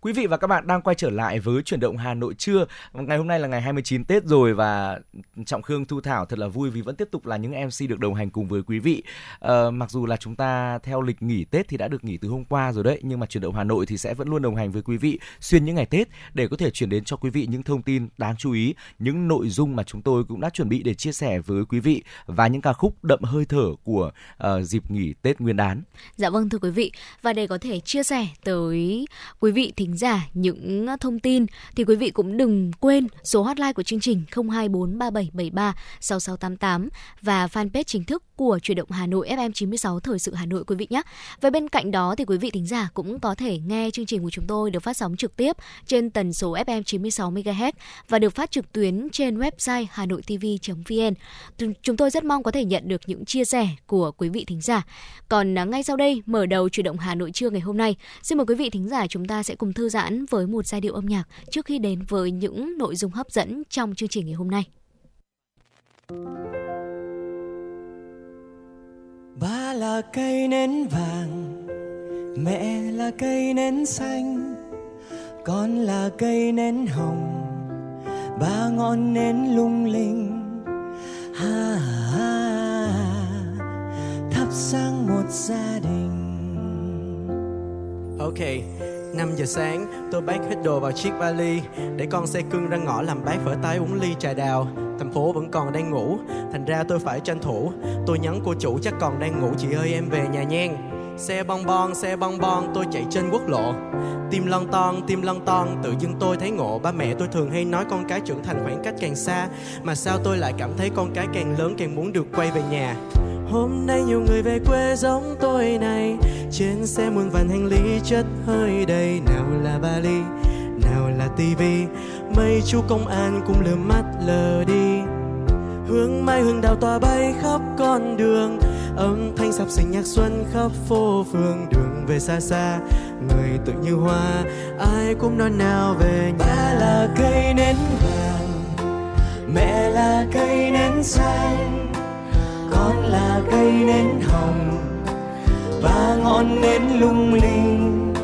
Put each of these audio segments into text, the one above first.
Quý vị và các bạn đang quay trở lại với Chuyển động Hà Nội trưa. Ngày hôm nay là ngày 29 Tết rồi và Trọng Khương, Thu Thảo thật là vui vì vẫn tiếp tục là những MC được đồng hành cùng với quý vị. Mặc dù là chúng ta theo lịch nghỉ Tết thì đã được nghỉ từ hôm qua rồi đấy, nhưng mà Chuyển động Hà Nội thì sẽ vẫn luôn đồng hành với quý vị xuyên những ngày Tết để có thể chuyển đến cho quý vị những thông tin đáng chú ý, những nội dung mà chúng tôi cũng đã chuẩn bị để chia sẻ với quý vị và những ca khúc đậm hơi thở của dịp nghỉ Tết Nguyên Đán. Dạ vâng thưa quý vị, và để có thể chia sẻ tới quý vị thì giả những thông tin thì quý vị cũng đừng quên số hotline của chương trình 02437736688 và fanpage chính thức của Chuyển động Hà Nội FM 96 Thời sự Hà Nội quý vị nhé. Và bên cạnh đó thì quý vị thính giả cũng có thể nghe chương trình của chúng tôi được phát sóng trực tiếp trên tần số FM 96 MHz và được phát trực tuyến trên website hanoitv.vn. Chúng tôi rất mong có thể nhận được những chia sẻ của quý vị thính giả. Còn ngay sau đây mở đầu Chuyển động Hà Nội trưa ngày hôm nay, xin mời quý vị thính giả chúng ta sẽ cùng thư giãn với một giai điệu âm nhạc trước khi đến với những nội dung hấp dẫn trong chương trình ngày hôm nay. Ba là cây nến vàng, mẹ là cây nến xanh, con là cây nến hồng, ba ngọn nến lung linh. Ha ha, thắp sáng một gia đình. Okay. 5 giờ sáng, tôi bác hết đồ vào chiếc vali để con xe cưng ra ngõ làm bát phở tái uống ly trà đào. Thành phố vẫn còn đang ngủ, thành ra tôi phải tranh thủ. Tôi nhắn cô chủ chắc còn đang ngủ, chị ơi em về nhà nhen. Xe bong bon, tôi chạy trên quốc lộ. Tim lon ton, tự dưng tôi thấy ngộ. Ba mẹ tôi thường hay nói con cái trưởng thành khoảng cách càng xa, mà sao tôi lại cảm thấy con cái càng lớn càng muốn được quay về nhà. Hôm nay nhiều người về quê giống tôi này, trên xe muôn vàn hành lý chất hơi đầy. Nào là vali, nào là tivi, mấy chú công an cũng lừa mắt lờ đi. Hương mai hương đào tỏa bay khắp con đường, âm thanh sập sình nhạc xuân khắp phố phường. Đường về xa xa, người tự như hoa, ai cũng nói nào về nhà. Ba là cây nến vàng, mẹ là cây nến xanh, con là cây nến hồng, ba ngọn nến lung linh.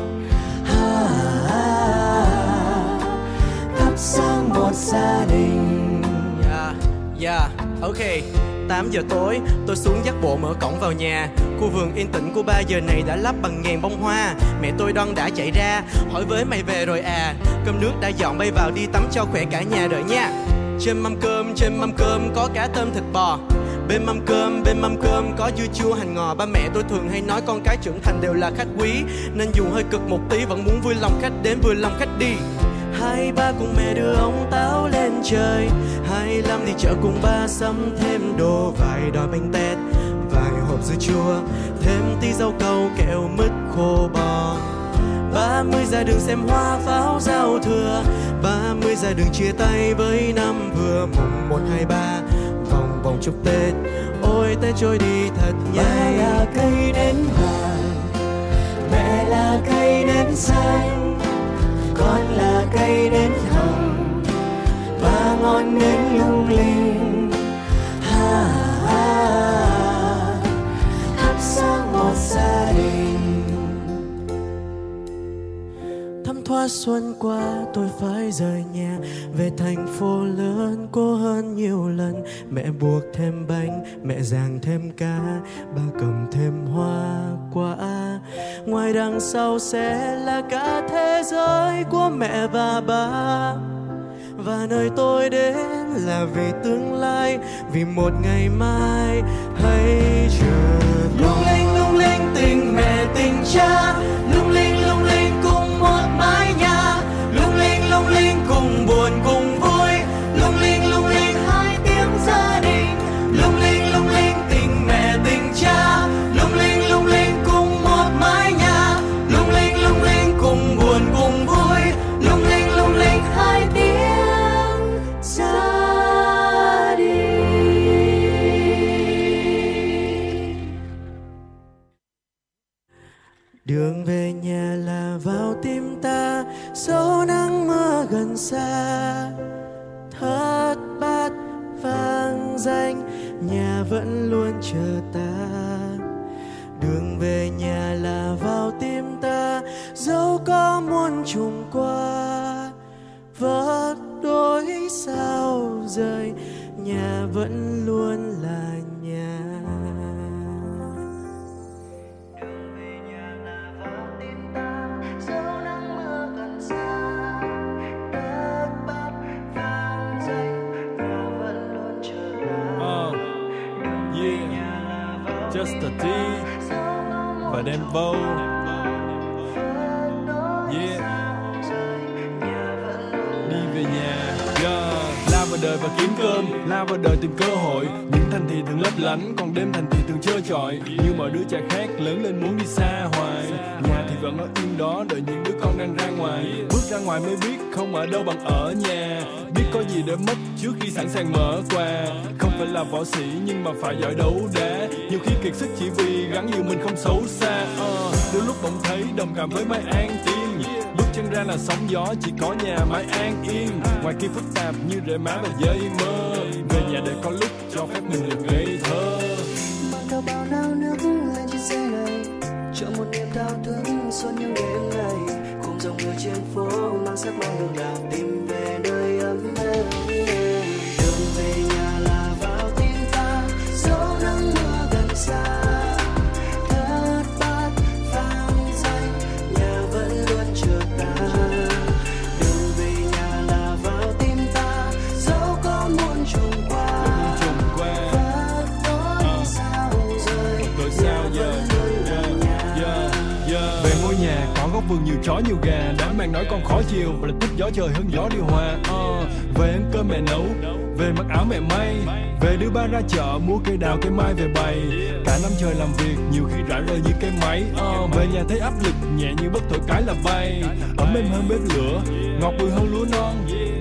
Ha, ha, ha, thắp sáng một gia đình. Yeah, yeah, okay. 8 giờ tối, tôi xuống dắt bộ mở cổng vào nhà. Khu vườn yên tĩnh của 3 giờ này đã lắp bằng ngàn bông hoa. Mẹ tôi đon đã chạy ra, hỏi với mày về rồi à. Cơm nước đã dọn bay vào, đi tắm cho khỏe cả nhà đợi nha. Trên mâm cơm có cá tôm thịt bò. Bên mâm cơm có dưa chua hành ngò. Ba mẹ tôi thường hay nói con cái trưởng thành đều là khách quý, nên dù hơi cực một tí vẫn muốn vui lòng khách đến vui lòng khách đi. Hai ba cùng mẹ đưa ông táo lên trời, 25 đi chợ cùng ba sắm thêm đồ. Vài đòi bánh tét, vài hộp dưa chua, thêm tí rau câu, kẹo mứt khô bò. 30 ra đường xem hoa pháo giao thừa, 30 ra đường chia tay với năm vừa. Mùng 1, 2, 3 vòng vòng chúc Tết, ôi Tết trôi đi thật nhanh. Ba là cây nến vàng, mẹ là cây nến xanh, con là cây nến hồng, ba ngọn nến lung linh. Ha ha, thắp sáng một gia đình. Thấm thoa xuân qua tôi phải rời nhà, về thành phố lớn cô hơn nhiều lần. Mẹ buộc thêm bánh, mẹ rang thêm cá, ba cầm thêm hoa quả. Ngoài đằng sau sẽ là cả thế giới của mẹ và ba. Và nơi tôi đến là vì tương lai, vì một ngày mai hãy chờ. Lung linh tình mẹ tình cha, lung linh một mái nhà, lung linh cùng buồn cùng vui, lung linh hai tiếng gia đình, lung linh tình mẹ tình cha, lung linh cùng một mái nhà, lung linh cùng buồn cùng vui, lung linh hai tiếng gia đình. Đường về nhà là vào tim ta, dẫu nắng mưa gần xa, thất bát danh, nhà vẫn luôn chờ ta. Đường về nhà là vào tim ta, dẫu có muôn trùng qua vớt đôi sao rời, nhà vẫn luôn là nhà. Đường về nhà là vào tim ta, dẫu nắng mưa gần xa, đất bát vàng dây, nhà vẫn luôn chờ ta. Đường về nhà là vào tim ta, và đêm vô. Đời và kiếm cơm, lao vào đời tìm cơ hội. Những thành thị thường lấp lánh, còn đêm thành thị thường trơ trọi. Như mọi đứa trẻ khác, lớn lên muốn đi xa hoài. Nhà thì vẫn ở yên đó, đợi những đứa con đang ra ngoài. Bước ra ngoài mới biết, không ở đâu bằng ở nhà. Biết có gì để mất trước khi sẵn sàng mở quà. Không phải là võ sĩ nhưng mà phải giỏi đấu đá. Nhiều khi kiệt sức chỉ vì gắng nhiều mình không xấu xa. Đôi lúc bỗng thấy đồng cảm với Mai An Tiên. Chân ra là sóng gió, chỉ có nhà mãi an yên. Ngoài kia phức tạp như rễ má và dây mơ. Về nhà để có lúc cho phép mình được ngây thơ. Mang theo bao nao nước lên chiếc xe này, chọn một niềm thao thức suốt những đêm ngày. Cùng dòng người trên phố mang sắc màu đường đảo, tìm về nơi ấm êm. Đường về nhà là vào tim ta, dẫu nắng mưa gần xa. Vườn nhiều chó nhiều gà, đám bạn nói con khó chiều, và là thích gió trời hơn gió điều hòa. Về ăn cơm mẹ nấu, về mặc áo mẹ may, về đưa ba ra chợ mua cây đào cây mai về bày. Cả năm trời làm việc, nhiều khi rã rời như cây máy. Về nhà thấy áp lực nhẹ như bất thổi cái là bay. Ấm êm hơn bếp lửa, ngọt bùi hơn lúa non.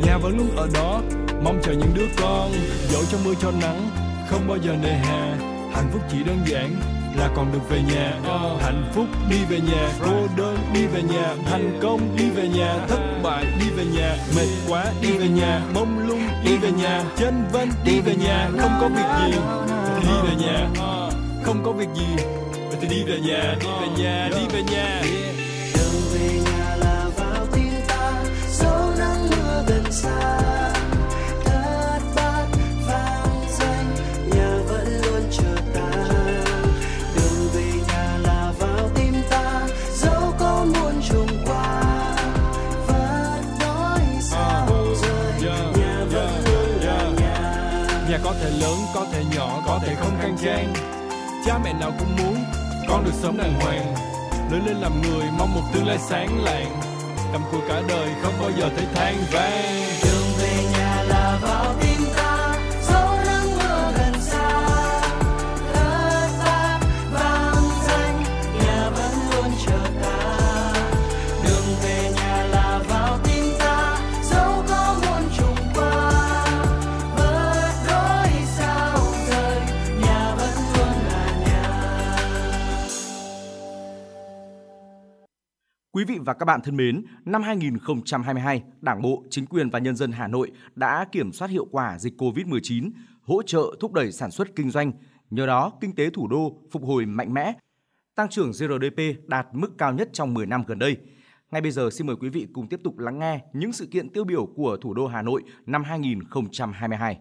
Nhà vẫn luôn ở đó, mong chờ những đứa con. Dẫu cho mưa cho nắng, không bao giờ nề hà. Hạnh phúc chỉ đơn giản là còn được về nhà. Hạnh phúc đi về nhà, cô đơn đi về nhà, thành công đi về nhà, thất bại đi về nhà, mệt quá đi về nhà, mông lung đi về nhà, chênh vênh đi về nhà, không có việc gì thì đi về nhà, không có việc gì thì đi về nhà, đi về nhà, đi về nhà. Đường về nhà là vào tim ta, dẫu nắng mưa gần xa. Có thể lớn, có thể nhỏ, có thể không khang trang. Cha mẹ nào cũng muốn con được sớm đàng hoàng, lớn lên làm người, mong một tương lai sáng lạng. Đắm của cả đời không bao giờ thấy than vãn. Đường về nhà là vào tim ta, dẫu nắng mưa gần xa, đất bát vàng danh, nhà vẫn luôn chờ ta. Đường về nhà là vào tim ta, dẫu có muôn trùng qua. Quý vị và các bạn thân mến, năm 2022, Đảng bộ, chính quyền và nhân dân Hà Nội đã kiểm soát hiệu quả dịch COVID-19, hỗ trợ thúc đẩy sản xuất kinh doanh. Nhờ đó, kinh tế thủ đô phục hồi mạnh mẽ, tăng trưởng GDP đạt mức cao nhất trong 10 năm gần đây. Ngay bây giờ, xin mời quý vị cùng tiếp tục lắng nghe những sự kiện tiêu biểu của thủ đô Hà Nội năm 2022.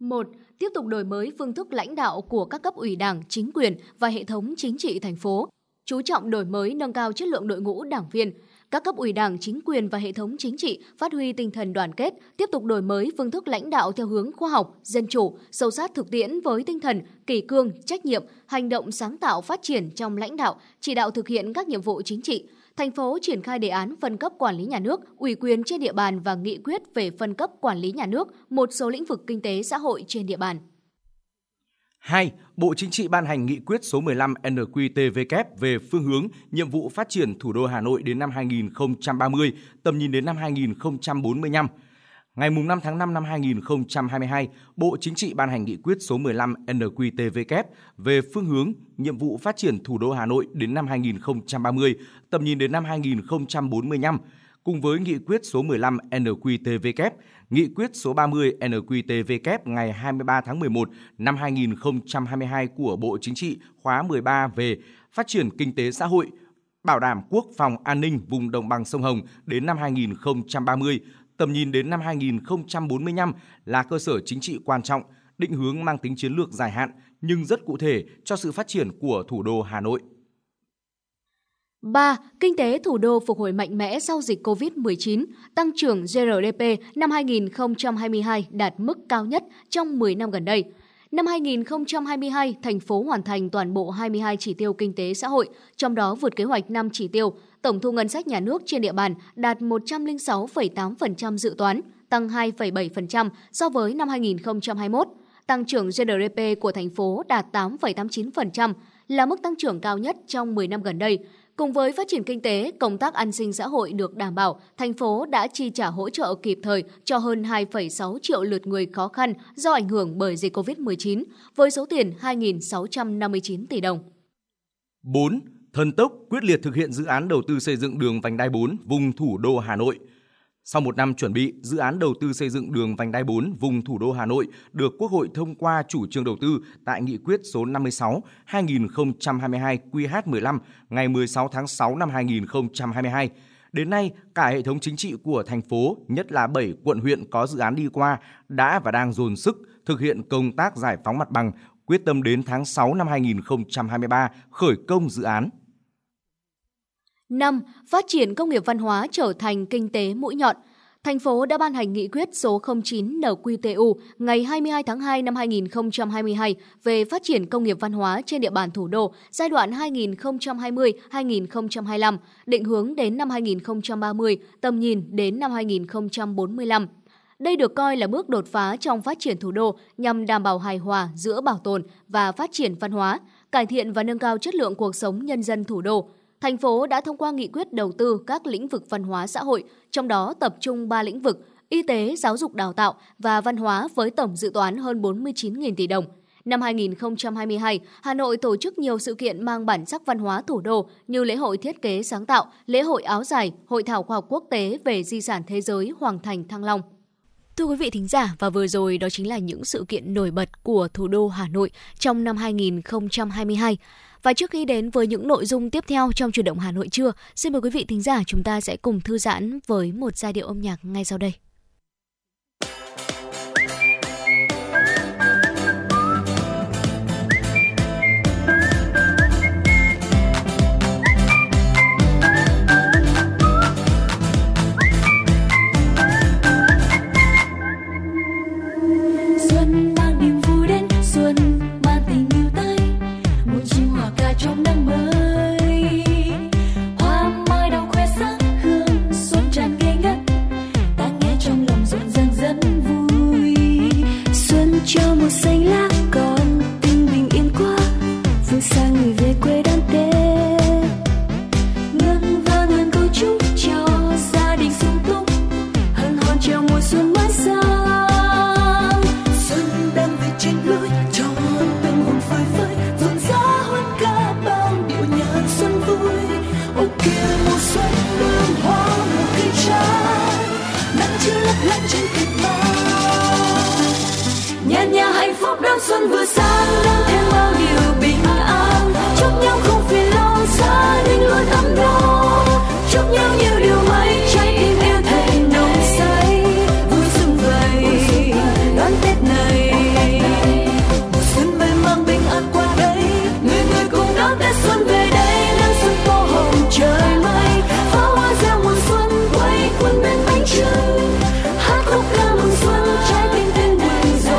1. Tiếp tục đổi mới phương thức lãnh đạo của các cấp ủy Đảng, chính quyền và hệ thống chính trị thành phố. Chú trọng đổi mới, nâng cao chất lượng đội ngũ đảng viên. Các cấp ủy Đảng, chính quyền và hệ thống chính trị phát huy tinh thần đoàn kết, tiếp tục đổi mới phương thức lãnh đạo theo hướng khoa học, dân chủ, sâu sát thực tiễn với tinh thần kỷ cương, trách nhiệm, hành động sáng tạo phát triển trong lãnh đạo, chỉ đạo thực hiện các nhiệm vụ chính trị. Thành phố triển khai đề án phân cấp quản lý nhà nước, ủy quyền trên địa bàn và nghị quyết về phân cấp quản lý nhà nước một số lĩnh vực kinh tế xã hội trên địa bàn. 2. Bộ Chính trị ban hành nghị quyết số 15 NQTVK về phương hướng, nhiệm vụ phát triển thủ đô Hà Nội đến năm 2030, tầm nhìn đến năm 2045. Ngày 5 tháng 5 năm 2022, Bộ Chính trị ban hành nghị quyết số 15 NQTVK về phương hướng, nhiệm vụ phát triển thủ đô Hà Nội đến năm 2030, tầm nhìn đến năm 2045. cùng với nghị quyết số 15 NQTVK, nghị quyết số 30 NQTVK ngày 23 tháng 11 năm 2022 của Bộ Chính trị khóa 13 về phát triển kinh tế xã hội, bảo đảm quốc phòng an ninh vùng đồng bằng sông Hồng đến năm 2030, tầm nhìn đến năm 2045 là cơ sở chính trị quan trọng, định hướng mang tính chiến lược dài hạn nhưng rất cụ thể cho sự phát triển của thủ đô Hà Nội. 3. Kinh tế thủ đô phục hồi mạnh mẽ sau dịch COVID-19, tăng trưởng GRDP năm 2022 đạt mức cao nhất trong 10 năm gần đây. Năm 2022, thành phố hoàn thành toàn bộ 22 chỉ tiêu kinh tế xã hội, trong đó vượt kế hoạch 5 chỉ tiêu. Tổng thu ngân sách nhà nước trên địa bàn đạt 106,8% dự toán, tăng 2,7% so với năm 2021. Tăng trưởng GDP của thành phố đạt 8,89%, là mức tăng trưởng cao nhất trong 10 năm gần đây. Cùng với phát triển kinh tế, công tác an sinh xã hội được đảm bảo, thành phố đã chi trả hỗ trợ kịp thời cho hơn 2,6 triệu lượt người khó khăn do ảnh hưởng bởi dịch COVID-19, với số tiền 2.659 tỷ đồng. 4. Thần tốc quyết liệt thực hiện dự án đầu tư xây dựng đường vành đai 4 vùng thủ đô Hà Nội. Sau một năm chuẩn bị, dự án đầu tư xây dựng đường vành đai 4 vùng thủ đô Hà Nội được Quốc hội thông qua chủ trương đầu tư tại nghị quyết số 56/2022/QH15 ngày 16 tháng 6 năm 2022. Đến nay, cả hệ thống chính trị của thành phố, nhất là 7 quận huyện có dự án đi qua, đã và đang dồn sức thực hiện công tác giải phóng mặt bằng, quyết tâm đến tháng 6 năm 2023 khởi công dự án. 5. Phát triển công nghiệp văn hóa trở thành kinh tế mũi nhọn. Thành phố đã ban hành nghị quyết số 09 NQTU ngày 22 tháng 2 năm 2022 về phát triển công nghiệp văn hóa trên địa bàn thủ đô giai đoạn 2020-2025, định hướng đến năm 2030, tầm nhìn đến năm 2045. Đây được coi là bước đột phá trong phát triển thủ đô nhằm đảm bảo hài hòa giữa bảo tồn và phát triển văn hóa, cải thiện và nâng cao chất lượng cuộc sống nhân dân thủ đô. Thành phố đã thông qua nghị quyết đầu tư các lĩnh vực văn hóa xã hội, trong đó tập trung 3 lĩnh vực: y tế, giáo dục đào tạo và văn hóa với tổng dự toán hơn 49.000 tỷ đồng. Năm 2022, Hà Nội tổ chức nhiều sự kiện mang bản sắc văn hóa thủ đô như lễ hội thiết kế sáng tạo, lễ hội áo dài, hội thảo khoa học quốc tế về di sản thế giới Hoàng Thành Thăng Long. Thưa quý vị thính giả, và vừa rồi đó chính là những sự kiện nổi bật của thủ đô Hà Nội trong năm 2022. Và trước khi đến với những nội dung tiếp theo trong Chuyển động Hà Nội trưa, xin mời quý vị thính giả chúng ta sẽ cùng thư giãn với một giai điệu âm nhạc ngay sau đây. Cho màu xanh lá còn tình bình yên quá, phương xa người về quê đón Tết. Ngân vang ngân câu chúc cho gia đình sung túc, hân hoan chào mùa xuân mới sang. Xuân đang về trên núi, trong tâm hồn phơi phới, rộn rã hơn cả bao điệu nhạc xuân vui. Ô kìa mùa xuân đơm hoa nở khi trái, nắng chiều lấp lánh trên cây đón xuân vừa sang đang thêm bao điều bình an, chúc nhau không phiền lo, gia đình luôn ấm no, chúc nhau nhiều điều may, trái tim yêu thành nồng say, vui xuân vầy đón Tết này. Mùa xuân về mang bình an qua đây, người người cùng đón Tết xuân về đây, nắng xuân tô hồng trời mây, pháo hoa reo mừng xuân quay quần bên bánh trưng, hát khúc ca mừng xuân trái tim thêm mừng rộn.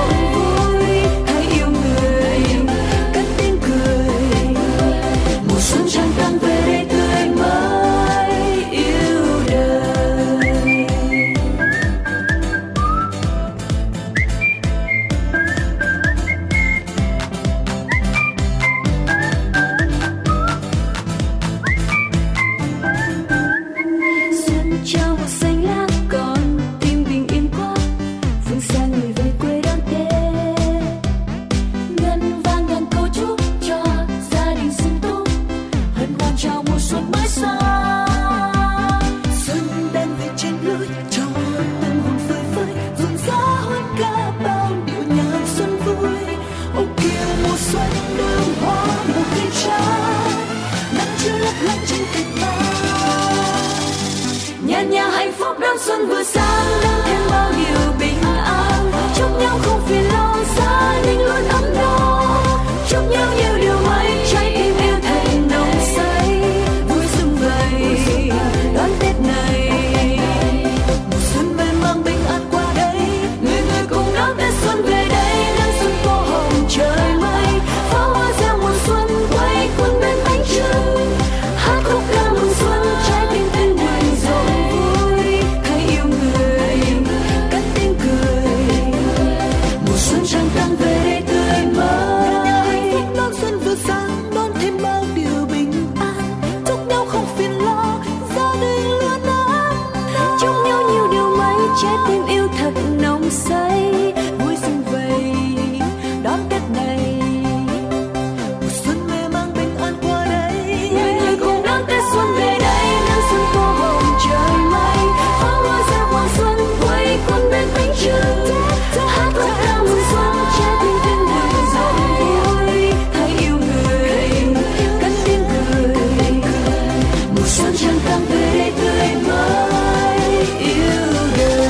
Xuân mới sang, xuân đang xuân vừa sang đem thêm bao điều bình an, chúc nhau không phiền lo, gia đình luôn ấm no, chúc nhau nhiều điều may, trái tim yêu thành đồng say, vui sum vầy đón Tết này. Mùa xuân về mang bình an qua đây, người người cùng đón Tết xuân về đây, nắng xuân tô hồng trời mây, pháo hoa reo mùa xuân quay quần bên ánh trăng, hát khúc ca mừng xuân, trái tim tên người rồi. Trăng trăng về đây tươi mới, phúc đón xuân vừa sang đón thêm bao điều bình an, chúc nhau không phiền lo, gia đình luôn ấm, chúc nhau nhiều điều may, trái tim yêu thật nồng say, vui sum vầy đón Tết này. Mùa xuân mê mang bình an qua đây, người người cùng đón Tết xuân về đây, nắng xuân tô hồng trời mây, pháo hoa reo mừng xuân quây quần bên ánh trăng, hát khúc ca mừng xuân, trái tim tên người rộn vui, hãy yêu người cất tiếng cười, mùa xuân trăng trăng về đây tươi mới, yêu đời.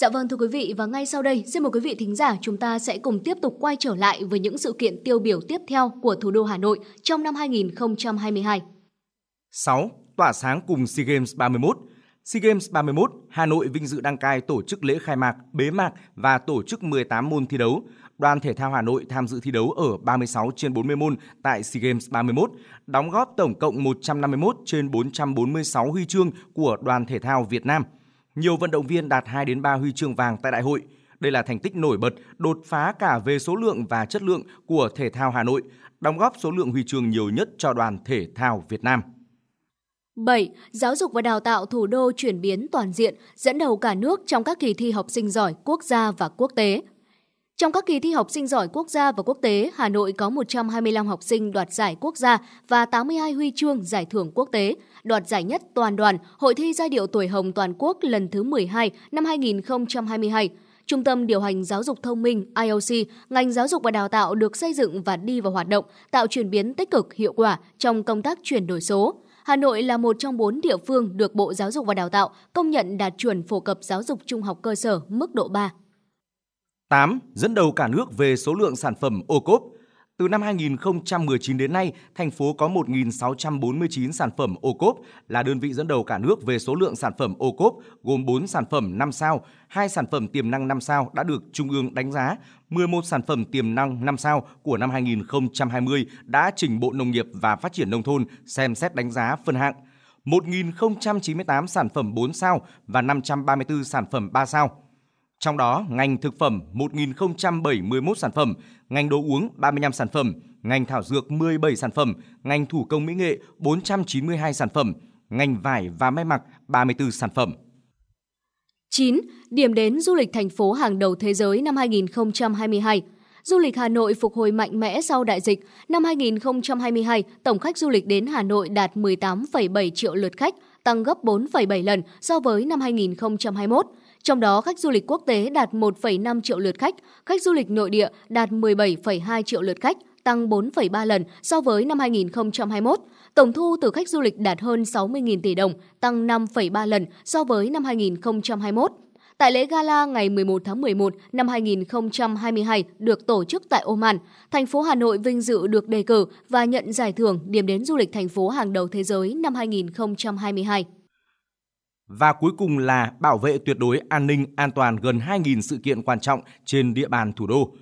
Dạ vâng, thưa quý vị, và ngay sau đây xin mời quý vị thính giả chúng ta sẽ cùng tiếp tục quay trở lại với những sự kiện tiêu biểu tiếp theo của thủ đô Hà Nội trong năm 2022. 6. Tỏa sáng cùng SEA Games 31. SEA Games 31, Hà Nội vinh dự đăng cai tổ chức lễ khai mạc, bế mạc và tổ chức 18 môn thi đấu. Đoàn thể thao Hà Nội tham dự thi đấu ở 36 trên 40 môn tại SEA Games 31, đóng góp tổng cộng 151 trên 446 huy chương của đoàn thể thao Việt Nam. Nhiều vận động viên đạt 2 đến 3 huy chương vàng tại đại hội. Đây là thành tích nổi bật, đột phá cả về số lượng và chất lượng của thể thao Hà Nội, đóng góp số lượng huy chương nhiều nhất cho đoàn thể thao Việt Nam. 7. Giáo dục và đào tạo thủ đô chuyển biến toàn diện, dẫn đầu cả nước trong các kỳ thi học sinh giỏi quốc gia và quốc tế. Trong các kỳ thi học sinh giỏi quốc gia và quốc tế, Hà Nội có 125 học sinh đoạt giải quốc gia và 82 huy chương giải thưởng quốc tế, đoạt giải nhất toàn đoàn Hội thi giai điệu Tuổi Hồng Toàn quốc lần thứ 12 năm 2022. Trung tâm điều hành giáo dục thông minh IOC, ngành giáo dục và đào tạo được xây dựng và đi vào hoạt động, tạo chuyển biến tích cực hiệu quả trong công tác chuyển đổi số. Hà Nội là một trong 4 địa phương được Bộ Giáo dục và Đào tạo công nhận đạt chuẩn phổ cập giáo dục trung học cơ sở mức độ 3. 8. Dẫn đầu cả nước về số lượng sản phẩm OCOP. Từ năm 2019 đến nay, thành phố có 1.649 sản phẩm OCOP, là đơn vị dẫn đầu cả nước về số lượng sản phẩm OCOP, gồm 4 sản phẩm 5 sao, 2 sản phẩm tiềm năng 5 sao đã được Trung ương đánh giá, 11 sản phẩm tiềm năng 5 sao của năm 2020 đã trình Bộ Nông nghiệp và Phát triển Nông thôn xem xét đánh giá phân hạng, 1.098 sản phẩm 4 sao và 534 sản phẩm 3 sao. Trong đó, ngành thực phẩm 1.071 sản phẩm, ngành đồ uống 35 sản phẩm, ngành thảo dược 17 sản phẩm, ngành thủ công mỹ nghệ 492 sản phẩm, ngành vải và may mặc 34 sản phẩm. 9. Điểm đến du lịch thành phố hàng đầu thế giới năm 2022. Du lịch Hà Nội phục hồi mạnh mẽ sau đại dịch. Năm 2022, tổng khách du lịch đến Hà Nội đạt 18,7 triệu lượt khách, tăng gấp 4,7 lần so với năm 2021. Trong đó, khách du lịch quốc tế đạt 1,5 triệu lượt khách, khách du lịch nội địa đạt 17,2 triệu lượt khách, tăng 4,3 lần so với năm 2021. Tổng thu từ khách du lịch đạt hơn 60.000 tỷ đồng, tăng 5,3 lần so với năm 2021. Tại lễ gala ngày 11 tháng 11 năm 2022 được tổ chức tại Oman, thành phố Hà Nội vinh dự được đề cử và nhận giải thưởng điểm đến du lịch thành phố hàng đầu thế giới năm 2022. Và cuối cùng là bảo vệ tuyệt đối an ninh an toàn gần 2.000 sự kiện quan trọng trên địa bàn thủ đô.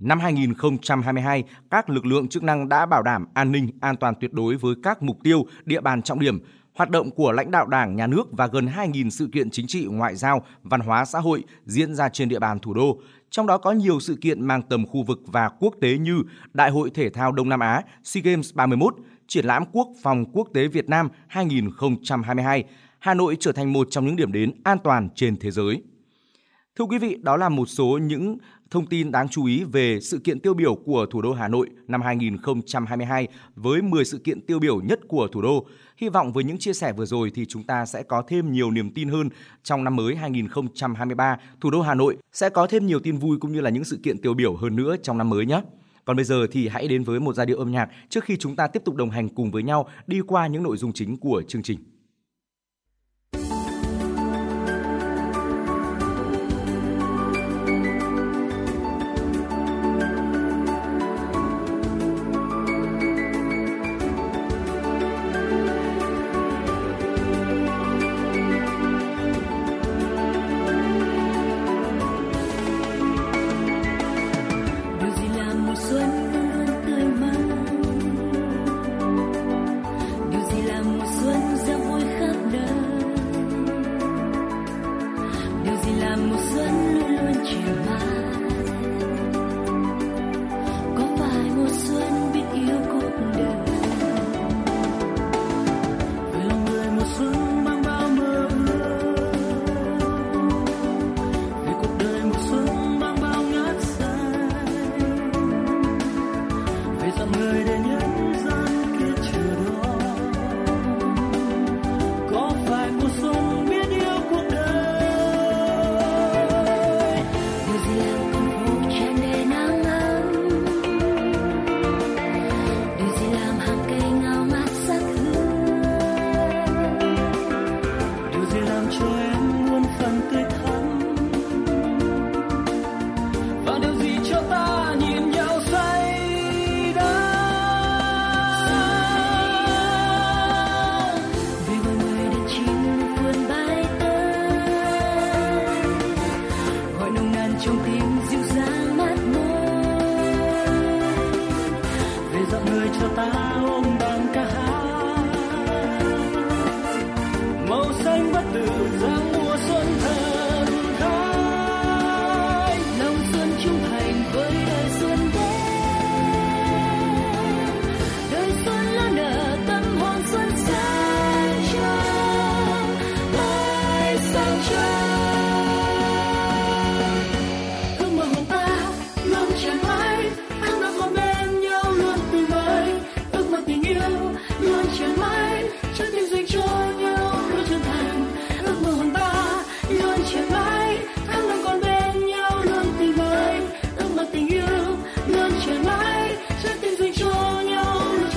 Năm 2022, các lực lượng chức năng đã bảo đảm an ninh an toàn tuyệt đối với các mục tiêu, địa bàn trọng điểm, hoạt động của lãnh đạo Đảng, Nhà nước và gần 2.000 sự kiện chính trị, ngoại giao, văn hóa xã hội diễn ra trên địa bàn thủ đô. Trong đó có nhiều sự kiện mang tầm khu vực và quốc tế như Đại hội Thể thao Đông Nam Á SEA Games 31, Triển lãm Quốc phòng Quốc tế Việt Nam 2022, Hà Nội trở thành một trong những điểm đến an toàn trên thế giới. Thưa quý vị, đó là một số những thông tin đáng chú ý về sự kiện tiêu biểu của thủ đô Hà Nội năm 2022 với 10 sự kiện tiêu biểu nhất của thủ đô. Hy vọng với những chia sẻ vừa rồi thì chúng ta sẽ có thêm nhiều niềm tin hơn trong năm mới 2023. Thủ đô Hà Nội sẽ có thêm nhiều tin vui cũng như là những sự kiện tiêu biểu hơn nữa trong năm mới nhé. Còn bây giờ thì hãy đến với một giai điệu âm nhạc trước khi chúng ta tiếp tục đồng hành cùng với nhau đi qua những nội dung chính của chương trình. Điều gì là mùa xuân gió cho ta ôm đàn ca hát màu xanh bất tử dáng mùa xuân thần khai lòng xuân trung thành với đời xuân đến đời xuân là nở tâm hồn xuân sáng trong bay sang trời ước mơ hồn ta luôn tràn mãi ước mơ có bên nhau luôn tươi mới ước mơ tình yêu luôn tràn mãi trái tim dành cho nhau luôn chân thành ước mơ hồn ta luôn tràn mãi tháng năm còn bên nhau luôn tươi mới ước mơ tình yêu luôn tràn mãi trái tim dành cho nhau luôn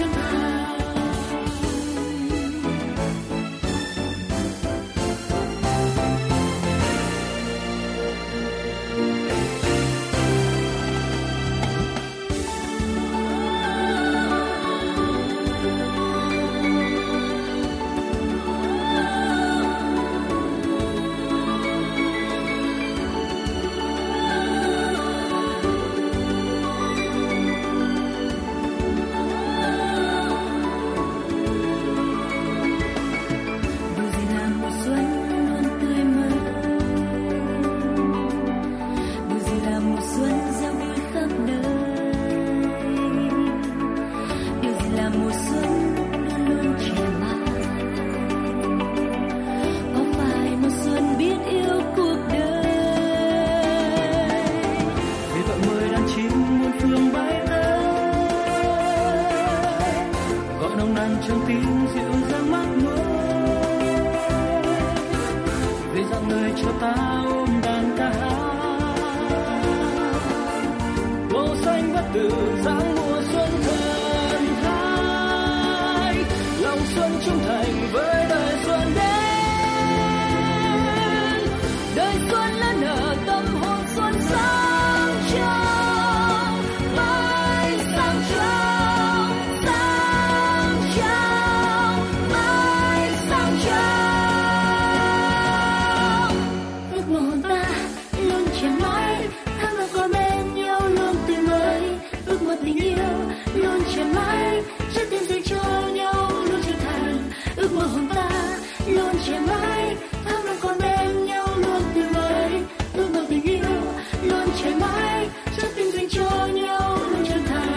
chân thành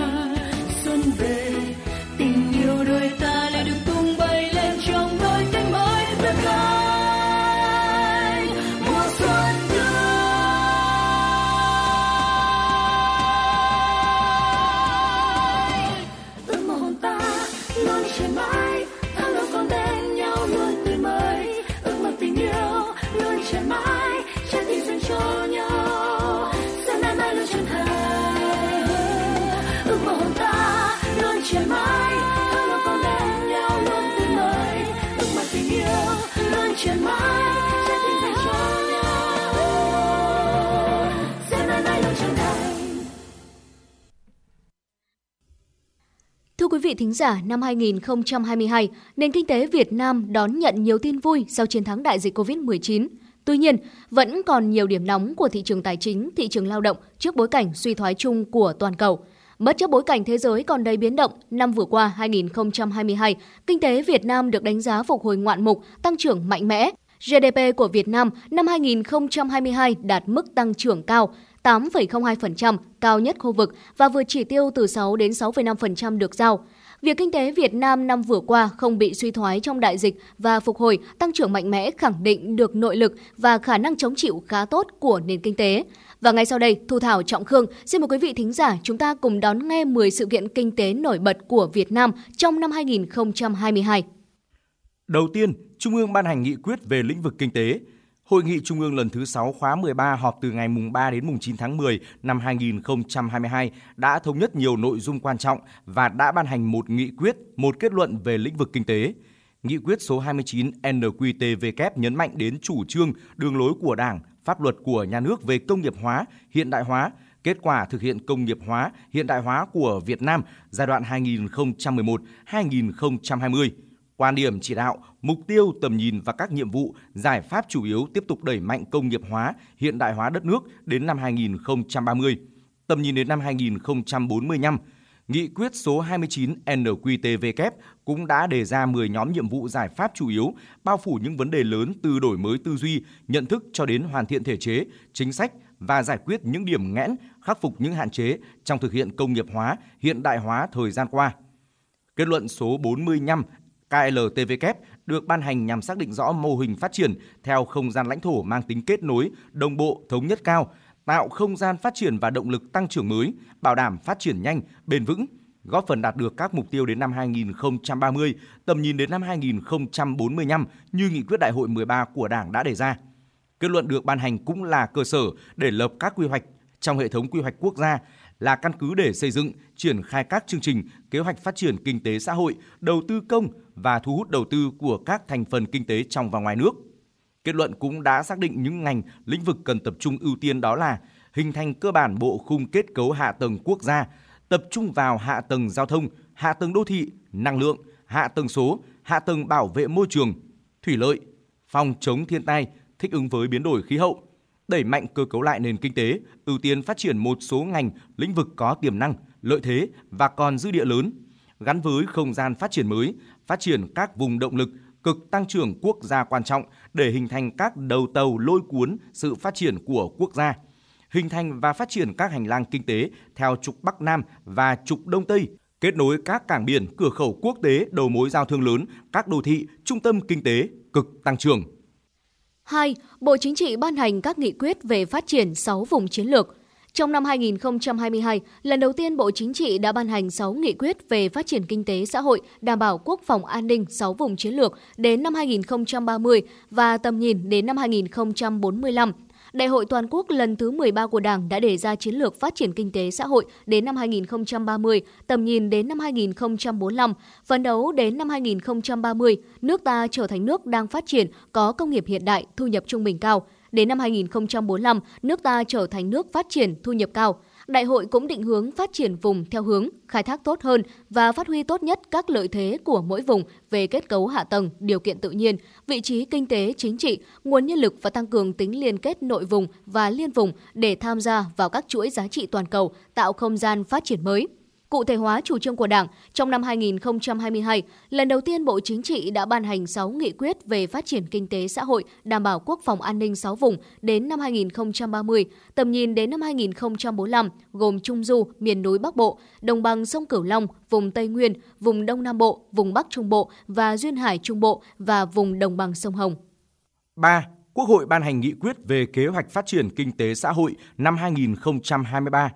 Thính giả, năm 2022, nền kinh tế Việt Nam đón nhận nhiều tin vui sau chiến thắng đại dịch Covid-19. Tuy nhiên, vẫn còn nhiều điểm nóng của thị trường tài chính, thị trường lao động trước bối cảnh suy thoái chung của toàn cầu. Bất chấp bối cảnh thế giới còn đầy biến động, năm vừa qua 2022, kinh tế Việt Nam được đánh giá phục hồi ngoạn mục, tăng trưởng mạnh mẽ. GDP của Việt Nam năm 2022 đạt mức tăng trưởng cao, 8,02%, cao nhất khu vực và vượt chỉ tiêu từ 6 đến 6,5% được giao. Việc kinh tế Việt Nam năm vừa qua không bị suy thoái trong đại dịch và phục hồi tăng trưởng mạnh mẽ khẳng định được nội lực và khả năng chống chịu khá tốt của nền kinh tế. Và ngay sau đây, Thu Thảo Trọng Khương xin mời quý vị thính giả chúng ta cùng đón nghe 10 sự kiện kinh tế nổi bật của Việt Nam trong năm 2022. Đầu tiên, Trung ương ban hành nghị quyết về lĩnh vực kinh tế. Hội nghị Trung ương lần thứ 6 khóa 13 họp từ ngày mùng 3 đến mùng 9 tháng 10 năm 2022 đã thống nhất nhiều nội dung quan trọng và đã ban hành một nghị quyết, một kết luận về lĩnh vực kinh tế. Nghị quyết số 29 NQTVK nhấn mạnh đến chủ trương, đường lối của Đảng, pháp luật của nhà nước về công nghiệp hóa, hiện đại hóa, kết quả thực hiện công nghiệp hóa, hiện đại hóa của Việt Nam giai đoạn 2011-2020. Quan điểm chỉ đạo, mục tiêu, tầm nhìn và các nhiệm vụ, giải pháp chủ yếu tiếp tục đẩy mạnh công nghiệp hóa, hiện đại hóa đất nước đến năm 2030, tầm nhìn đến năm 2045. Nghị quyết số 29/NQTVK cũng đã đề ra 10 nhóm nhiệm vụ giải pháp chủ yếu, bao phủ những vấn đề lớn từ đổi mới tư duy, nhận thức cho đến hoàn thiện thể chế, chính sách và giải quyết những điểm nghẽn, khắc phục những hạn chế trong thực hiện công nghiệp hóa, hiện đại hóa thời gian qua. Kết luận số 45 KLTVK được ban hành nhằm xác định rõ mô hình phát triển theo không gian lãnh thổ mang tính kết nối, đồng bộ, thống nhất cao, tạo không gian phát triển và động lực tăng trưởng mới, bảo đảm phát triển nhanh, bền vững, góp phần đạt được các mục tiêu đến năm 2030, tầm nhìn đến năm 2045 như nghị quyết Đại hội 13 của Đảng đã đề ra. Kết luận được ban hành cũng là cơ sở để lập các quy hoạch trong hệ thống quy hoạch quốc gia, là căn cứ để xây dựng, triển khai các chương trình, kế hoạch phát triển kinh tế xã hội, đầu tư công và thu hút đầu tư của các thành phần kinh tế trong và ngoài nước. Kết luận cũng đã xác định những ngành, lĩnh vực cần tập trung ưu tiên, đó là hình thành cơ bản bộ khung kết cấu hạ tầng quốc gia, tập trung vào hạ tầng giao thông, hạ tầng đô thị, năng lượng, hạ tầng số, hạ tầng bảo vệ môi trường, thủy lợi, phòng chống thiên tai, thích ứng với biến đổi khí hậu, đẩy mạnh cơ cấu lại nền kinh tế, ưu tiên phát triển một số ngành, lĩnh vực có tiềm năng, lợi thế và còn dư địa lớn, gắn với không gian phát triển mới, phát triển các vùng động lực, cực tăng trưởng quốc gia quan trọng để hình thành các đầu tàu lôi cuốn sự phát triển của quốc gia, hình thành và phát triển các hành lang kinh tế theo trục Bắc Nam và trục Đông Tây, kết nối các cảng biển, cửa khẩu quốc tế, đầu mối giao thương lớn, các đô thị, trung tâm kinh tế, cực tăng trưởng. 2. Bộ Chính trị ban hành các nghị quyết về phát triển 6 vùng chiến lược. Trong năm 2022, lần đầu tiên Bộ Chính trị đã ban hành 6 nghị quyết về phát triển kinh tế xã hội, đảm bảo quốc phòng an ninh 6 vùng chiến lược đến năm 2030 và tầm nhìn đến năm 2045. Đại hội toàn quốc lần thứ 13 của Đảng đã đề ra chiến lược phát triển kinh tế xã hội đến năm 2030, tầm nhìn đến năm 2045, phấn đấu đến năm 2030, nước ta trở thành nước đang phát triển, có công nghiệp hiện đại, thu nhập trung bình cao. Đến năm 2045, nước ta trở thành nước phát triển, thu nhập cao. Đại hội cũng định hướng phát triển vùng theo hướng khai thác tốt hơn và phát huy tốt nhất các lợi thế của mỗi vùng về kết cấu hạ tầng, điều kiện tự nhiên, vị trí kinh tế, chính trị, nguồn nhân lực và tăng cường tính liên kết nội vùng và liên vùng để tham gia vào các chuỗi giá trị toàn cầu, tạo không gian phát triển mới. Cụ thể hóa chủ trương của Đảng, trong năm 2022, lần đầu tiên Bộ Chính trị đã ban hành 6 nghị quyết về phát triển kinh tế xã hội, đảm bảo quốc phòng an ninh 6 vùng đến năm 2030, tầm nhìn đến năm 2045, gồm Trung Du, miền núi Bắc Bộ, đồng bằng sông Cửu Long, vùng Tây Nguyên, vùng Đông Nam Bộ, vùng Bắc Trung Bộ và Duyên Hải Trung Bộ và vùng đồng bằng sông Hồng. 3. Quốc hội ban hành nghị quyết về kế hoạch phát triển kinh tế xã hội năm 2023.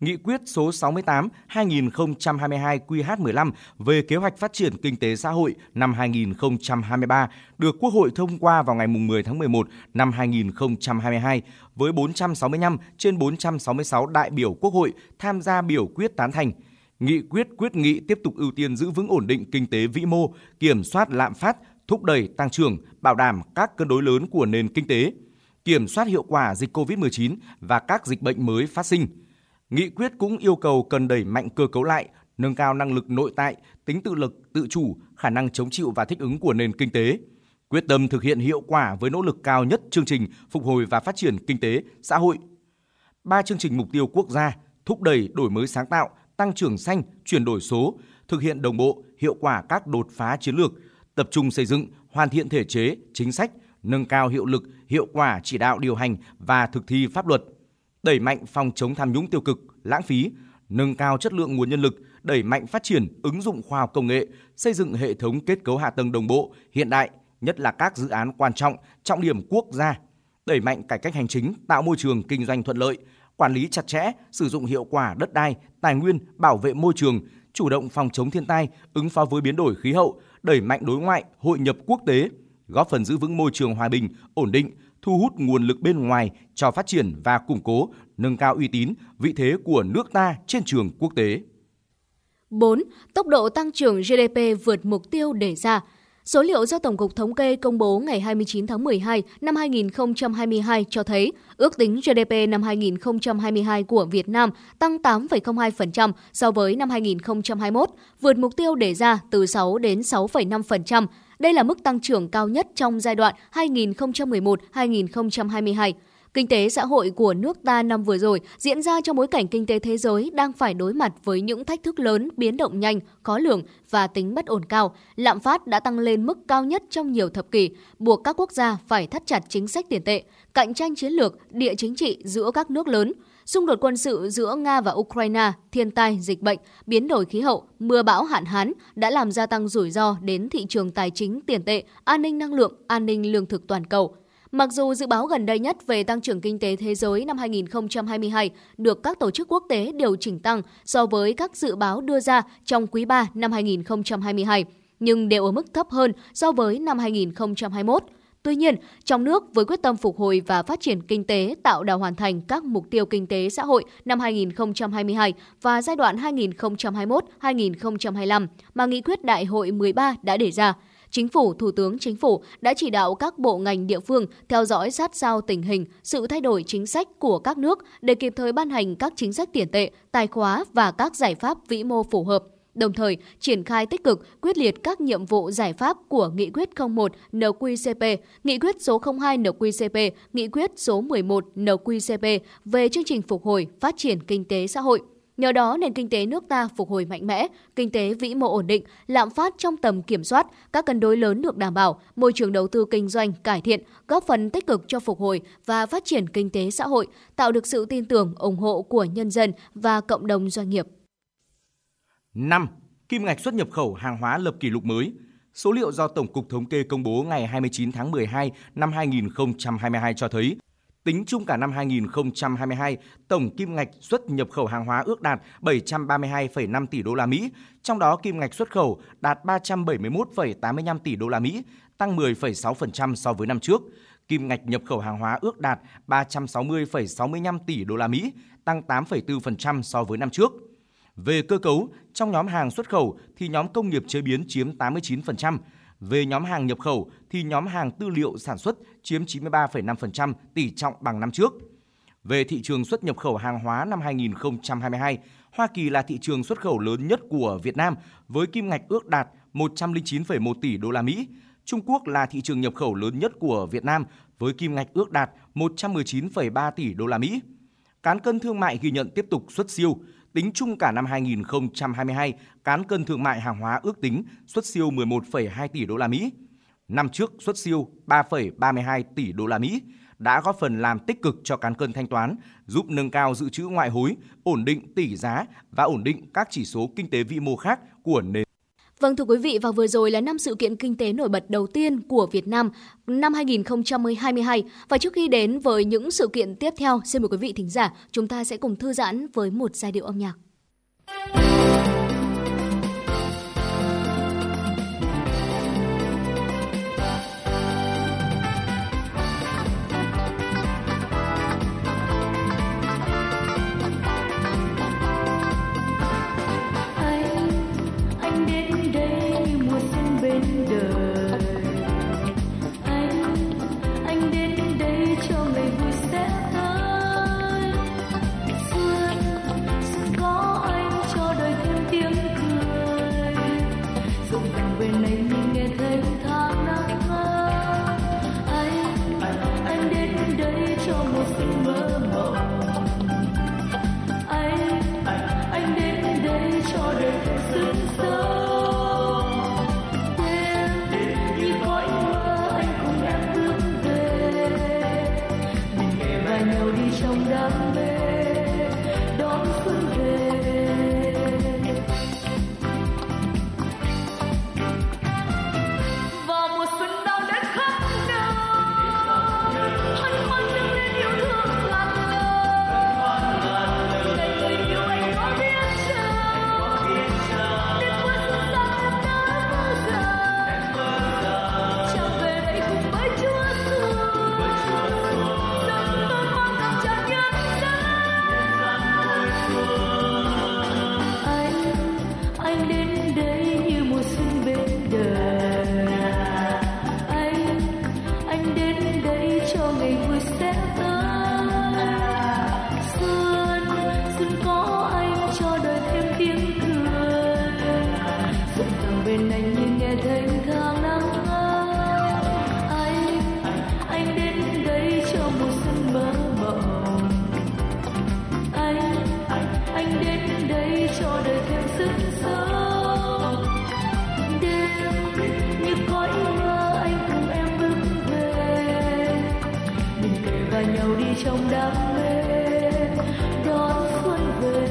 Nghị quyết số 68/2022-QH15 về kế hoạch phát triển kinh tế xã hội năm 2023 được Quốc hội thông qua vào ngày 10 tháng 11 năm 2022 với 465 trên 466 đại biểu Quốc hội tham gia biểu quyết tán thành. Nghị quyết quyết nghị tiếp tục ưu tiên giữ vững ổn định kinh tế vĩ mô, kiểm soát lạm phát, thúc đẩy tăng trưởng, bảo đảm các cân đối lớn của nền kinh tế, kiểm soát hiệu quả dịch COVID-19 và các dịch bệnh mới phát sinh. Nghị quyết cũng yêu cầu cần đẩy mạnh cơ cấu lại, nâng cao năng lực nội tại, tính tự lực, tự chủ, khả năng chống chịu và thích ứng của nền kinh tế. Quyết tâm thực hiện hiệu quả với nỗ lực cao nhất chương trình phục hồi và phát triển kinh tế, xã hội. 3 chương trình mục tiêu quốc gia, thúc đẩy đổi mới sáng tạo, tăng trưởng xanh, chuyển đổi số, thực hiện đồng bộ, hiệu quả các đột phá chiến lược, tập trung xây dựng, hoàn thiện thể chế, chính sách, nâng cao hiệu lực, hiệu quả chỉ đạo điều hành và thực thi pháp luật. Đẩy mạnh phòng chống tham nhũng tiêu cực, lãng phí, nâng cao chất lượng nguồn nhân lực, đẩy mạnh phát triển ứng dụng khoa học công nghệ, xây dựng hệ thống kết cấu hạ tầng đồng bộ, hiện đại, nhất là các dự án quan trọng, trọng điểm quốc gia, đẩy mạnh cải cách hành chính, tạo môi trường kinh doanh thuận lợi, quản lý chặt chẽ, sử dụng hiệu quả đất đai, tài nguyên, bảo vệ môi trường, chủ động phòng chống thiên tai, ứng phó với biến đổi khí hậu, đẩy mạnh đối ngoại, hội nhập quốc tế, góp phần giữ vững môi trường hòa bình, ổn định, thu hút nguồn lực bên ngoài cho phát triển và củng cố, nâng cao uy tín, vị thế của nước ta trên trường quốc tế. 4. Tốc độ tăng trưởng GDP vượt mục tiêu đề ra. Số liệu do Tổng cục Thống kê công bố ngày 29 tháng 12 năm 2022 cho thấy ước tính GDP năm 2022 của Việt Nam tăng 8,02% so với năm 2021, vượt mục tiêu đề ra từ 6 đến 6,5%. Đây là mức tăng trưởng cao nhất trong giai đoạn 2011-2022. Kinh tế xã hội của nước ta năm vừa rồi diễn ra trong bối cảnh kinh tế thế giới đang phải đối mặt với những thách thức lớn, biến động nhanh, khó lường và tính bất ổn cao. Lạm phát đã tăng lên mức cao nhất trong nhiều thập kỷ, buộc các quốc gia phải thắt chặt chính sách tiền tệ, cạnh tranh chiến lược, địa chính trị giữa các nước lớn. Xung đột quân sự giữa Nga và Ukraine, thiên tai, dịch bệnh, biến đổi khí hậu, mưa bão hạn hán đã làm gia tăng rủi ro đến thị trường tài chính tiền tệ, an ninh năng lượng, an ninh lương thực toàn cầu. Mặc dù dự báo gần đây nhất về tăng trưởng kinh tế thế giới năm 2022 được các tổ chức quốc tế điều chỉnh tăng so với các dự báo đưa ra trong quý 3 năm 2022, nhưng đều ở mức thấp hơn so với năm 2021. Tuy nhiên, trong nước với quyết tâm phục hồi và phát triển kinh tế, tạo đà hoàn thành các mục tiêu kinh tế xã hội năm 2022 và giai đoạn 2021-2025 mà nghị quyết Đại hội 13 đã đề ra, Chính phủ, Thủ tướng Chính phủ đã chỉ đạo các bộ ngành địa phương theo dõi sát sao tình hình, sự thay đổi chính sách của các nước để kịp thời ban hành các chính sách tiền tệ, tài khóa và các giải pháp vĩ mô phù hợp. Đồng thời, triển khai tích cực, quyết liệt các nhiệm vụ giải pháp của Nghị quyết 01 NQCP, Nghị quyết số 02 NQCP, Nghị quyết số 11 NQCP về chương trình phục hồi, phát triển kinh tế xã hội. Nhờ đó, nền kinh tế nước ta phục hồi mạnh mẽ, kinh tế vĩ mô ổn định, lạm phát trong tầm kiểm soát, các cân đối lớn được đảm bảo, môi trường đầu tư kinh doanh cải thiện, góp phần tích cực cho phục hồi và phát triển kinh tế xã hội, tạo được sự tin tưởng, ủng hộ của nhân dân và cộng đồng doanh nghiệp. 5. Kim ngạch xuất nhập khẩu hàng hóa lập kỷ lục mới. Số liệu do Tổng cục Thống kê công bố ngày 29 tháng 12 năm 2022 cho thấy, tính chung cả năm 2022, tổng kim ngạch xuất nhập khẩu hàng hóa ước đạt 732,5 tỷ đô la Mỹ, trong đó kim ngạch xuất khẩu đạt 371,85 tỷ đô la Mỹ, tăng 10,6% so với năm trước. Kim ngạch nhập khẩu hàng hóa ước đạt 360,65 tỷ đô la Mỹ, tăng 8,4% so với năm trước. Về cơ cấu, trong nhóm hàng xuất khẩu thì nhóm công nghiệp chế biến chiếm 89%, về nhóm hàng nhập khẩu thì nhóm hàng tư liệu sản xuất chiếm 93,5%, tỷ trọng bằng năm trước. Về thị trường xuất nhập khẩu hàng hóa năm 2022, Hoa Kỳ là thị trường xuất khẩu lớn nhất của Việt Nam với kim ngạch ước đạt 109,1 tỷ đô la Mỹ. Trung Quốc là thị trường nhập khẩu lớn nhất của Việt Nam với kim ngạch ước đạt 119,3 tỷ đô la Mỹ. Cán cân thương mại ghi nhận tiếp tục xuất siêu. Tính chung cả năm 2022, cán cân thương mại hàng hóa ước tính xuất siêu 11,2 tỷ đô la Mỹ. Năm trước xuất siêu 3,32 tỷ đô la Mỹ đã góp phần làm tích cực cho cán cân thanh toán, giúp nâng cao dự trữ ngoại hối, ổn định tỷ giá và ổn định các chỉ số kinh tế vĩ mô khác của nền. Vâng, thưa quý vị, và vừa rồi là 5 sự kiện kinh tế nổi bật đầu tiên của Việt Nam năm 2022. Và trước khi đến với những sự kiện tiếp theo, xin mời quý vị thính giả, chúng ta sẽ cùng thư giãn với một giai điệu âm nhạc. Anh đến đây cho mùa xuân mới. đây cho đời thêm sức sống. Đêm như cõi mơ anh cùng em bước về, mình kề vai nhau đi trong đám mê đón xuân về.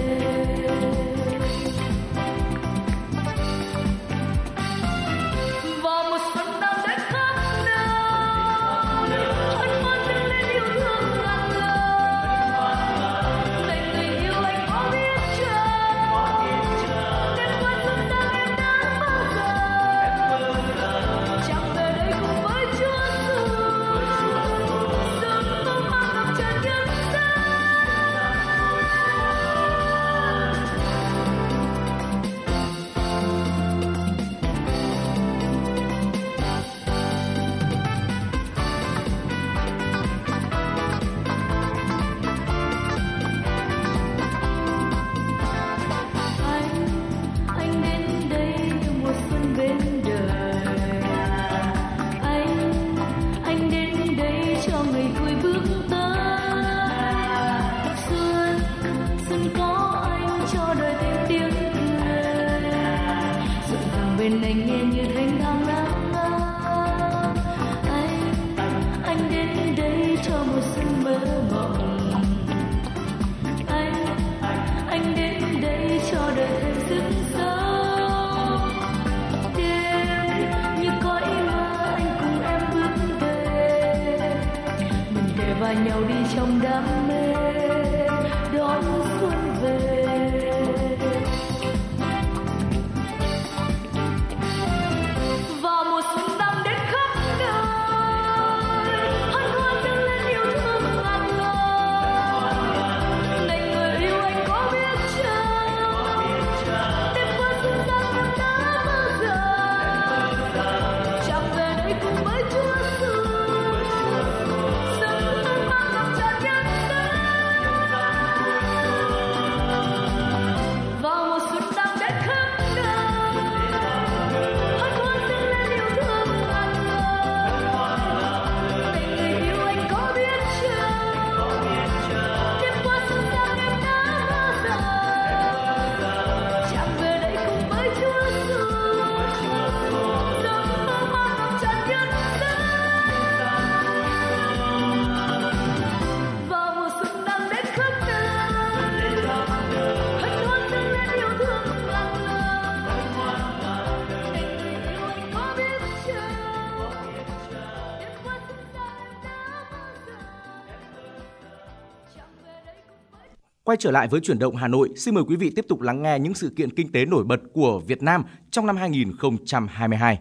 Quay trở lại với Chuyển động Hà Nội, xin mời quý vị tiếp tục lắng nghe những sự kiện kinh tế nổi bật của Việt Nam trong năm 2022.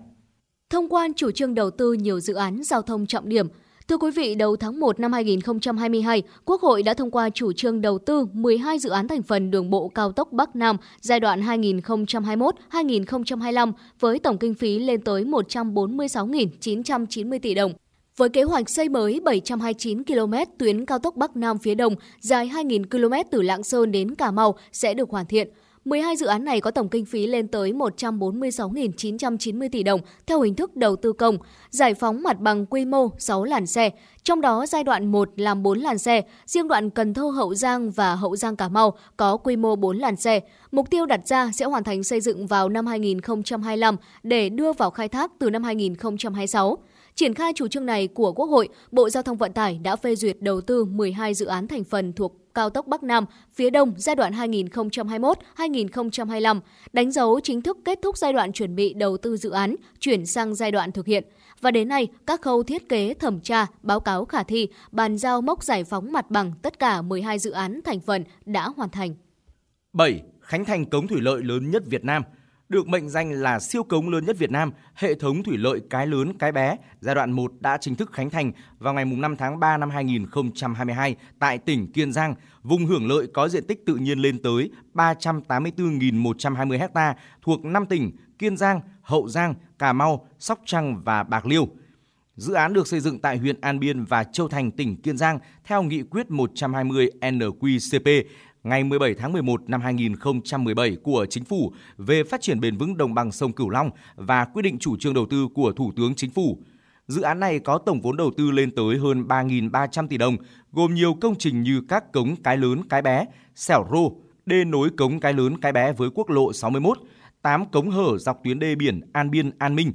Thông qua chủ trương đầu tư nhiều dự án giao thông trọng điểm, thưa quý vị, đầu tháng 1 năm 2022, Quốc hội đã thông qua chủ trương đầu tư 12 dự án thành phần đường bộ cao tốc Bắc Nam giai đoạn 2021-2025 với tổng kinh phí lên tới 146.990 tỷ đồng. Với kế hoạch xây mới 729 km tuyến cao tốc Bắc Nam phía Đông dài 2.000 km từ Lạng Sơn đến Cà Mau sẽ được hoàn thiện. 12 dự án này có tổng kinh phí lên tới 146.990 tỷ đồng theo hình thức đầu tư công, giải phóng mặt bằng quy mô 6 làn xe, trong đó giai đoạn 1 làm 4 làn xe, riêng đoạn Cần Thơ Hậu Giang và Hậu Giang Cà Mau có quy mô 4 làn xe. Mục tiêu đặt ra sẽ hoàn thành xây dựng vào năm 2025 để đưa vào khai thác từ năm 2026. Triển khai chủ trương này của Quốc hội, Bộ Giao thông Vận tải đã phê duyệt đầu tư 12 dự án thành phần thuộc cao tốc Bắc Nam phía Đông giai đoạn 2021-2025, đánh dấu chính thức kết thúc giai đoạn chuẩn bị đầu tư dự án, chuyển sang giai đoạn thực hiện. Và đến nay, các khâu thiết kế, thẩm tra, báo cáo khả thi, bàn giao mốc giải phóng mặt bằng tất cả 12 dự án thành phần đã hoàn thành. 7. Khánh thành cống thủy lợi lớn nhất Việt Nam. Được mệnh danh là siêu cống lớn nhất Việt Nam, hệ thống thủy lợi Cái Lớn Cái Bé giai đoạn 1 đã chính thức khánh thành vào ngày 5 tháng 3 năm 2022 tại tỉnh Kiên Giang, vùng hưởng lợi có diện tích tự nhiên lên tới 384.120 ha thuộc 5 tỉnh Kiên Giang, Hậu Giang, Cà Mau, Sóc Trăng và Bạc Liêu. Dự án được xây dựng tại huyện An Biên và Châu Thành, tỉnh Kiên Giang theo nghị quyết 120 NQCP ngày 17 tháng 11 năm 2017 của Chính phủ về phát triển bền vững đồng bằng sông Cửu Long và quyết định chủ trương đầu tư của Thủ tướng Chính phủ. Dự án này có tổng vốn đầu tư lên tới hơn 3.300 tỷ đồng, gồm nhiều công trình như các cống Cái Lớn Cái Bé, Xẻo Rô, đê nối cống Cái Lớn, Cái Bé với quốc lộ 61, 8 cống hở dọc tuyến đê biển An Biên, An Minh,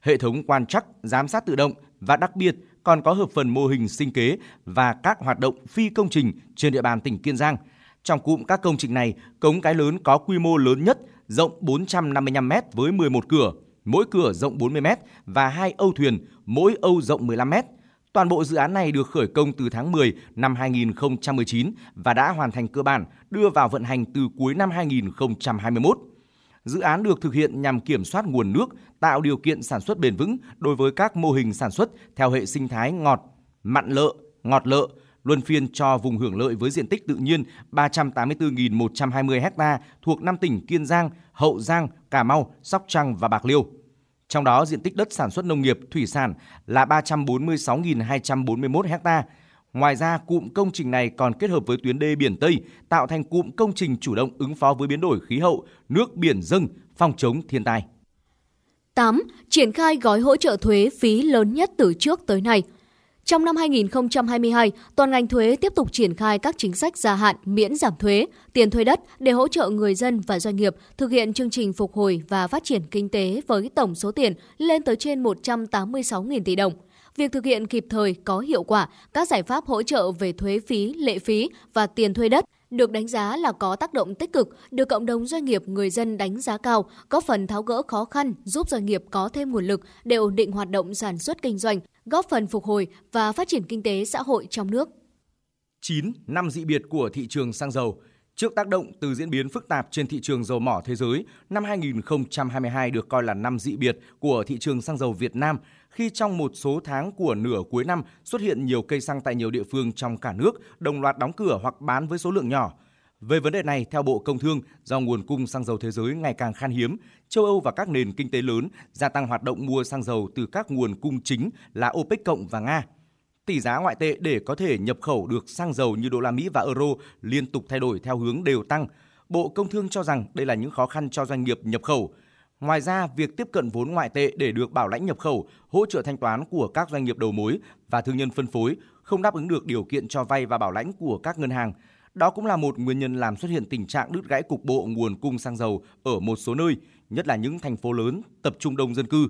hệ thống quan trắc, giám sát tự động và đặc biệt còn có hợp phần mô hình sinh kế và các hoạt động phi công trình trên địa bàn tỉnh Kiên Giang. Trong cụm các công trình này, cống Cái Lớn có quy mô lớn nhất, rộng 455 m với 11 cửa, mỗi cửa rộng 40 m và 2 âu thuyền, mỗi âu rộng 15 m. Toàn bộ dự án này được khởi công từ tháng 10 năm 2019 và đã hoàn thành cơ bản, đưa vào vận hành từ cuối năm 2021. Dự án được thực hiện nhằm kiểm soát nguồn nước, tạo điều kiện sản xuất bền vững đối với các mô hình sản xuất theo hệ sinh thái ngọt, mặn lợ, ngọt lợ, luân phiên cho vùng hưởng lợi với diện tích tự nhiên 384.120 ha thuộc 5 tỉnh Kiên Giang, Hậu Giang, Cà Mau, Sóc Trăng và Bạc Liêu. Trong đó, diện tích đất sản xuất nông nghiệp, thủy sản là 346.241 ha. Ngoài ra, cụm công trình này còn kết hợp với tuyến đê biển Tây, tạo thành cụm công trình chủ động ứng phó với biến đổi khí hậu, nước biển dâng, phòng chống thiên tai. 8. Triển khai gói hỗ trợ thuế phí lớn nhất từ trước tới nay. Trong năm 2022, toàn ngành thuế tiếp tục triển khai các chính sách gia hạn miễn giảm thuế, tiền thuê đất để hỗ trợ người dân và doanh nghiệp thực hiện chương trình phục hồi và phát triển kinh tế với tổng số tiền lên tới trên 186.000 tỷ đồng. Việc thực hiện kịp thời có hiệu quả các giải pháp hỗ trợ về thuế phí, lệ phí và tiền thuê đất được đánh giá là có tác động tích cực, được cộng đồng doanh nghiệp người dân đánh giá cao, góp phần tháo gỡ khó khăn, giúp doanh nghiệp có thêm nguồn lực để ổn định hoạt động sản xuất kinh doanh, góp phần phục hồi và phát triển kinh tế xã hội trong nước. 9. Năm dị biệt của thị trường xăng dầu. Trước tác động từ diễn biến phức tạp trên thị trường dầu mỏ thế giới, năm 2022 được coi là năm dị biệt của thị trường xăng dầu Việt Nam, khi trong một số tháng của nửa cuối năm xuất hiện nhiều cây xăng tại nhiều địa phương trong cả nước đồng loạt đóng cửa hoặc bán với số lượng nhỏ. Về vấn đề này, theo Bộ Công Thương, do nguồn cung xăng dầu thế giới ngày càng khan hiếm, châu Âu và các nền kinh tế lớn gia tăng hoạt động mua xăng dầu từ các nguồn cung chính là OPEC cộng và Nga. Tỷ giá ngoại tệ để có thể nhập khẩu được xăng dầu như đô la Mỹ và euro liên tục thay đổi theo hướng đều tăng. Bộ Công Thương cho rằng đây là những khó khăn cho doanh nghiệp nhập khẩu. Ngoài ra, việc tiếp cận vốn ngoại tệ để được bảo lãnh nhập khẩu, hỗ trợ thanh toán của các doanh nghiệp đầu mối và thương nhân phân phối không đáp ứng được điều kiện cho vay và bảo lãnh của các ngân hàng. Đó cũng là một nguyên nhân làm xuất hiện tình trạng đứt gãy cục bộ nguồn cung xăng dầu ở một số nơi, nhất là những thành phố lớn tập trung đông dân cư.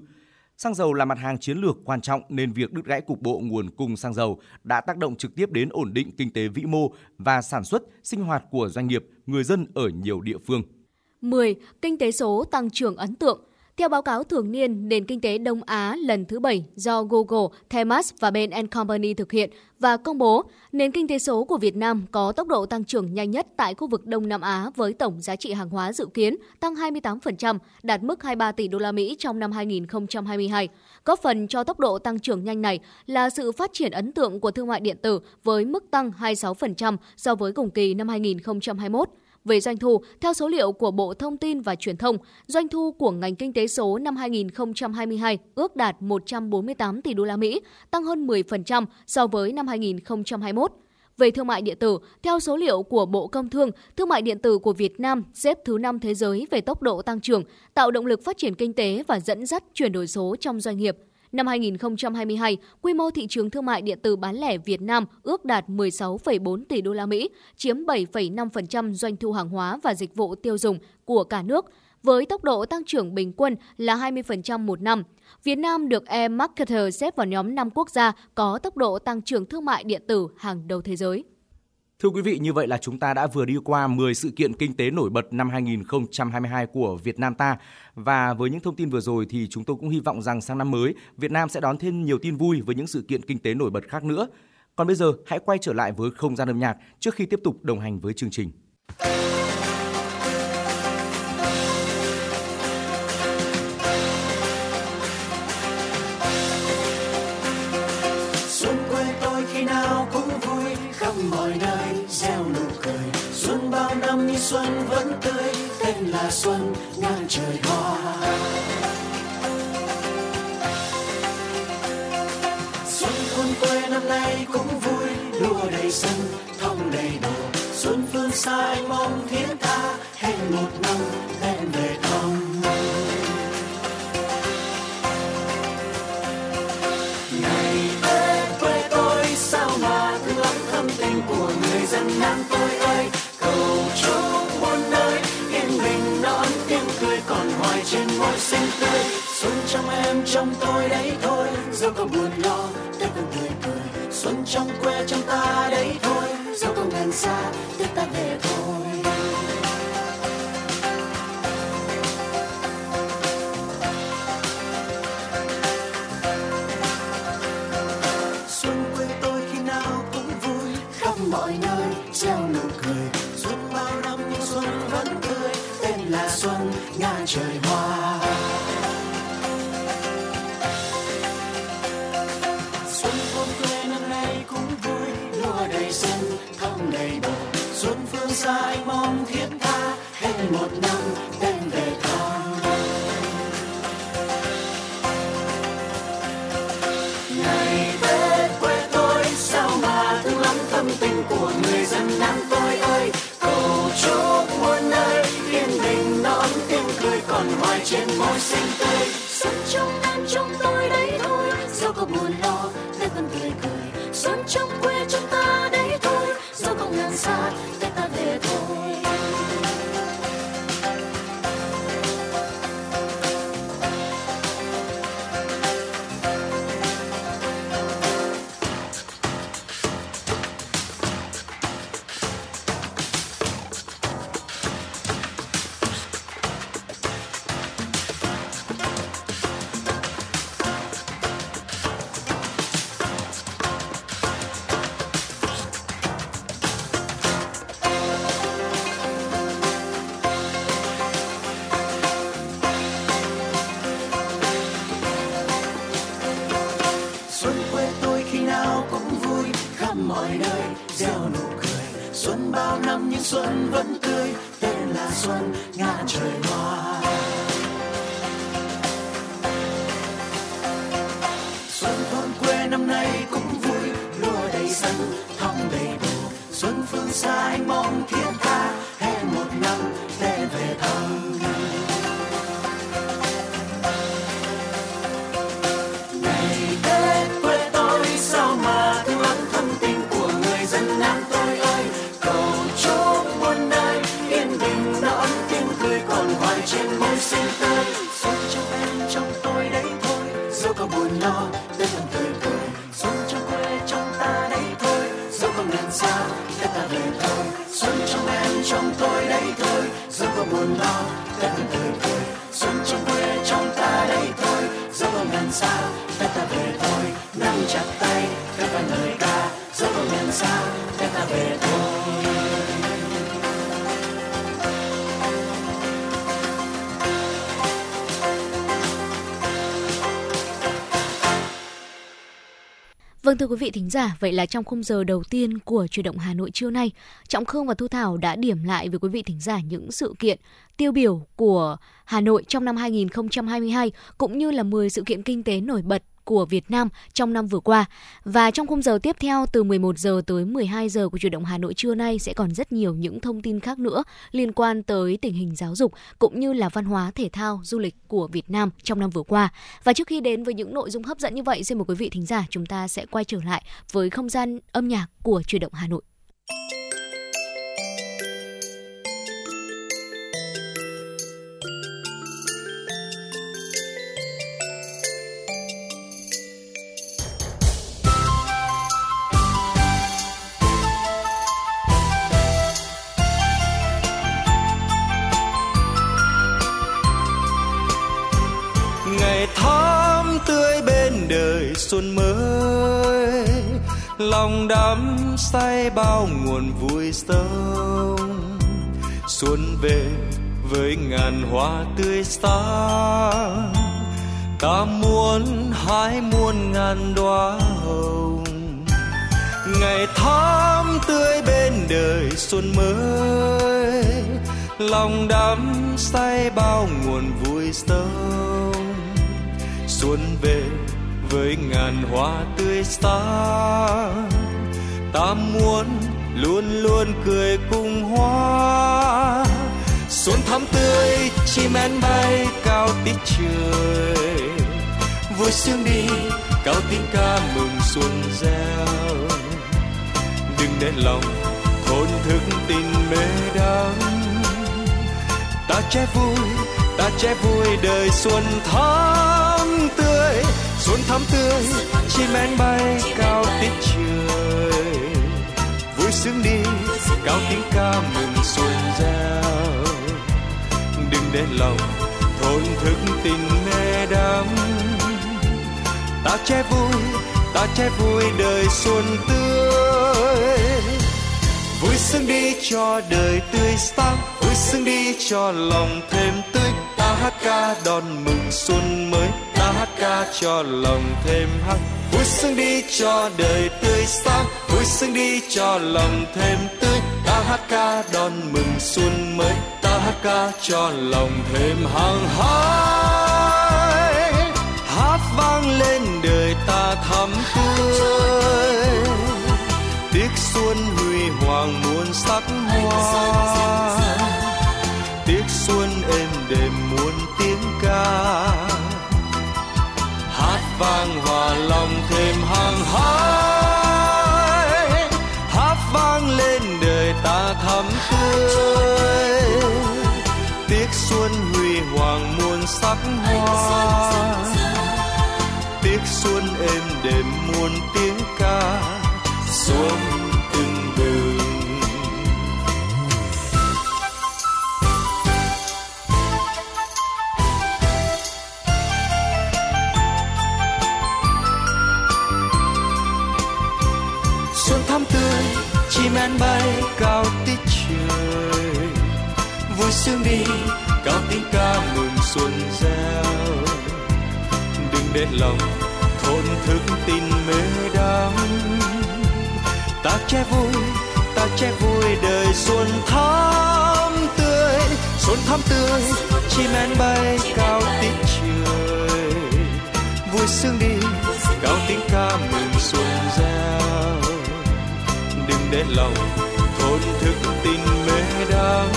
Xăng dầu là mặt hàng chiến lược quan trọng nên việc đứt gãy cục bộ nguồn cung xăng dầu đã tác động trực tiếp đến ổn định kinh tế vĩ mô và sản xuất, sinh hoạt của doanh nghiệp, người dân ở nhiều địa phương. 10. Kinh tế số tăng trưởng ấn tượng. Theo báo cáo thường niên nền kinh tế Đông Á lần thứ 7 do Google, Temas và Bain & Company thực hiện và công bố, nền kinh tế số của Việt Nam có tốc độ tăng trưởng nhanh nhất tại khu vực Đông Nam Á với tổng giá trị hàng hóa dự kiến tăng 28%, đạt mức 23 tỷ đô la Mỹ trong năm 2022. Góp phần cho tốc độ tăng trưởng nhanh này là sự phát triển ấn tượng của thương mại điện tử với mức tăng 26% so với cùng kỳ năm 2021. Về doanh thu, theo số liệu của Bộ Thông tin và Truyền thông, doanh thu của ngành kinh tế số năm 2022 ước đạt 148 tỷ đô la Mỹ, tăng hơn 10% so với năm 2021. Về thương mại điện tử, theo số liệu của Bộ Công Thương, thương mại điện tử của Việt Nam xếp thứ 5 thế giới về tốc độ tăng trưởng, tạo động lực phát triển kinh tế và dẫn dắt chuyển đổi số trong doanh nghiệp. Năm 2022, quy mô thị trường thương mại điện tử bán lẻ Việt Nam ước đạt 16,4 tỷ đô la Mỹ, chiếm 7,5% doanh thu hàng hóa và dịch vụ tiêu dùng của cả nước, với tốc độ tăng trưởng bình quân là 20% một năm. Việt Nam được eMarketer xếp vào nhóm 5 quốc gia có tốc độ tăng trưởng thương mại điện tử hàng đầu thế giới. Thưa quý vị, như vậy là chúng ta đã vừa đi qua 10 sự kiện kinh tế nổi bật năm 2022 của Việt Nam ta. Và với những thông tin vừa rồi thì chúng tôi cũng hy vọng rằng sang năm mới, Việt Nam sẽ đón thêm nhiều tin vui với những sự kiện kinh tế nổi bật khác nữa. Còn bây giờ, hãy quay trở lại với không gian âm nhạc trước khi tiếp tục đồng hành với chương trình. Xuân vẫn tươi, tên là xuân ngang trời hoa. Xuân thôn quê năm nay cũng vui, lúa đầy sân, thông đầy đồ. Xuân phương xa anh mong thiết tha, hẹn một năm em về thăm. Ngày Tết quê tôi sao mà thương lắm thâm tình của người dân Nam tôi ơi, cầu chúc. trong tôi đấy thôi, dẫu có buồn lo ta vẫn tươi cười, xuân trong quê trong ta đấy thôi, dẫu có ngàn xa Tết ta về thôi. Xuân quê tôi khi nào cũng vui, khắp mọi nơi treo nụ cười, suốt bao năm nhưng xuân vẫn tươi, tên là xuân ngã trời hoa. Xuân phương xa anh mong thiết tha, hết một năm đem về thăm. Ngày Tết quê tôi sao mà thương lắm tâm tình của người dân Nam tôi ơi. Cầu chúc muôn nơi yên bình nó ấm tiếng cười còn hoài trên môi xanh tươi. Xuân trong em trong tôi đấy thôi, dẫu có buồn lo ta vẫn tươi cười. Xuân trong quê chúng ta đấy thôi, dẫu có ngàn xa Tết ta về thôi. Vâng, thưa quý vị thính giả, vậy là trong khung giờ đầu tiên của Chuyển động Hà Nội trưa nay, Trọng Khương và Thu Thảo đã điểm lại với quý vị thính giả những sự kiện tiêu biểu của Hà Nội trong năm 2022 cũng như là 10 sự kiện kinh tế nổi bật của Việt Nam trong năm vừa qua. Và trong khung giờ tiếp theo từ 11 giờ tới 12 giờ của Chuyển động Hà Nội trưa nay sẽ còn rất nhiều những thông tin khác nữa liên quan tới tình hình giáo dục cũng như là văn hóa, thể thao, du lịch của Việt Nam trong năm vừa qua. Và trước khi đến với những nội dung hấp dẫn như vậy, xin mời quý vị thính giả chúng ta sẽ quay trở lại với không gian âm nhạc của Chuyển động Hà Nội. Xuân mới lòng đắm say bao nguồn vui sông, xuân về với ngàn hoa tươi sáng, ta muốn hái muôn ngàn đóa hồng. Ngày tháng tươi bên đời xuân mới lòng đắm say bao nguồn vui sông, xuân về với ngàn hoa tươi sáng, ta muốn luôn luôn cười cùng hoa. Xuân thắm tươi chim én bay cao tít trời, vui sướng đi cao tiếng ca mừng xuân reo. Đừng để lòng thốn thức tình mê đắm, ta che vui đời xuân thắm tươi. Xuân thắm tươi, chim én bay cao tít trời. Vui sướng đi, cao tiếng ca mừng xuân giao. Đừng để lòng thổn thức tình mê đắm. Ta che vui đời xuân tươi. Vui sướng đi cho đời tươi sáng, vui sướng đi cho lòng thêm tươi. Ta hát ca đón mừng xuân mới, ta hát ca cho lòng thêm hăng. Vui sướng đi cho đời tươi sáng, vui sướng đi cho lòng thêm tươi. Ta hát ca đón mừng xuân mới, ta hát ca cho lòng thêm hăng hái. Hát vang lên đời ta thắm tươi, tiếc xuân huy hoàng muôn sắc hoa. Tiếc xuân êm đềm muôn tiếng ca, hát vang hòa lòng thêm hăng hái. Hát vang lên đời ta thắm tươi, tiếc xuân huy hoàng muôn sắc hoa. Tiếc xuân êm đềm muôn tiếng ca, xuân từng đường. Xuân thắm tươi, chim én bay cao tít trời. Vui sướng đi, cao tiếng ca mừng xuân reo. Đừng để lòng thổn thức tình mê đắm. Ta che vui đời xuân thắm tươi. Xuân thắm tươi, chim én bay cao tít trời. Vui sướng đi, cao tiếng ca mừng xuân reo. Đừng để lòng thổn thức tình mê đắm.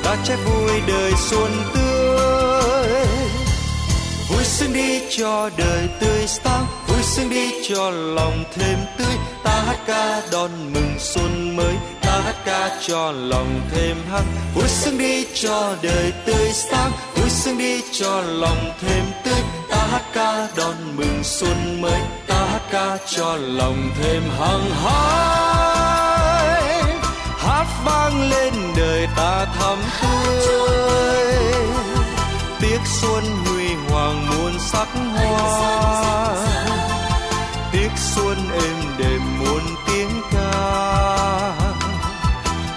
Ta che vui đời xuân tươi. Vui sướng đi cho đời tươi sáng, vui sướng đi cho lòng thêm tươi. Ta hát ca đón mừng xuân mới, ta hát ca cho lòng thêm hăng. Vui sướng đi cho đời tươi sáng, vui sướng đi cho lòng thêm tươi. Ta hát ca đón mừng xuân mới, ta hát ca cho lòng thêm hăng hái. Hát vang lên đời ta thắm tươi, tiếc xuân huy hoàng muôn sắc hoa. Tiếc xuân êm đềm muôn tiếng ca,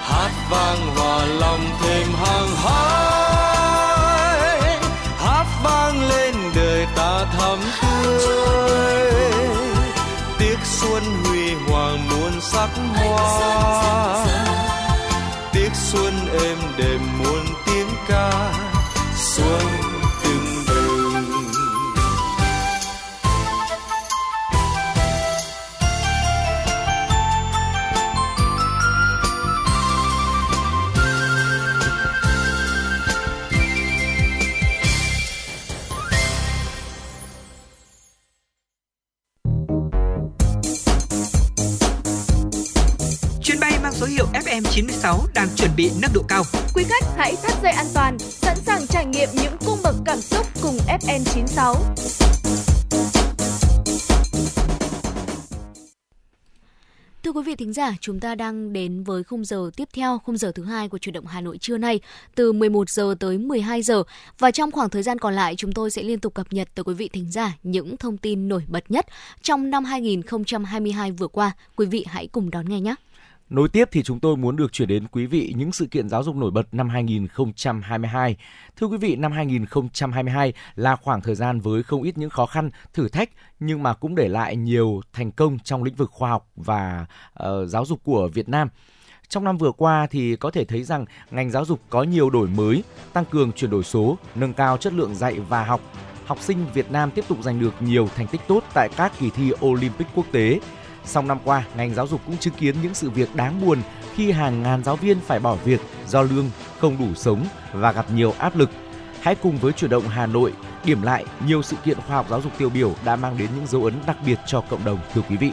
hát vang hòa lòng thêm hăng hái. Hát vang lên đời ta thắm tươi, tiếc xuân huy hoàng muôn sắc hoa. Tiếc xuân êm đềm muôn tiếng ca, xuân từng đường. Chuyến bay mang số hiệu FM 96 đang chuẩn bị nâng độ cao. Quý khách hãy thắt dây an toàn, sẵn sàng trải nghiệm những cung bậc cảm xúc cùng FM 96. Thưa quý vị thính giả, chúng ta đang đến với khung giờ tiếp theo, khung giờ thứ 2 của Chuyển động Hà Nội trưa nay từ 11 giờ tới 12 giờ. Và trong khoảng thời gian còn lại, chúng tôi sẽ liên tục cập nhật tới quý vị thính giả những thông tin nổi bật nhất trong năm 2022 vừa qua. Quý vị hãy cùng đón nghe nhé. Nối tiếp thì chúng tôi muốn được chuyển đến quý vị những sự kiện giáo dục nổi bật năm 2022. Thưa quý vị, năm 2022 là khoảng thời gian với không ít những khó khăn, thử thách nhưng mà cũng để lại nhiều thành công trong lĩnh vực khoa học và giáo dục của Việt Nam. Trong năm vừa qua thì có thể thấy rằng ngành giáo dục có nhiều đổi mới, tăng cường chuyển đổi số, nâng cao chất lượng dạy và học. Học sinh Việt Nam tiếp tục giành được nhiều thành tích tốt tại các kỳ thi Olympic quốc tế. Song năm qua, ngành giáo dục cũng chứng kiến những sự việc đáng buồn khi hàng ngàn giáo viên phải bỏ việc do lương không đủ sống và gặp nhiều áp lực. Hãy cùng với Chuyển động Hà Nội điểm lại nhiều sự kiện khoa học giáo dục tiêu biểu đã mang đến những dấu ấn đặc biệt cho cộng đồng, thưa quý vị.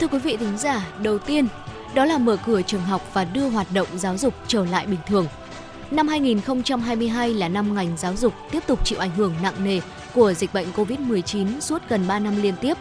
Thưa quý vị thính giả, đầu tiên đó là mở cửa trường học và đưa hoạt động giáo dục trở lại bình thường. Năm 2022 là năm ngành giáo dục tiếp tục chịu ảnh hưởng nặng nề của dịch bệnh COVID-19 suốt gần 3 năm liên tiếp.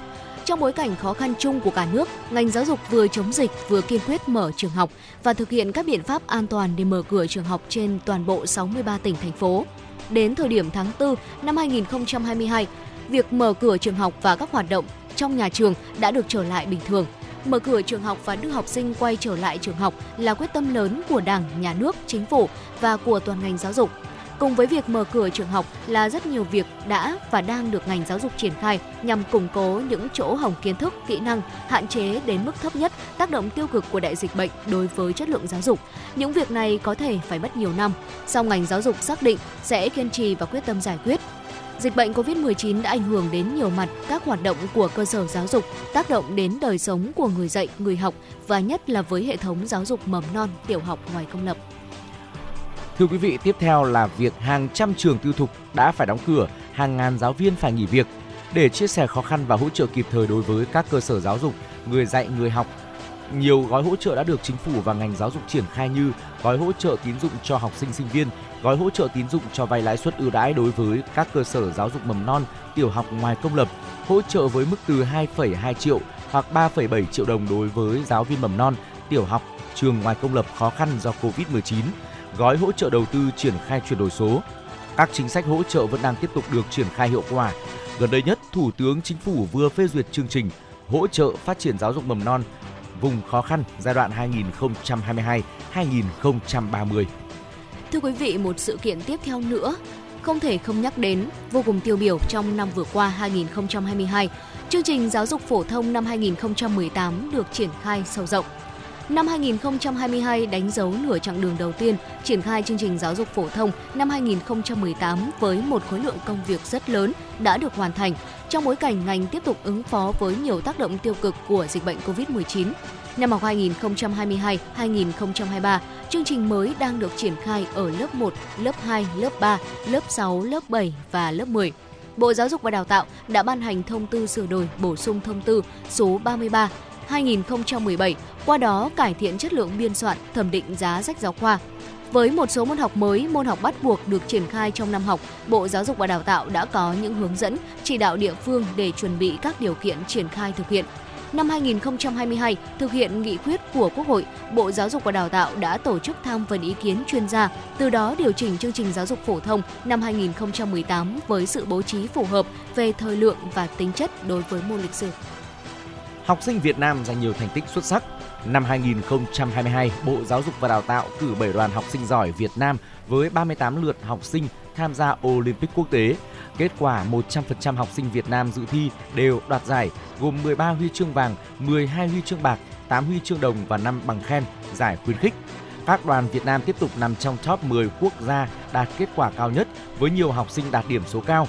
Trong bối cảnh khó khăn chung của cả nước, ngành giáo dục vừa chống dịch vừa kiên quyết mở trường học và thực hiện các biện pháp an toàn để mở cửa trường học trên toàn bộ 63 tỉnh, thành phố. Đến thời điểm tháng 4 năm 2022, việc mở cửa trường học và các hoạt động trong nhà trường đã được trở lại bình thường. Mở cửa trường học và đưa học sinh quay trở lại trường học là quyết tâm lớn của Đảng, Nhà nước, Chính phủ và của toàn ngành giáo dục. Cùng với việc mở cửa trường học là rất nhiều việc đã và đang được ngành giáo dục triển khai nhằm củng cố những chỗ hổng kiến thức, kỹ năng, hạn chế đến mức thấp nhất tác động tiêu cực của đại dịch bệnh đối với chất lượng giáo dục. Những việc này có thể phải mất nhiều năm, song ngành giáo dục xác định sẽ kiên trì và quyết tâm giải quyết. Dịch bệnh COVID-19 đã ảnh hưởng đến nhiều mặt các hoạt động của cơ sở giáo dục, tác động đến đời sống của người dạy, người học và nhất là với hệ thống giáo dục mầm non, tiểu học ngoài công lập. Thưa quý vị, tiếp theo là việc hàng trăm trường tư thục đã phải đóng cửa, hàng ngàn giáo viên phải nghỉ việc. Để chia sẻ khó khăn và hỗ trợ kịp thời đối với các cơ sở giáo dục, người dạy, người học, nhiều gói hỗ trợ đã được chính phủ và ngành giáo dục triển khai như gói hỗ trợ tín dụng cho học sinh sinh viên, gói hỗ trợ tín dụng cho vay lãi suất ưu đãi đối với các cơ sở giáo dục mầm non, tiểu học ngoài công lập, hỗ trợ với mức từ 2,2 triệu hoặc 3,7 triệu đồng đối với giáo viên mầm non, tiểu học, trường ngoài công lập khó khăn do Covid-19, gói hỗ trợ đầu tư triển khai chuyển đổi số. Các chính sách hỗ trợ vẫn đang tiếp tục được triển khai hiệu quả. Gần đây nhất, Thủ tướng Chính phủ vừa phê duyệt chương trình hỗ trợ phát triển giáo dục mầm non vùng khó khăn giai đoạn 2022-2030. Thưa quý vị, một sự kiện tiếp theo nữa không thể không nhắc đến, vô cùng tiêu biểu trong năm vừa qua 2022, chương trình giáo dục phổ thông năm 2018 được triển khai sâu rộng. Năm 2022 đánh dấu nửa chặng đường đầu tiên triển khai chương trình giáo dục phổ thông năm 2018 với một khối lượng công việc rất lớn đã được hoàn thành trong bối cảnh ngành tiếp tục ứng phó với nhiều tác động tiêu cực của dịch bệnh COVID-19. Năm học 2022-2023, chương trình mới đang được triển khai ở lớp 1, lớp 2, lớp 3, lớp 6, lớp 7 và lớp 10. Bộ Giáo dục và Đào tạo đã ban hành thông tư sửa đổi bổ sung thông tư số 33/2017, qua đó cải thiện chất lượng biên soạn, thẩm định giá sách giáo khoa. Với một số môn học mới, môn học bắt buộc được triển khai trong năm học, Bộ Giáo dục và Đào tạo đã có những hướng dẫn, chỉ đạo địa phương để chuẩn bị các điều kiện triển khai thực hiện. Năm 2022, thực hiện nghị quyết của Quốc hội, Bộ Giáo dục và Đào tạo đã tổ chức tham vấn ý kiến chuyên gia, từ đó điều chỉnh chương trình giáo dục phổ thông năm 2018 với sự bố trí phù hợp về thời lượng và tính chất đối với môn lịch sử. Học sinh Việt Nam giành nhiều thành tích xuất sắc. Năm 2022, Bộ Giáo dục và Đào tạo cử 7 đoàn học sinh giỏi Việt Nam với 38 lượt học sinh tham gia Olympic quốc tế. Kết quả 100% học sinh Việt Nam dự thi đều đoạt giải, gồm 13 huy chương vàng, 12 huy chương bạc, 8 huy chương đồng và 5 bằng khen, giải khuyến khích. Các đoàn Việt Nam tiếp tục nằm trong top 10 quốc gia đạt kết quả cao nhất với nhiều học sinh đạt điểm số cao.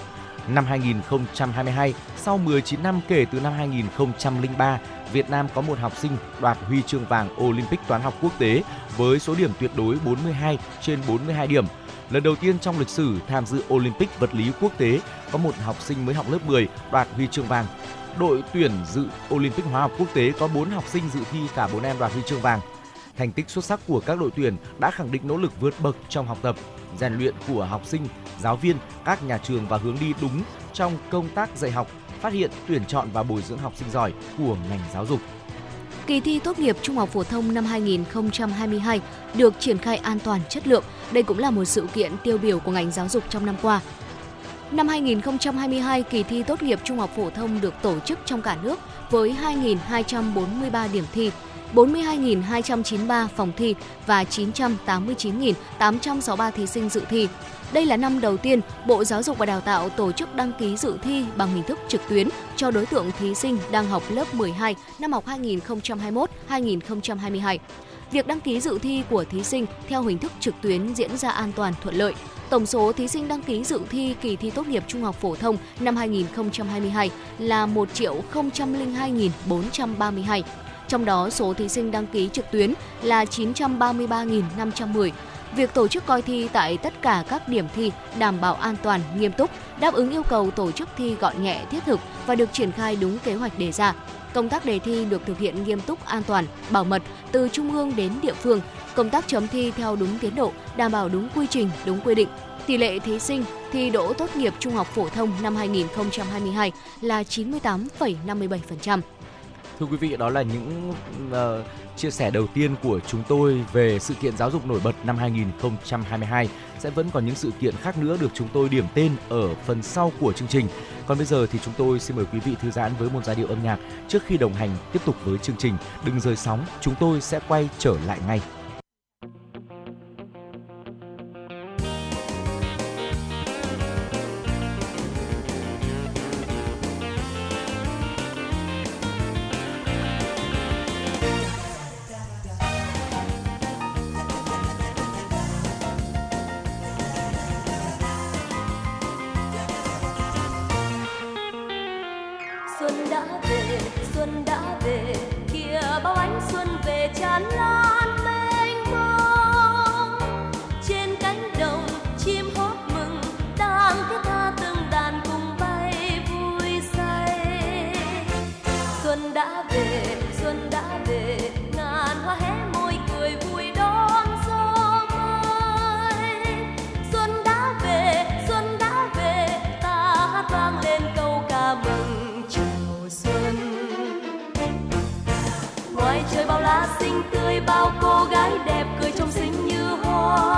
Năm 2022, sau 19 năm kể từ năm 2003, Việt Nam có một học sinh đoạt huy chương vàng Olympic toán học quốc tế với số điểm tuyệt đối 42 trên 42 điểm. Lần đầu tiên trong lịch sử tham dự Olympic vật lý quốc tế, có một học sinh mới học lớp 10 đoạt huy chương vàng. Đội tuyển dự Olympic hóa học quốc tế có 4 học sinh dự thi, cả 4 em đoạt huy chương vàng. Thành tích xuất sắc của các đội tuyển đã khẳng định nỗ lực vượt bậc trong học tập, rèn luyện của học sinh, giáo viên, các nhà trường và hướng đi đúng trong công tác dạy học, phát hiện, tuyển chọn và bồi dưỡng học sinh giỏi của ngành giáo dục. Kỳ thi tốt nghiệp trung học phổ thông năm 2022 được triển khai an toàn, chất lượng. Đây cũng là một sự kiện tiêu biểu của ngành giáo dục trong năm qua. Năm 2022, kỳ thi tốt nghiệp trung học phổ thông được tổ chức trong cả nước với 2.243 điểm thi, 42.293 phòng thi và 989.863 thí sinh dự thi. Đây là năm đầu tiên Bộ Giáo dục và Đào tạo tổ chức đăng ký dự thi bằng hình thức trực tuyến cho đối tượng thí sinh đang học lớp 12 năm học 2021-2022. Việc đăng ký dự thi của thí sinh theo hình thức trực tuyến diễn ra an toàn, thuận lợi. Tổng số thí sinh đăng ký dự thi kỳ thi tốt nghiệp trung học phổ thông năm 2022 là 1.002.432. Trong đó, số thí sinh đăng ký trực tuyến là 933.510. Việc tổ chức coi thi tại tất cả các điểm thi đảm bảo an toàn, nghiêm túc, đáp ứng yêu cầu tổ chức thi gọn nhẹ, thiết thực và được triển khai đúng kế hoạch đề ra. Công tác đề thi được thực hiện nghiêm túc, an toàn, bảo mật từ trung ương đến địa phương. Công tác chấm thi theo đúng tiến độ, đảm bảo đúng quy trình, đúng quy định. Tỷ lệ thí sinh thi đỗ tốt nghiệp trung học phổ thông năm 2022 là 98,57%. Thưa quý vị, đó là những chia sẻ đầu tiên của chúng tôi về sự kiện giáo dục nổi bật năm 2022. Sẽ vẫn còn những sự kiện khác nữa được chúng tôi điểm tên ở phần sau của chương trình. Còn bây giờ thì chúng tôi xin mời quý vị thư giãn với một giai điệu âm nhạc trước khi đồng hành tiếp tục với chương trình. Đừng rời sóng, chúng tôi sẽ quay trở lại ngay. Bao lá xinh tươi, bao cô gái đẹp cười trong xinh như hoa.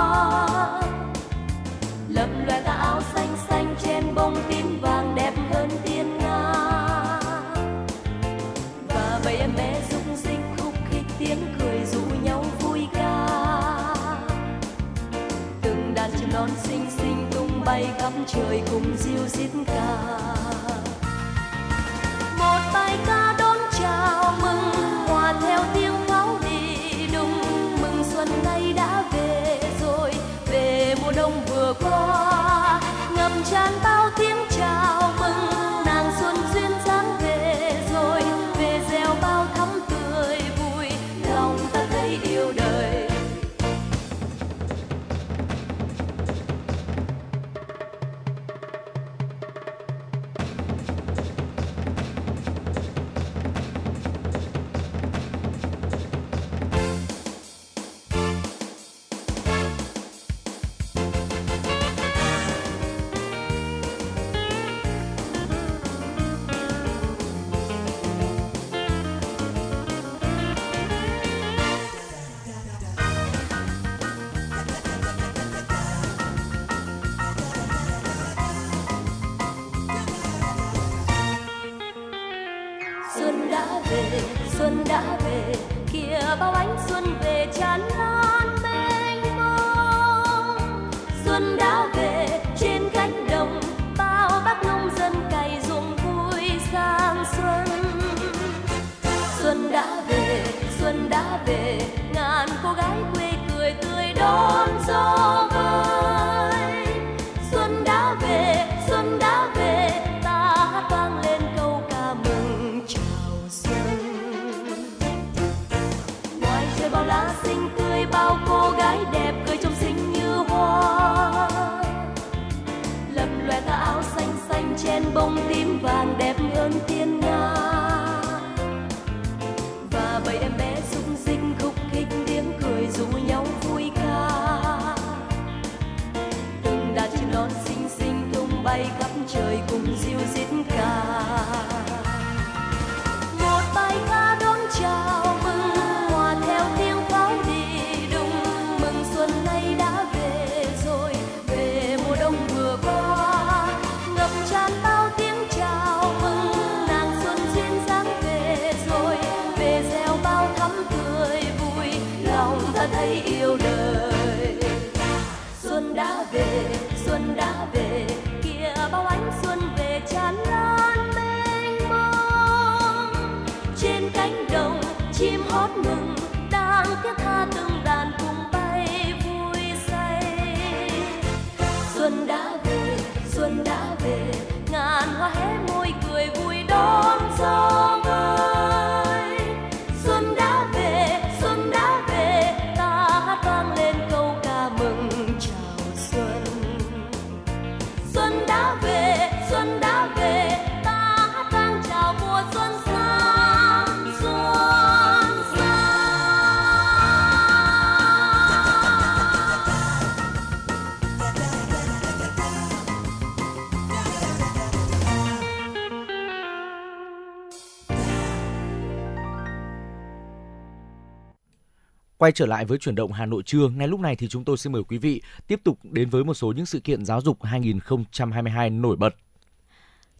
Quay trở lại với Chuyển động Hà Nội trưa, ngay lúc này thì chúng tôi xin mời quý vị tiếp tục đến với một số những sự kiện giáo dục 2022 nổi bật.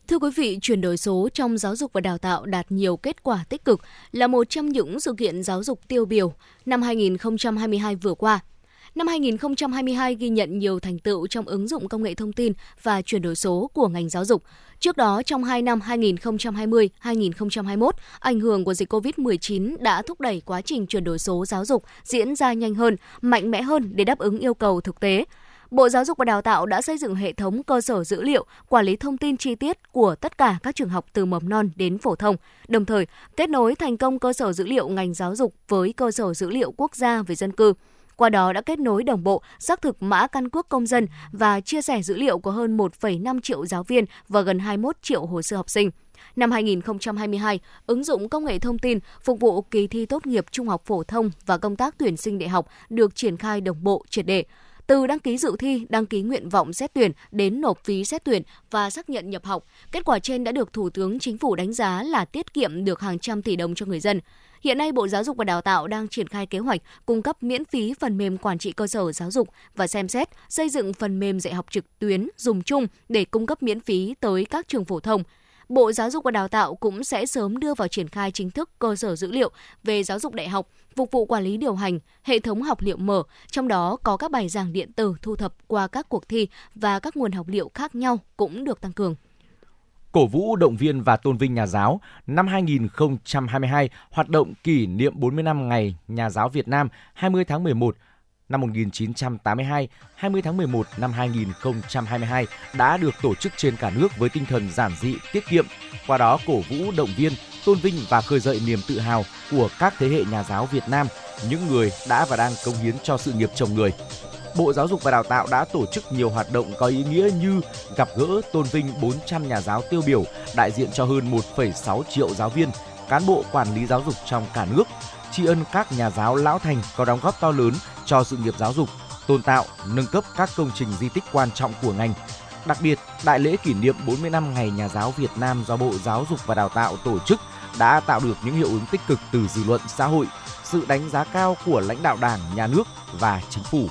Thưa quý vị, chuyển đổi số trong giáo dục và đào tạo đạt nhiều kết quả tích cực, là một trong những sự kiện giáo dục tiêu biểu năm 2022 vừa qua. Năm 2022 ghi nhận nhiều thành tựu trong ứng dụng công nghệ thông tin và chuyển đổi số của ngành giáo dục. Trước đó, trong 2 năm 2020-2021, ảnh hưởng của dịch COVID-19 đã thúc đẩy quá trình chuyển đổi số giáo dục diễn ra nhanh hơn, mạnh mẽ hơn để đáp ứng yêu cầu thực tế. Bộ Giáo dục và Đào tạo đã xây dựng hệ thống cơ sở dữ liệu, quản lý thông tin chi tiết của tất cả các trường học từ mầm non đến phổ thông, đồng thời kết nối thành công cơ sở dữ liệu ngành giáo dục với cơ sở dữ liệu quốc gia về dân cư. Qua đó đã kết nối đồng bộ, xác thực mã căn cước công dân và chia sẻ dữ liệu của hơn 1,5 triệu giáo viên và gần 21 triệu hồ sơ học sinh. Năm 2022, ứng dụng công nghệ thông tin phục vụ kỳ thi tốt nghiệp trung học phổ thông và công tác tuyển sinh đại học được triển khai đồng bộ, triệt để. Từ đăng ký dự thi, đăng ký nguyện vọng xét tuyển đến nộp phí xét tuyển và xác nhận nhập học, kết quả trên đã được Thủ tướng Chính phủ đánh giá là tiết kiệm được hàng trăm tỷ đồng cho người dân. Hiện nay, Bộ Giáo dục và Đào tạo đang triển khai kế hoạch cung cấp miễn phí phần mềm quản trị cơ sở giáo dục và xem xét xây dựng phần mềm dạy học trực tuyến dùng chung để cung cấp miễn phí tới các trường phổ thông. Bộ Giáo dục và Đào tạo cũng sẽ sớm đưa vào triển khai chính thức cơ sở dữ liệu về giáo dục đại học, phục vụ quản lý điều hành, hệ thống học liệu mở, trong đó có các bài giảng điện tử thu thập qua các cuộc thi và các nguồn học liệu khác nhau cũng được tăng cường. Cổ vũ, động viên và tôn vinh nhà giáo, năm 2022, hoạt động kỷ niệm 40 năm Ngày Nhà giáo Việt Nam 20 tháng 11 năm 1982, 20 tháng 11 năm 2022 đã được tổ chức trên cả nước với tinh thần giản dị, tiết kiệm, qua đó cổ vũ, động viên, tôn vinh và khơi dậy niềm tự hào của các thế hệ nhà giáo Việt Nam, những người đã và đang cống hiến cho sự nghiệp chồng người. Bộ Giáo dục và Đào tạo đã tổ chức nhiều hoạt động có ý nghĩa như gặp gỡ, tôn vinh 400 nhà giáo tiêu biểu, đại diện cho hơn 1,6 triệu giáo viên, cán bộ quản lý giáo dục trong cả nước, tri ân các nhà giáo lão thành có đóng góp to lớn cho sự nghiệp giáo dục, tôn tạo, nâng cấp các công trình di tích quan trọng của ngành. Đặc biệt, đại lễ kỷ niệm 40 năm Ngày Nhà giáo Việt Nam do Bộ Giáo dục và Đào tạo tổ chức đã tạo được những hiệu ứng tích cực từ dư luận xã hội, sự đánh giá cao của lãnh đạo Đảng, Nhà nước và Chính phủ.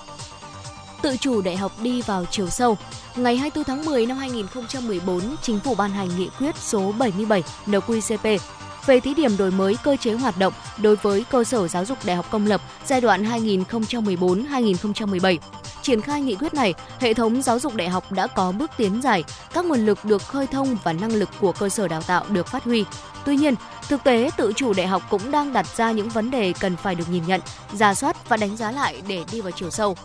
Tự chủ đại học đi vào chiều sâu. Ngày 24 tháng 10 năm 2014, Chính phủ ban hành nghị quyết số 77 NQCP về thí điểm đổi mới cơ chế hoạt động đối với cơ sở giáo dục đại học công lập giai đoạn 2014-2017. Triển khai nghị quyết này, hệ thống giáo dục đại học đã có bước tiến dài, các nguồn lực được khơi thông và năng lực của cơ sở đào tạo được phát huy. Tuy nhiên, thực tế tự chủ đại học cũng đang đặt ra những vấn đề cần phải được nhìn nhận, rà soát và đánh giá lại để đi vào chiều sâu.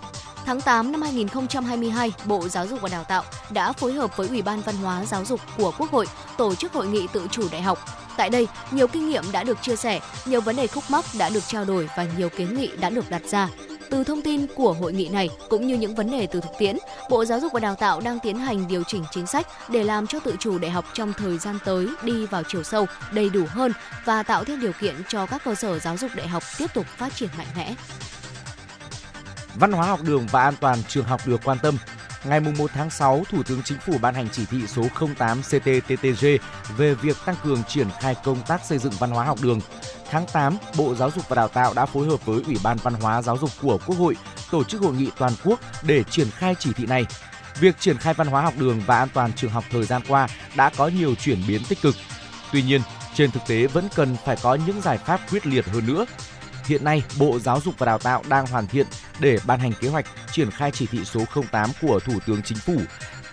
Tháng 8 năm 2022, Bộ Giáo dục và Đào tạo đã phối hợp với Ủy ban Văn hóa Giáo dục của Quốc hội tổ chức hội nghị tự chủ đại học. Tại đây, nhiều kinh nghiệm đã được chia sẻ, nhiều vấn đề khúc mắc đã được trao đổi và nhiều kiến nghị đã được đặt ra. Từ thông tin của hội nghị này cũng như những vấn đề từ thực tiễn, Bộ Giáo dục và Đào tạo đang tiến hành điều chỉnh chính sách để làm cho tự chủ đại học trong thời gian tới đi vào chiều sâu, đầy đủ hơn và tạo thêm điều kiện cho các cơ sở giáo dục đại học tiếp tục phát triển mạnh mẽ. Văn hóa học đường và an toàn trường học được quan tâm. Ngày 1 tháng 6, Thủ tướng Chính phủ ban hành chỉ thị số 08 CTTTG về việc tăng cường triển khai công tác xây dựng văn hóa học đường. Tháng 8, Bộ Giáo dục và Đào tạo đã phối hợp với Ủy ban Văn hóa Giáo dục của Quốc hội tổ chức hội nghị toàn quốc để triển khai chỉ thị này. Việc triển khai văn hóa học đường và an toàn trường học thời gian qua đã có nhiều chuyển biến tích cực. Tuy nhiên, trên thực tế vẫn cần phải có những giải pháp quyết liệt hơn nữa. Hiện nay, Bộ Giáo dục và Đào tạo đang hoàn thiện để ban hành kế hoạch triển khai chỉ thị số 08 của Thủ tướng Chính phủ.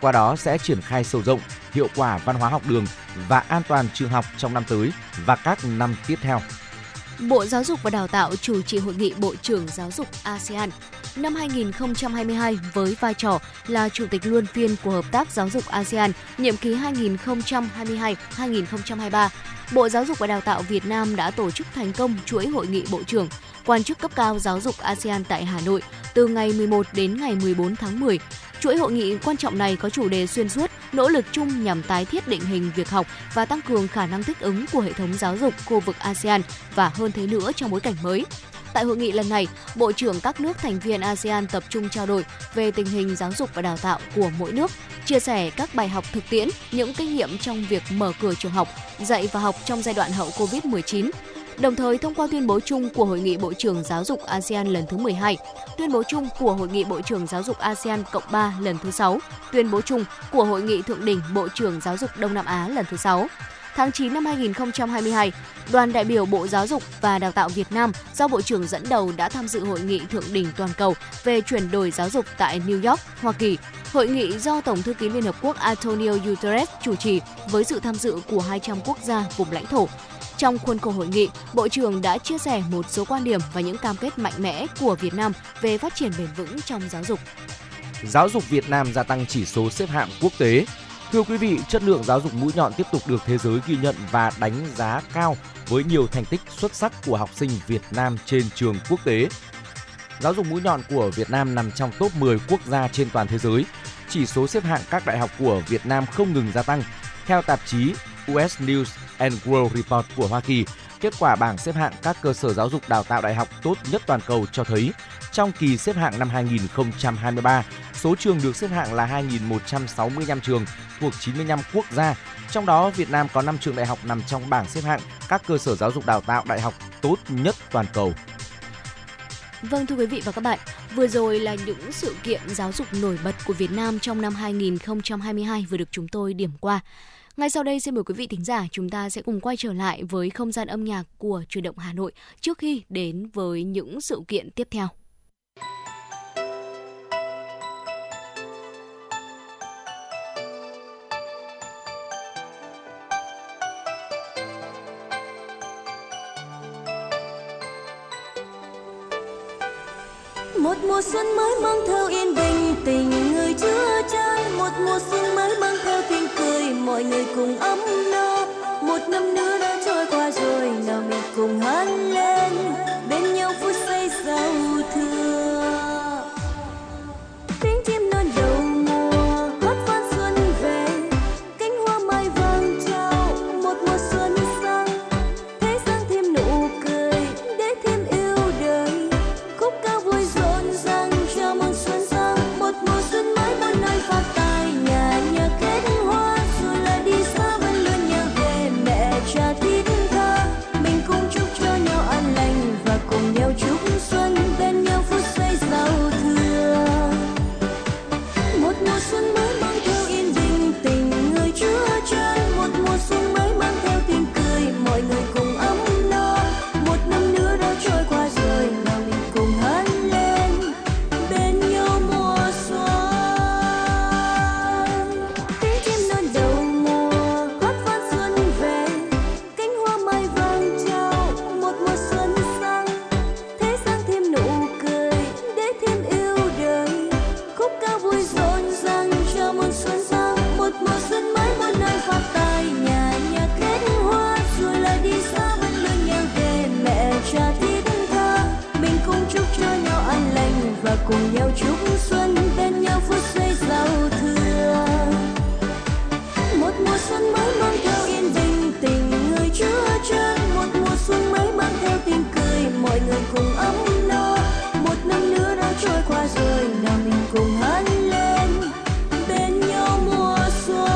Qua đó sẽ triển khai sâu rộng, hiệu quả văn hóa học đường và an toàn trường học trong năm tới và các năm tiếp theo. Bộ Giáo dục và Đào tạo chủ trì hội nghị Bộ trưởng Giáo dục ASEAN năm 2022 với vai trò là Chủ tịch luân phiên của Hợp tác Giáo dục ASEAN nhiệm kỳ 2022-2023. Bộ Giáo dục và Đào tạo Việt Nam đã tổ chức thành công chuỗi hội nghị Bộ trưởng, quan chức cấp cao giáo dục ASEAN tại Hà Nội từ ngày 11 đến ngày 14 tháng 10. Chuỗi hội nghị quan trọng này có chủ đề xuyên suốt, nỗ lực chung nhằm tái thiết định hình việc học và tăng cường khả năng thích ứng của hệ thống giáo dục khu vực ASEAN và hơn thế nữa trong bối cảnh mới. Tại hội nghị lần này, Bộ trưởng các nước thành viên ASEAN tập trung trao đổi về tình hình giáo dục và đào tạo của mỗi nước, chia sẻ các bài học thực tiễn, những kinh nghiệm trong việc mở cửa trường học, dạy và học trong giai đoạn hậu Covid-19. đồng thời thông qua tuyên bố chung của Hội nghị Bộ trưởng Giáo dục ASEAN lần thứ 12, tuyên bố chung của Hội nghị Bộ trưởng Giáo dục ASEAN +3 lần thứ 6, tuyên bố chung của Hội nghị Thượng đỉnh Bộ trưởng Giáo dục Đông Nam Á lần thứ 6. Tháng 9 năm 2022, đoàn đại biểu Bộ Giáo dục và Đào tạo Việt Nam do Bộ trưởng dẫn đầu đã tham dự Hội nghị Thượng đỉnh Toàn cầu về chuyển đổi giáo dục tại New York, Hoa Kỳ. Hội nghị do Tổng thư ký Liên Hợp Quốc Antonio Guterres chủ trì với sự tham dự của 200 quốc gia vùng lãnh thổ. Trong khuôn khổ hội nghị, Bộ trưởng đã chia sẻ một số quan điểm và những cam kết mạnh mẽ của Việt Nam về phát triển bền vững trong giáo dục. Giáo dục Việt Nam gia tăng chỉ số xếp hạng quốc tế. Thưa quý vị, chất lượng giáo dục mũi nhọn tiếp tục được thế giới ghi nhận và đánh giá cao với nhiều thành tích xuất sắc của học sinh Việt Nam trên trường quốc tế. Giáo dục mũi nhọn của Việt Nam nằm trong top 10 quốc gia trên toàn thế giới. Chỉ số xếp hạng các đại học của Việt Nam không ngừng gia tăng. Theo tạp chí US News and World Report của Hoa Kỳ, kết quả bảng xếp hạng các cơ sở giáo dục đào tạo đại học tốt nhất toàn cầu cho thấy trong kỳ xếp hạng năm 2023, số trường được xếp hạng là 2.165 trường thuộc 95 quốc gia. Trong đó, Việt Nam có 5 trường đại học nằm trong bảng xếp hạng các cơ sở giáo dục đào tạo đại học tốt nhất toàn cầu. Vâng, thưa quý vị và các bạn, vừa rồi là những sự kiện giáo dục nổi bật của Việt Nam trong năm 2022 vừa được chúng tôi điểm qua. Ngay sau đây xin mời quý vị thính giả, chúng ta sẽ cùng quay trở lại với không gian âm nhạc của Chuyển động Hà Nội trước khi đến với những sự kiện tiếp theo. Một mùa xuân mới mang theo yên bình, tình người chứa chan. Một mùa xuân mới mang theo tiếng cười, mọi người cùng ấm no. Một năm nữa đã trôi qua rồi, nào mình cùng hát lên, bên nhau vui say giao thừa. Tiếng chim non đầu mùa hót vang xuân về, cánh hoa mai vàng trao một mùa xuân sang. Thế sang thêm nụ cười để thêm yêu đời, khúc ca vui rộn ràng chào mừng xuân sang. Một mùa xuân mới muôn nơi phát tài. Cùng nhau chúc xuân, bên nhau phút giây giao thừa. Một mùa xuân mới mang theo yên bình, tình người chứa chan. Một mùa xuân mới mang theo tiếng cười, mọi người cùng ấm no. Một năm nữa đã trôi qua rồi, nào mình cùng hát lên, bên nhau mùa xuân.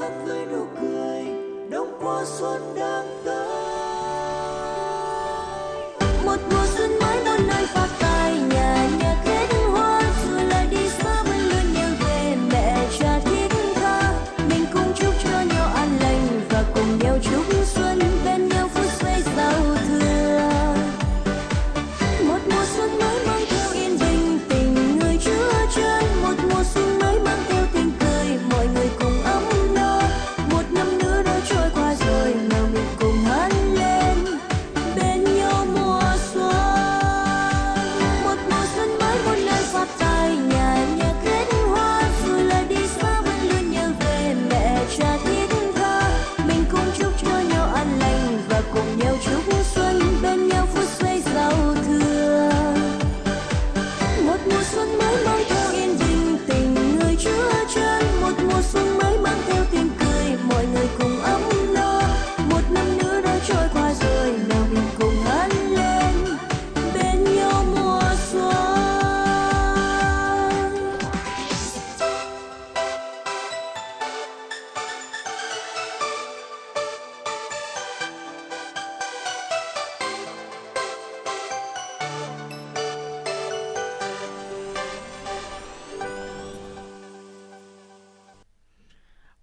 hát với nụ cười đông qua xuân đang tới. Một mùa xuân mới đón nơi phát tài, nhà nhà kết hoa dù là đi xa vẫn luôn nhớ về mẹ cha thiết tha. Mình cùng chúc cho nhau an lành và cùng nhau chúc xuân bên nhau vui xuôi giàu thừa. Một mùa xuân mới mang theo yên bình tình người chứa chan, một mùa xuân mới mang theo tình cười mọi người cùng ấm no. Một năm nữa đã trôi qua rồi mà mình cùng hát lên bên nhau mùa xuân. Một mùa xuân mới muôn nơi phát tài, nhà nhà kết hoa dù là đi xa vẫn luôn nhớ về mẹ cha thiết tha. Mình cùng chúc cho nhau an lành và cùng nhau chúc xuân bên nhau phút giây giàu thừa. Một mùa xuân mới mang theo yên bình tình người chứa chan, một mùa xuân mới mang theo tiếng cười mọi người cùng ấm no. Một năm nữa đã trôi qua rồi nào mình cùng hát lên bên nhau mùa xuân.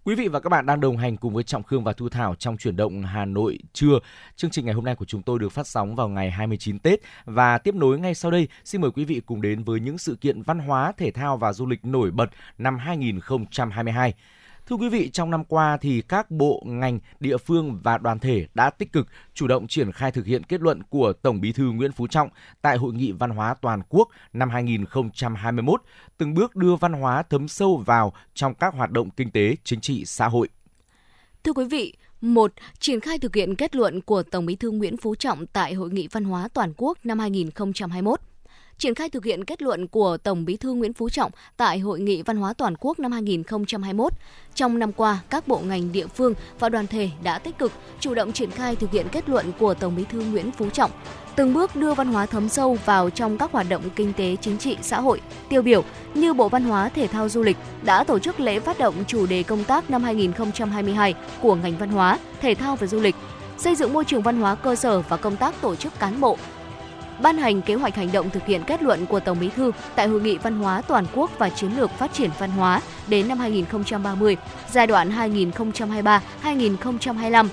Quý vị và các bạn đang đồng hành cùng với Trọng Khương và Thu Thảo trong Chuyển động Hà Nội trưa. Chương trình ngày hôm nay của chúng tôi được phát sóng vào ngày 29 Tết và tiếp nối ngay sau đây. Xin mời quý vị cùng đến với những sự kiện văn hóa, thể thao và du lịch nổi bật năm 2022. Thưa quý vị, trong năm qua thì các bộ, ngành, địa phương và đoàn thể đã tích cực chủ động triển khai thực hiện kết luận của Tổng Bí thư Nguyễn Phú Trọng tại Hội nghị Văn hóa Toàn quốc năm 2021, từng bước đưa văn hóa thấm sâu vào trong các hoạt động kinh tế, chính trị, xã hội. Thưa quý vị, 1. Triển khai thực hiện kết luận của Tổng Bí thư Nguyễn Phú Trọng tại Hội nghị Văn hóa Toàn quốc năm 2021. Triển khai thực hiện kết luận của Tổng Bí thư Nguyễn Phú Trọng tại Hội nghị Văn hóa Toàn quốc năm 2021. Trong năm qua, các bộ ngành địa phương và đoàn thể đã tích cực, chủ động triển khai thực hiện kết luận của Tổng Bí thư Nguyễn Phú Trọng, từng bước đưa văn hóa thấm sâu vào trong các hoạt động kinh tế, chính trị, xã hội. Tiêu biểu như Bộ Văn hóa, Thể thao, Du lịch đã tổ chức lễ phát động chủ đề công tác năm 2022 của ngành văn hóa, thể thao và du lịch, xây dựng môi trường văn hóa cơ sở và công tác tổ chức cán bộ, ban hành kế hoạch hành động thực hiện kết luận của Tổng Bí thư tại Hội nghị Văn hóa Toàn quốc và Chiến lược Phát triển Văn hóa đến năm 2030, giai đoạn 2023-2025.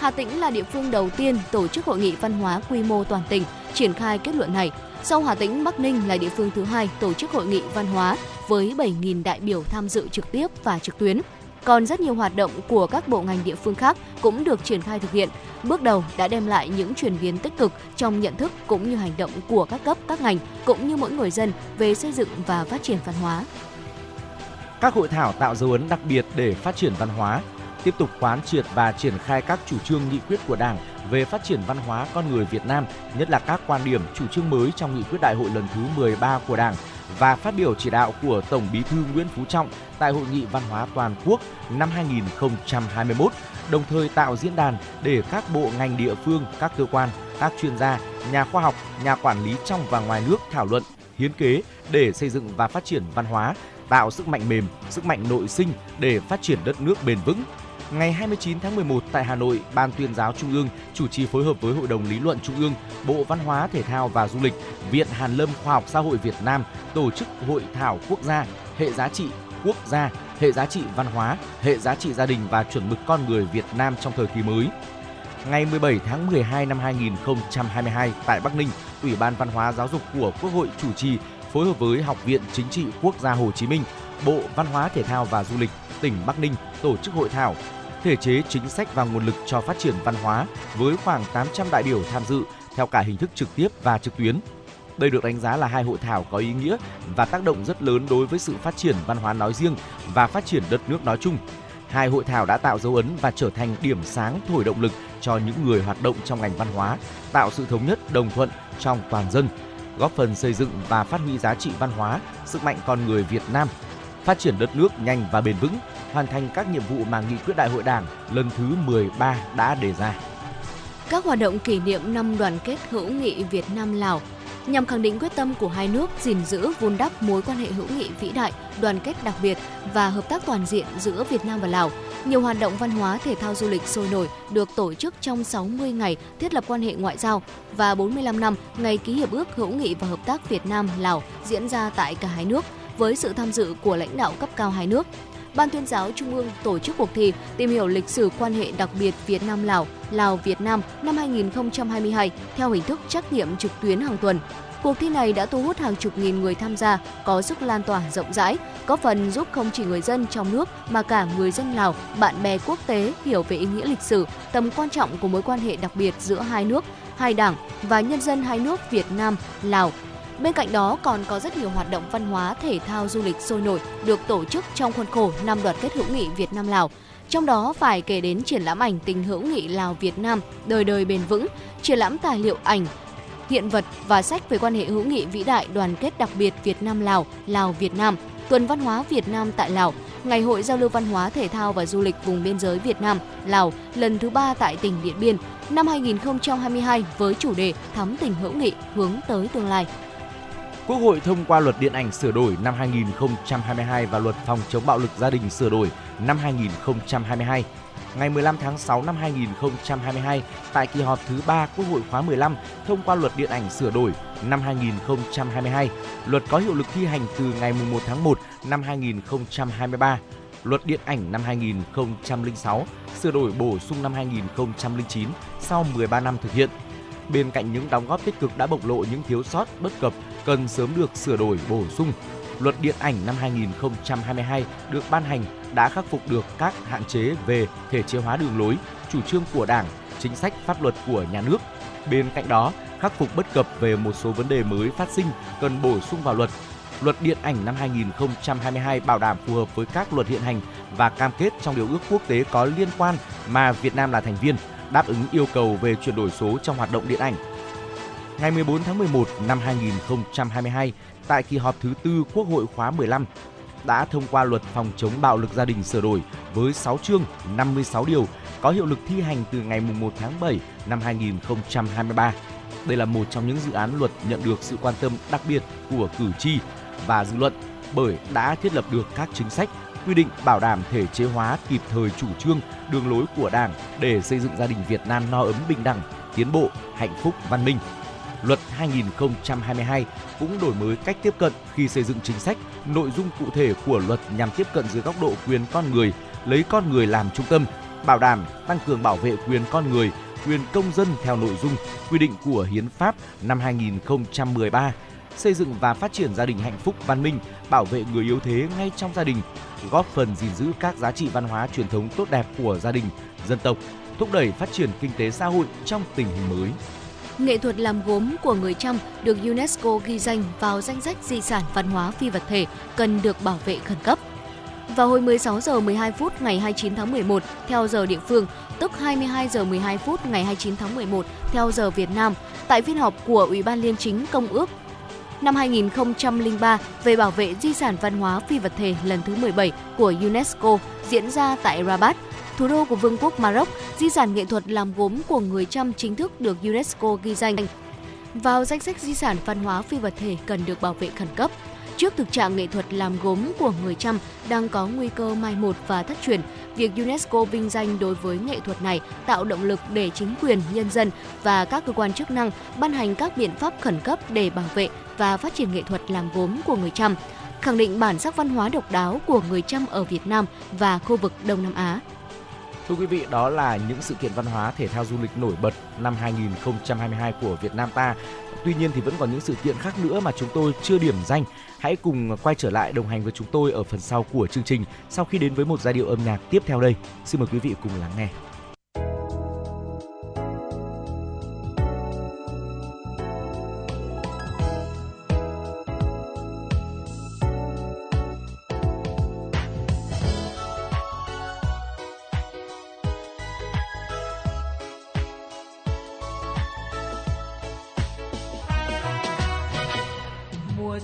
Hà Tĩnh là địa phương đầu tiên tổ chức hội nghị văn hóa quy mô toàn tỉnh triển khai kết luận này. Sau Hà Tĩnh, Bắc Ninh là địa phương thứ hai tổ chức hội nghị văn hóa với 7.000 đại biểu tham dự trực tiếp và trực tuyến. Còn rất nhiều hoạt động của các bộ ngành địa phương khác cũng được triển khai thực hiện. Bước đầu đã đem lại những chuyển biến tích cực trong nhận thức cũng như hành động của các cấp, các ngành, cũng như mỗi người dân về xây dựng và phát triển văn hóa. Các hội thảo tạo dấu ấn đặc biệt để phát triển văn hóa, tiếp tục quán triệt và triển khai các chủ trương nghị quyết của Đảng về phát triển văn hóa con người Việt Nam, nhất là các quan điểm, chủ trương mới trong nghị quyết đại hội lần thứ 13 của Đảng và phát biểu chỉ đạo của Tổng Bí thư Nguyễn Phú Trọng tại Hội nghị Văn hóa Toàn quốc năm 2021, đồng thời tạo diễn đàn để các bộ ngành địa phương, các cơ quan, các chuyên gia, nhà khoa học, nhà quản lý trong và ngoài nước thảo luận, hiến kế để xây dựng và phát triển văn hóa, tạo sức mạnh mềm, sức mạnh nội sinh để phát triển đất nước bền vững. Ngày 29 tháng 11 tại Hà Nội, Ban Tuyên giáo Trung ương chủ trì phối hợp với Hội đồng Lý luận Trung ương, Bộ Văn hóa, Thể thao và Du lịch, Viện Hàn lâm Khoa học Xã hội Việt Nam tổ chức Hội thảo Quốc gia, Hệ giá trị quốc gia, Hệ giá trị văn hóa, Hệ giá trị gia đình và chuẩn mực con người Việt Nam trong thời kỳ mới. Ngày 17 tháng 12 năm 2022 tại Bắc Ninh, Ủy ban Văn hóa Giáo dục của Quốc hội chủ trì phối hợp với Học viện Chính trị Quốc gia Hồ Chí Minh, Bộ Văn hóa, Thể thao và Du lịch tỉnh Bắc Ninh tổ chức hội thảo Thể chế, chính sách và nguồn lực cho phát triển văn hóa với khoảng 800 đại biểu tham dự theo cả hình thức trực tiếp và trực tuyến. Đây được đánh giá là hai hội thảo có ý nghĩa và tác động rất lớn đối với sự phát triển văn hóa nói riêng và phát triển đất nước nói chung. Hai hội thảo đã tạo dấu ấn và trở thành điểm sáng thổi động lực cho những người hoạt động trong ngành văn hóa, tạo sự thống nhất, đồng thuận trong toàn dân, góp phần xây dựng và phát huy giá trị văn hóa, sức mạnh con người Việt Nam, phát triển đất nước nhanh và bền vững, hoàn thành các nhiệm vụ mà nghị quyết đại hội Đảng lần thứ 13 đã đề ra. Các hoạt động kỷ niệm năm đoàn kết hữu nghị Việt Nam - Lào nhằm khẳng định quyết tâm của hai nước gìn giữ, vun đắp mối quan hệ hữu nghị vĩ đại, đoàn kết đặc biệt và hợp tác toàn diện giữa Việt Nam và Lào, Nhiều hoạt động văn hóa, thể thao, du lịch sôi nổi được tổ chức trong 60 ngày thiết lập quan hệ ngoại giao và 45 năm ngày ký hiệp ước hữu nghị và hợp tác Việt Nam - Lào diễn ra tại cả hai nước với sự tham dự của lãnh đạo cấp cao hai nước. Ban Tuyên giáo Trung ương tổ chức cuộc thi tìm hiểu lịch sử quan hệ đặc biệt Việt Nam - Lào, Lào - Việt Nam năm 2022 theo hình thức trắc nghiệm trực tuyến hàng tuần. Cuộc thi này đã thu hút hàng chục nghìn người tham gia, có sức lan tỏa rộng rãi, góp phần giúp không chỉ người dân trong nước mà cả người dân Lào, bạn bè quốc tế hiểu về ý nghĩa lịch sử, tầm quan trọng của mối quan hệ đặc biệt giữa hai nước, hai đảng và nhân dân hai nước Việt Nam, Lào. Bên cạnh đó còn có rất nhiều hoạt động văn hóa, thể thao, du lịch sôi nổi được tổ chức trong khuôn khổ năm đoàn kết hữu nghị Việt Nam - Lào. Trong đó phải kể đến triển lãm ảnh tình hữu nghị Lào - Việt Nam đời đời bền vững, triển lãm tài liệu ảnh, hiện vật và sách về quan hệ hữu nghị vĩ đại đoàn kết đặc biệt Việt Nam - Lào, Lào - Việt Nam, tuần văn hóa Việt Nam tại Lào, ngày hội giao lưu văn hóa, thể thao và du lịch vùng biên giới Việt Nam - Lào lần thứ 3 tại tỉnh Điện Biên năm 2022 với chủ đề Thắm tình hữu nghị hướng tới tương lai. Quốc hội thông qua luật điện ảnh sửa đổi năm 2022 và luật phòng chống bạo lực gia đình sửa đổi năm 2022. Ngày 15 tháng 6 năm 2022, tại kỳ họp thứ 3 Quốc hội khóa 15, thông qua luật điện ảnh sửa đổi năm 2022, luật có hiệu lực thi hành từ ngày 1 tháng 1 năm 2023. Luật điện ảnh năm 2006 sửa đổi bổ sung năm 2009 sau 13 năm thực hiện. Bên cạnh những đóng góp tích cực đã bộc lộ những thiếu sót, bất cập cần sớm được sửa đổi, bổ sung. Luật điện ảnh năm 2022 được ban hành đã khắc phục được các hạn chế về thể chế hóa đường lối, chủ trương của Đảng, chính sách pháp luật của nhà nước. Bên cạnh đó, khắc phục bất cập về một số vấn đề mới phát sinh cần bổ sung vào luật. Luật điện ảnh năm 2022 bảo đảm phù hợp với các luật hiện hành và cam kết trong điều ước quốc tế có liên quan mà Việt Nam là thành viên, đáp ứng yêu cầu về chuyển đổi số trong hoạt động điện ảnh. Ngày 14 tháng 11 năm 2022, tại kỳ họp thứ 4 Quốc hội khóa 15, đã thông qua luật phòng chống bạo lực gia đình sửa đổi với 6 chương, 56 điều, có hiệu lực thi hành từ ngày 1 tháng 7 năm 2023. Đây là một trong những dự án luật nhận được sự quan tâm đặc biệt của cử tri và dư luận bởi đã thiết lập được các chính sách, quy định bảo đảm thể chế hóa kịp thời chủ trương, đường lối của Đảng để xây dựng gia đình Việt Nam no ấm, bình đẳng, tiến bộ, hạnh phúc, văn minh. Luật 2022 cũng đổi mới cách tiếp cận khi xây dựng chính sách, nội dung cụ thể của luật nhằm tiếp cận dưới góc độ quyền con người, lấy con người làm trung tâm, bảo đảm tăng cường bảo vệ quyền con người, quyền công dân theo nội dung quy định của Hiến pháp năm 2013, xây dựng và phát triển gia đình hạnh phúc văn minh, bảo vệ người yếu thế ngay trong gia đình, góp phần gìn giữ các giá trị văn hóa truyền thống tốt đẹp của gia đình, dân tộc, thúc đẩy phát triển kinh tế xã hội trong tình hình mới. Nghệ thuật làm gốm của người Chăm được UNESCO ghi danh vào danh sách di sản văn hóa phi vật thể cần được bảo vệ khẩn cấp. Vào hồi 16 giờ 12 phút ngày 29 tháng 11 theo giờ địa phương, tức 22 giờ 12 phút ngày 29 tháng 11 theo giờ Việt Nam, tại phiên họp của Ủy ban Liên chính Công ước năm 2003 về bảo vệ di sản văn hóa phi vật thể lần thứ 17 của UNESCO diễn ra tại Rabat, thủ đô của Vương quốc Maroc, di sản nghệ thuật làm gốm của người Chăm chính thức được UNESCO ghi danh vào danh sách di sản văn hóa phi vật thể cần được bảo vệ khẩn cấp. Trước thực trạng nghệ thuật làm gốm của người Chăm đang có nguy cơ mai một và thất truyền, việc UNESCO vinh danh đối với nghệ thuật này tạo động lực để chính quyền, nhân dân và các cơ quan chức năng ban hành các biện pháp khẩn cấp để bảo vệ và phát triển nghệ thuật làm gốm của người Chăm, khẳng định bản sắc văn hóa độc đáo của người Chăm ở Việt Nam và khu vực Đông Nam Á. Thưa quý vị, đó là những sự kiện văn hóa, thể thao, du lịch nổi bật năm 2022 của Việt Nam ta. Tuy nhiên thì vẫn còn những sự kiện khác nữa mà chúng tôi chưa điểm danh. Hãy cùng quay trở lại đồng hành với chúng tôi ở phần sau của chương trình sau khi đến với một giai điệu âm nhạc tiếp theo đây. Xin mời quý vị cùng lắng nghe.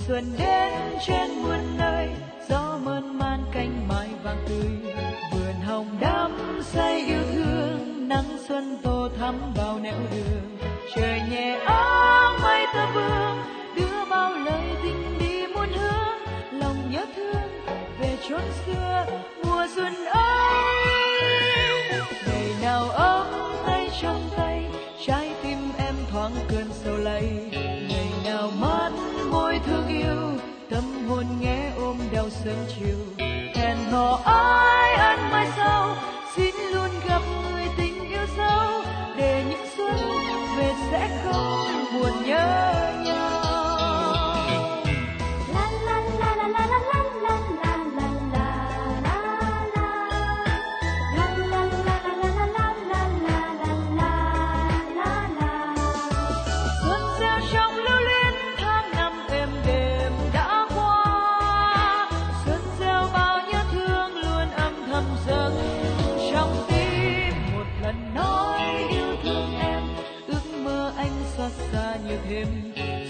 Xuân đến trên muôn nơi, gió mơn man cánh mai vàng tươi, vườn hồng đắm say yêu thương, nắng xuân tô thắm bao nẻo đường, trời nhẹ áng mây tơ vương, đưa bao lời tình đi muôn hướng, lòng nhớ thương về chốn xưa, mùa xuân ơi. Ngày nào ấm tay trong tay, trái tim em thoáng cơn sầu lay. Ngày nào mắt môi thương yêu, tâm hồn nghe ôm đau sớm chiều. Hẹn hò ai ăn mai sau, xin luôn gặp người tình yêu dấu, để những xuân về sẽ không buồn nhớ nhau.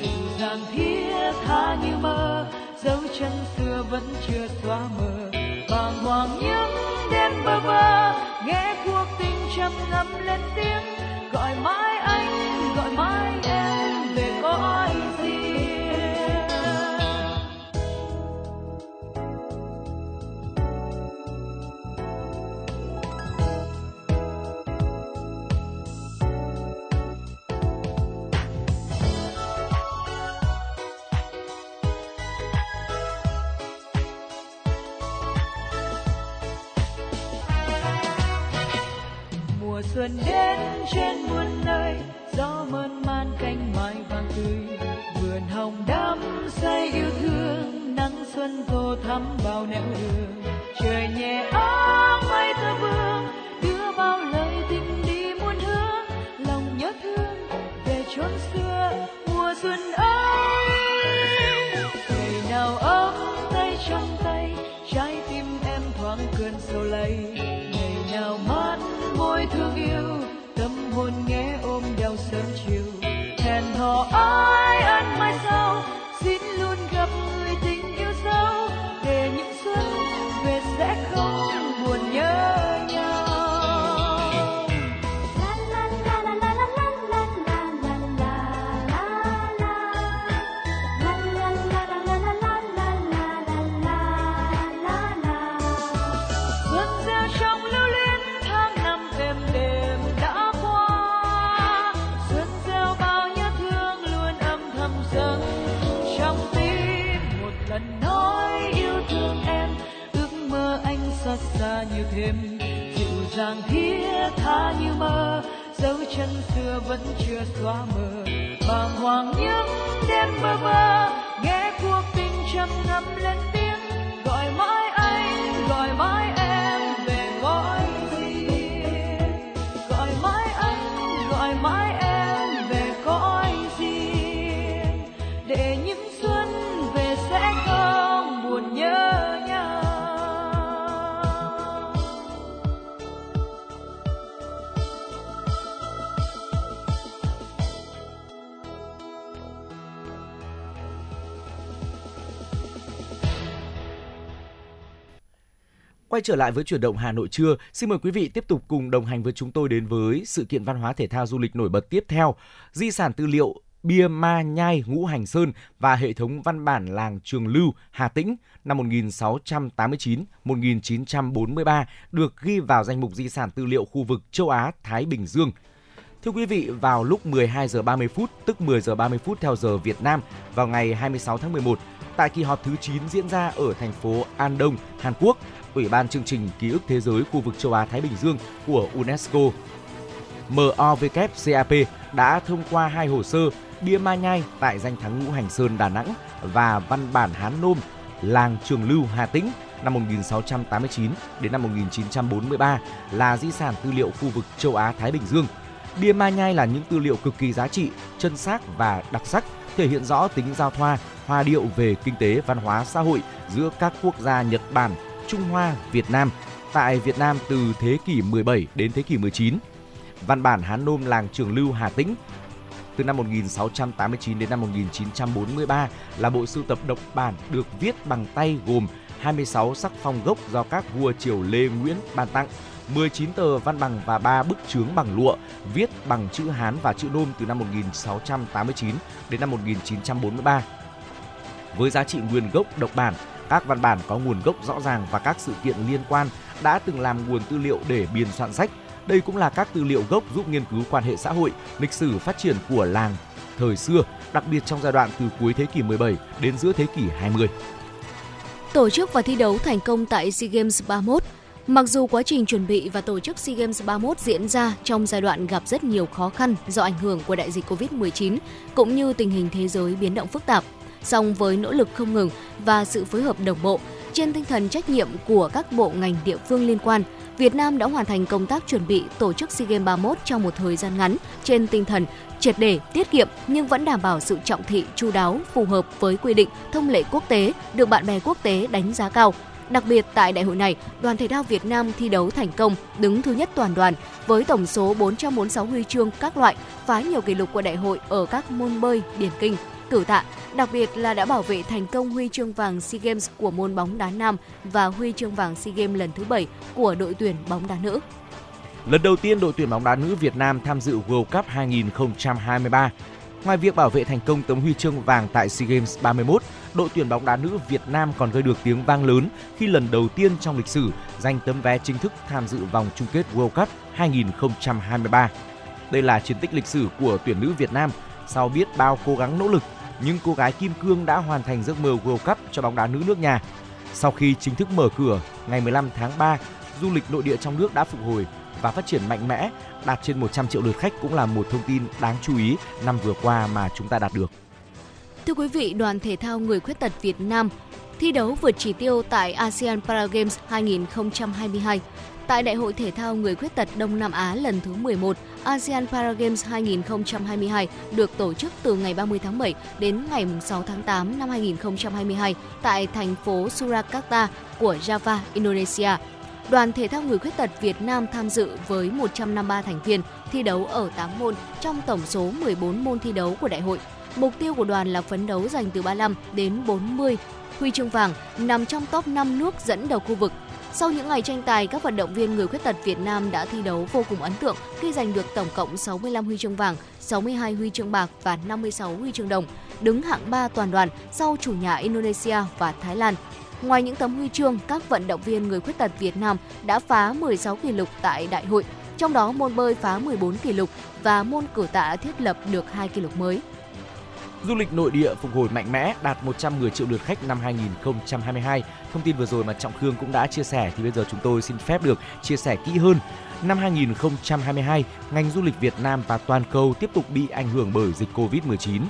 Dịu dàng thiết tha như mơ, dấu chân xưa vẫn chưa xóa mờ. Bàng hoàng những đêm bơ vơ, nghe cuộc tình trầm ngâm lên tiếng, gọi mãi anh, gọi mãi em về cõi xuân đến trên muôn nơi. Gió mơn man cánh mai vàng tươi, vườn hồng đắm say yêu thương, nắng xuân tô thắm bao nẻo đường. Trời nhẹ ấm mây tơ vương, đưa bao lời tình đi muôn hướng, lòng nhớ thương về chốn xưa mùa xuân ấy. Ngày nào ấm tay trong tay, trái tim em thoáng cơn sầu lay. Ngày nào mát môi thương yêu, tâm hồn nghe ôm đau sớm chiều. Hẹn hò ai ăn mai sau, xin luôn gặp người tình yêu dấu, để những xuân về sẽ không buồn nhớ nhau. Xót xa như thêm, dịu dàng thiết tha như mơ, dấu chân xưa vẫn chưa xóa mờ. Bàng hoàng những đêm bơ vơ, nghe cuộc tình trầm ngâm lên tiếng, gọi mãi anh, gọi mãi em về cõi riêng, gọi mãi anh, gọi mãi em về cõi riêng, để những xuân về sẽ không buồn nhớ. Quay trở lại với Chuyển động Hà Nội trưa, xin mời quý vị tiếp tục cùng đồng hành với chúng tôi đến với sự kiện văn hóa thể thao du lịch nổi bật tiếp theo. Di sản tư liệu bia ma nhai Ngũ Hành Sơn và hệ thống văn bản làng Trường Lưu, Hà Tĩnh năm 1689-1943 được ghi vào danh mục di sản tư liệu khu vực châu Á-Thái Bình Dương. Thưa quý vị, vào lúc 12:30 tức 10:30 theo giờ Việt Nam vào ngày 26 tháng 11, tại kỳ họp thứ 9 diễn ra ở thành phố An Đông, Hàn Quốc, Ủy ban chương trình ký ức thế giới khu vực châu Á-Thái Bình Dương của UNESCO MOVCAP đã thông qua hai hồ sơ bia ma nhai tại danh thắng Ngũ Hành Sơn Đà Nẵng và văn bản Hán Nôm làng Trường Lưu Hà Tĩnh năm 1689 đến năm 1943 là di sản tư liệu khu vực châu Á-Thái Bình Dương. Bia ma nhai là những tư liệu cực kỳ giá trị, chân xác và đặc sắc, thể hiện rõ tính giao thoa, hòa điệu về kinh tế, văn hóa, xã hội giữa các quốc gia Nhật Bản, Trung Hoa, Việt Nam, tại Việt Nam từ thế kỷ 17 đến thế kỷ 19. Văn bản Hán Nôm làng Trường Lưu Hà Tĩnh từ năm 1689 đến năm 1943 là bộ sưu tập độc bản được viết bằng tay gồm 26 sắc phong gốc do các vua triều Lê Nguyễn ban tặng, 19 tờ văn bằng và 3 bức chướng bằng lụa viết bằng chữ Hán và chữ Nôm từ năm 1689 đến năm 1943. Với giá trị nguyên gốc độc bản, Các văn bản có nguồn gốc rõ ràng và các sự kiện liên quan đã từng làm nguồn tư liệu để biên soạn sách. Đây cũng là các tư liệu gốc giúp nghiên cứu quan hệ xã hội, lịch sử phát triển của làng thời xưa, đặc biệt trong giai đoạn từ cuối thế kỷ 17 đến giữa thế kỷ 20. Tổ chức và thi đấu thành công tại SEA Games 31. Mặc dù quá trình chuẩn bị và tổ chức SEA Games 31 diễn ra trong giai đoạn gặp rất nhiều khó khăn do ảnh hưởng của đại dịch Covid-19 cũng như tình hình thế giới biến động phức tạp, song với nỗ lực không ngừng và sự phối hợp đồng bộ, trên tinh thần trách nhiệm của các bộ ngành địa phương liên quan, Việt Nam đã hoàn thành công tác chuẩn bị tổ chức SEA Games 31 trong một thời gian ngắn trên tinh thần triệt để, tiết kiệm nhưng vẫn đảm bảo sự trọng thị, chu đáo, phù hợp với quy định, thông lệ quốc tế, được bạn bè quốc tế đánh giá cao. Đặc biệt tại đại hội này, Đoàn Thể thao Việt Nam thi đấu thành công, đứng thứ nhất toàn đoàn với tổng số 446 huy chương các loại, phá nhiều kỷ lục của đại hội ở các môn bơi, điền kinh, cử tạ, đặc biệt là đã bảo vệ thành công huy chương vàng SEA Games của môn bóng đá nam và huy chương vàng SEA Games lần thứ 7 của đội tuyển bóng đá nữ. Lần đầu tiên đội tuyển bóng đá nữ Việt Nam tham dự World Cup 2023. Ngoài việc bảo vệ thành công tấm huy chương vàng tại SEA Games 31, đội tuyển bóng đá nữ Việt Nam còn gây được tiếng vang lớn khi lần đầu tiên trong lịch sử giành tấm vé chính thức tham dự vòng chung kết World Cup 2023. Đây là chiến tích lịch sử của tuyển nữ Việt Nam. Sau biết bao cố gắng nỗ lực, nhưng cô gái Kim Cương đã hoàn thành giấc mơ World Cup cho bóng đá nữ nước nhà. Sau khi chính thức mở cửa ngày 15 tháng 3, du lịch nội địa trong nước đã phục hồi và phát triển mạnh mẽ, đạt trên 100 triệu lượt khách cũng là một thông tin đáng chú ý năm vừa qua mà chúng ta đạt được. Thưa quý vị, Đoàn Thể thao Người Khuyết tật Việt Nam thi đấu vượt chỉ tiêu tại ASEAN Para Games 2022. Tại Đại hội Thể thao Người Khuyết tật Đông Nam Á lần thứ 11, ASEAN Para Games 2022 được tổ chức từ ngày 30 tháng 7 đến ngày 6 tháng 8 năm 2022 tại thành phố Surakarta của Java, Indonesia. Đoàn Thể thao Người Khuyết tật Việt Nam tham dự với 153 thành viên thi đấu ở 8 môn trong tổng số 14 môn thi đấu của đại hội. Mục tiêu của đoàn là phấn đấu giành từ 35 đến 40 huy chương vàng, nằm trong top 5 nước dẫn đầu khu vực. Sau những ngày tranh tài, các vận động viên người khuyết tật Việt Nam đã thi đấu vô cùng ấn tượng khi giành được tổng cộng 65 huy chương vàng, 62 huy chương bạc và 56 huy chương đồng, đứng hạng 3 toàn đoàn sau chủ nhà Indonesia và Thái Lan. Ngoài những tấm huy chương, các vận động viên người khuyết tật Việt Nam đã phá 16 kỷ lục tại đại hội, trong đó môn bơi phá 14 kỷ lục và môn cử tạ thiết lập được 2 kỷ lục mới. Du lịch nội địa phục hồi mạnh mẽ, đạt 110 triệu lượt khách năm 2022. Thông tin vừa rồi mà Trọng Khương cũng đã chia sẻ thì bây giờ chúng tôi xin phép được chia sẻ kỹ hơn. Năm 2022, ngành du lịch Việt Nam và toàn cầu tiếp tục bị ảnh hưởng bởi dịch Covid-19.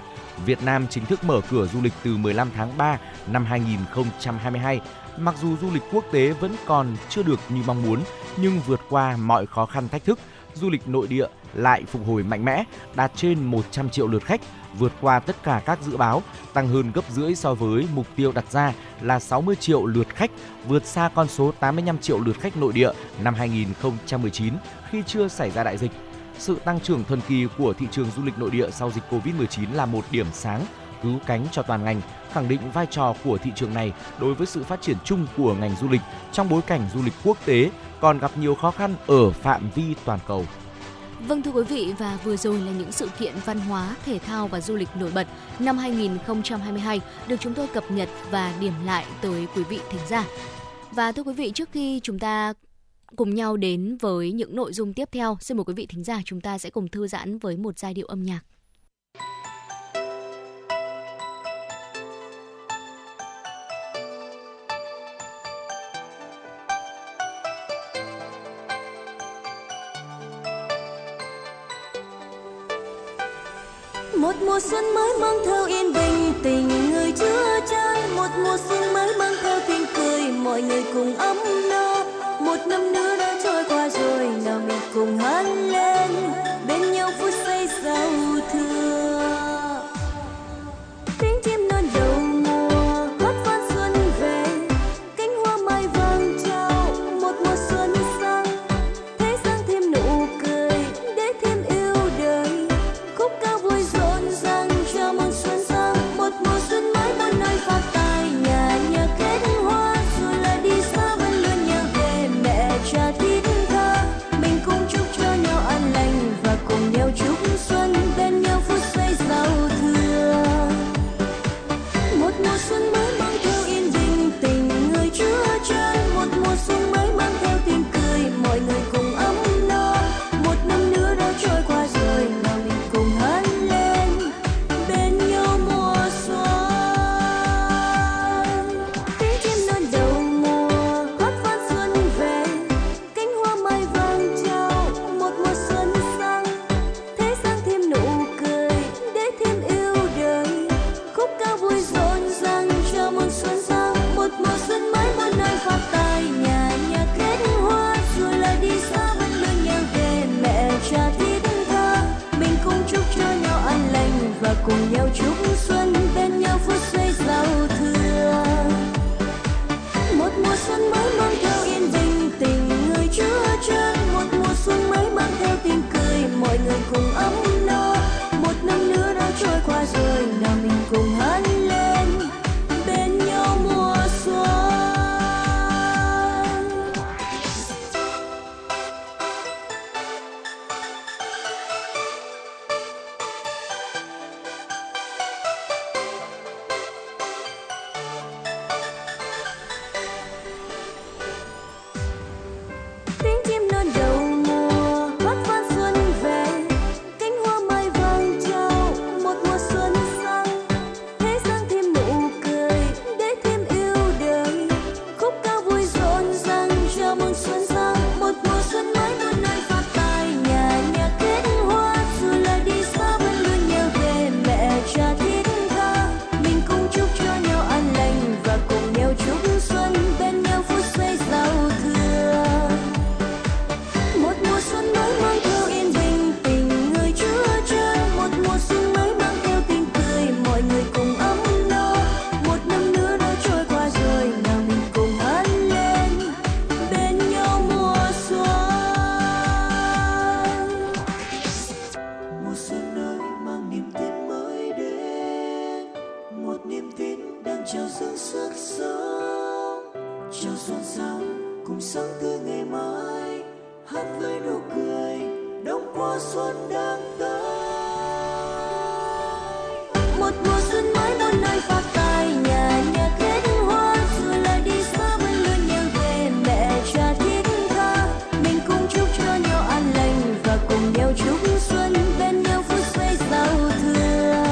Việt Nam chính thức mở cửa du lịch từ 15 tháng 3 năm 2022. Mặc dù du lịch quốc tế vẫn còn chưa được như mong muốn, nhưng vượt qua mọi khó khăn thách thức, du lịch nội địa lại phục hồi mạnh mẽ, đạt trên 100 triệu lượt khách, vượt qua tất cả các dự báo, tăng hơn gấp rưỡi so với mục tiêu đặt ra là 60 triệu lượt khách, vượt xa con số 85 triệu lượt khách nội địa năm 2019 khi chưa xảy ra đại dịch. Sự tăng trưởng thần kỳ của thị trường du lịch nội địa sau dịch Covid-19 là một điểm sáng cứu cánh cho toàn ngành, khẳng định vai trò của thị trường này đối với sự phát triển chung của ngành du lịch trong bối cảnh du lịch quốc tế còn gặp nhiều khó khăn ở phạm vi toàn cầu. Vâng thưa quý vị, và vừa rồi là những sự kiện văn hóa, thể thao và du lịch nổi bật năm 2022 được chúng tôi cập nhật và điểm lại tới quý vị thính giả. Và thưa quý vị, trước khi chúng ta cùng nhau đến với những nội dung tiếp theo, xin mời quý vị thính giả chúng ta sẽ cùng thư giãn với một giai điệu âm nhạc. Một mùa xuân mới mang theo yên bình, tình người chưa chán. Một mùa xuân mới mang theo tiếng cười, mọi người cùng ấm no. Một năm nữa đã trôi qua rồi, nào mình cùng hát lên, bên nhau vui say giao thừa. Tiếng chim non đầu mùa hót vang xuân về, cánh hoa mai vàng trao một mùa xuân sang. Thế sang thêm nụ cười để thêm yêu đời, khúc ca vui rộn ràng chào mừng xuân sang. Một mùa một niềm tin đang trao dâng sức sống, trao son sóng cùng sáng tươi ngày mới, hát với nụ cười đông qua xuân đang tới. Một mùa xuân mới bao nơi phát tài, nhà nhà kết hoa dù là đi xa vẫn luôn nhớ về mẹ cha thiết tha. Mình cùng chúc cho nhau an lành và cùng nhau chúc xuân bên nhau phút giây giao thừa.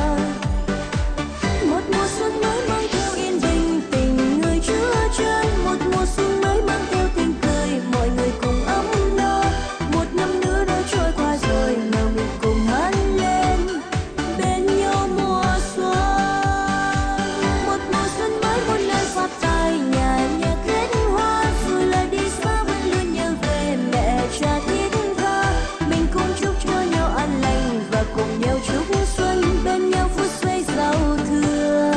Một mùa xuân mới mang theo yên bình, tình người chứa chan. Một mùa xuân mới mang theo tiếng cười, mọi người cùng ấm no. Một năm nữa đã trôi qua rồi, nào mình cùng hát lên bên nhau mùa xuân. Một mùa xuân mới một nơi phát tài, nhà nhà kết hoa dù là đi xa vẫn luôn nhớ về mẹ cha thiết tha. Mình cùng chúc cho nhau an lành và cùng nhau chúc xuân bên nhau phút giây giao thừa.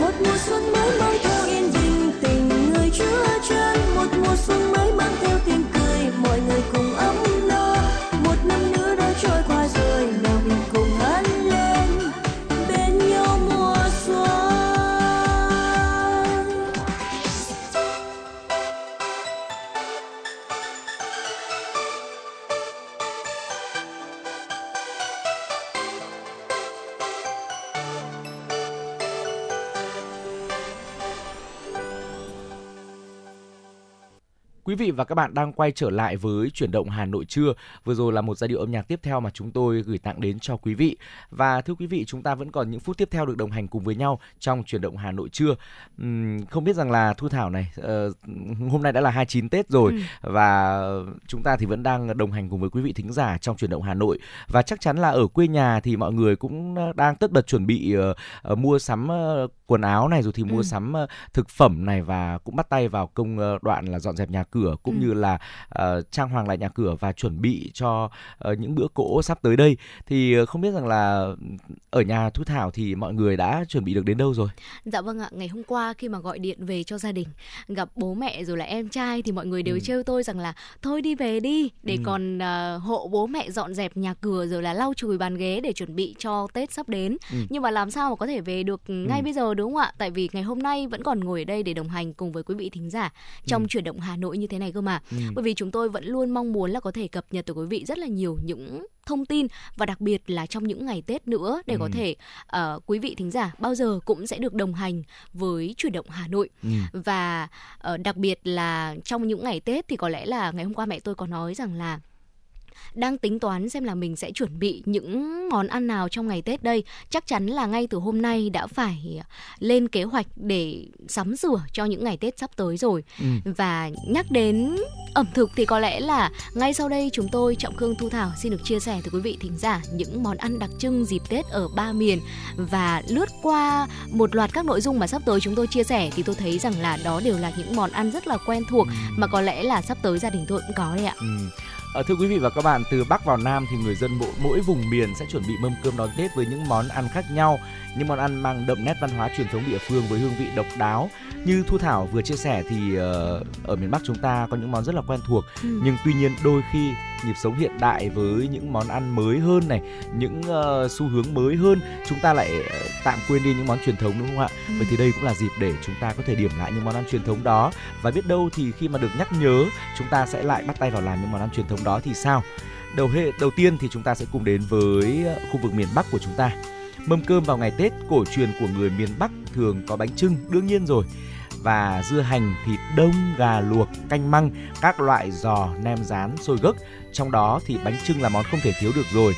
Một mùa xuân mới mang theo yên bình, tình người chứa chan. Một mùa xuân mới mang theo tiếng cười, mọi người cùng ấm no. Một năm nữa đã trôi qua rồi, nào mình cùng hát lên bên nhau mùa xuân. Quý vị và các bạn đang quay trở lại với Chuyển động Hà Nội trưa. Vừa rồi là một giai điệu âm nhạc tiếp theo mà chúng tôi gửi tặng đến cho quý vị. Và thưa quý vị, chúng ta vẫn còn những phút tiếp theo được đồng hành cùng với nhau trong Chuyển động Hà Nội trưa. Không biết rằng là Thu Thảo này, hôm nay đã là 29 Tết rồi và chúng ta thì vẫn đang đồng hành cùng với quý vị thính giả trong Chuyển động Hà Nội. Và chắc chắn là ở quê nhà thì mọi người cũng đang tất bật chuẩn bị mua sắm quần áo này, rồi thì mua sắm thực phẩm này, và cũng bắt tay vào công đoạn là dọn dẹp nhà cửa cũng như là trang hoàng lại nhà cửa và chuẩn bị cho những bữa cỗ sắp tới đây. Thì không biết rằng là ở nhà Thu Thảo thì mọi người đã chuẩn bị được đến đâu rồi? Dạ vâng ạ, ngày hôm qua khi mà gọi điện về cho gia đình, gặp bố mẹ rồi là em trai thì mọi người đều trêu tôi rằng là thôi đi về đi để còn hộ bố mẹ dọn dẹp nhà cửa rồi là lau chùi bàn ghế để chuẩn bị cho Tết sắp đến. Nhưng mà làm sao mà có thể về được ngay bây giờ, đúng không ạ? Tại vì ngày hôm nay vẫn còn ngồi ở đây để đồng hành cùng với quý vị thính giả trong Chuyển động Hà Nội như thế này cơ mà. Bởi vì chúng tôi vẫn luôn mong muốn là có thể cập nhật tới quý vị rất là nhiều những thông tin, và đặc biệt là trong những ngày Tết nữa để có thể quý vị thính giả bao giờ cũng sẽ được đồng hành với Chuyển động Hà Nội. Và đặc biệt là trong những ngày Tết thì có lẽ là ngày hôm qua mẹ tôi có nói rằng là đang tính toán xem là mình sẽ chuẩn bị những món ăn nào trong ngày Tết đây. Chắc chắn là ngay từ hôm nay đã phải lên kế hoạch để sắm sửa cho những ngày Tết sắp tới rồi. Và nhắc đến ẩm thực thì có lẽ là ngay sau đây chúng tôi, Trọng Khương, Thu Thảo xin được chia sẻ tới quý vị thính giả những món ăn đặc trưng dịp Tết ở ba miền. Và lướt qua một loạt các nội dung mà sắp tới chúng tôi chia sẻ thì tôi thấy rằng là đó đều là những món ăn rất là quen thuộc mà có lẽ là sắp tới gia đình tôi cũng có đấy ạ. Thưa quý vị và các bạn, từ Bắc vào Nam thì người dân mỗi vùng miền sẽ chuẩn bị mâm cơm đón Tết với những món ăn khác nhau, những món ăn mang đậm nét văn hóa truyền thống địa phương với hương vị độc đáo. Như Thu Thảo vừa chia sẻ thì ở miền Bắc chúng ta có những món rất là quen thuộc, nhưng tuy nhiên đôi khi nhịp sống hiện đại với những món ăn mới hơn này, những xu hướng mới hơn, chúng ta lại tạm quên đi những món truyền thống, đúng không ạ? Vậy thì đây cũng là dịp để chúng ta có thể điểm lại những món ăn truyền thống đó, và biết đâu thì khi mà được nhắc nhớ chúng ta sẽ lại bắt tay vào làm những món ăn truyền thống đó thì sao? Đầu tiên thì chúng ta sẽ cùng đến với khu vực miền Bắc của chúng ta. Mâm cơm vào ngày Tết cổ truyền của người miền Bắc thường có bánh chưng, đương nhiên rồi, và dưa hành, thịt đông, gà luộc, canh măng, các loại giò, nem rán, xôi gấc. Trong đó thì bánh chưng là món không thể thiếu được rồi.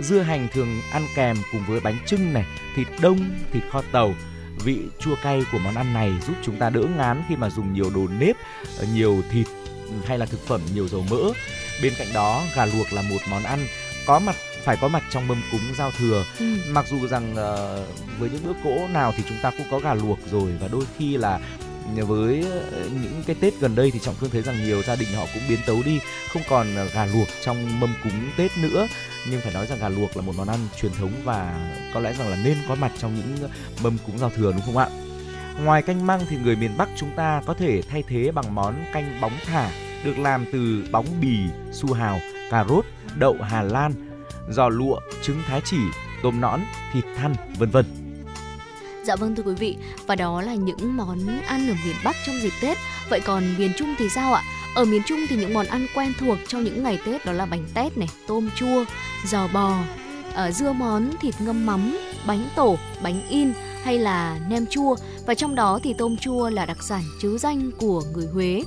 Dưa hành thường ăn kèm cùng với bánh chưng này, thịt đông, thịt kho tàu. Vị chua cay của món ăn này giúp chúng ta đỡ ngán khi mà dùng nhiều đồ nếp, nhiều thịt hay là thực phẩm nhiều dầu mỡ. Bên cạnh đó, gà luộc là một món ăn phải có mặt trong mâm cúng giao thừa. Mặc dù rằng với những bữa cỗ nào thì chúng ta cũng có gà luộc rồi, và đôi khi là với những cái Tết gần đây thì Trọng Khương thấy rằng nhiều gia đình họ cũng biến tấu đi, không còn gà luộc trong mâm cúng Tết nữa. Nhưng phải nói rằng gà luộc là một món ăn truyền thống và có lẽ rằng là nên có mặt trong những mâm cúng giao thừa, đúng không ạ? Ngoài canh măng thì người miền Bắc chúng ta có thể thay thế bằng món canh bóng thả, được làm từ bóng bì, su hào, cà rốt, đậu Hà Lan, giò lụa, trứng thái chỉ, tôm nõn, thịt thăn, vân vân. Dạ vâng thưa quý vị, và đó là những món ăn ở miền Bắc trong dịp Tết. Vậy còn miền Trung thì sao ạ? Ở miền Trung thì những món ăn quen thuộc trong những ngày Tết đó là bánh tét này, tôm chua, giò bò, dưa món, thịt ngâm mắm, bánh tổ, bánh in hay là nem chua. Và trong đó thì tôm chua là đặc sản trứ danh của người Huế.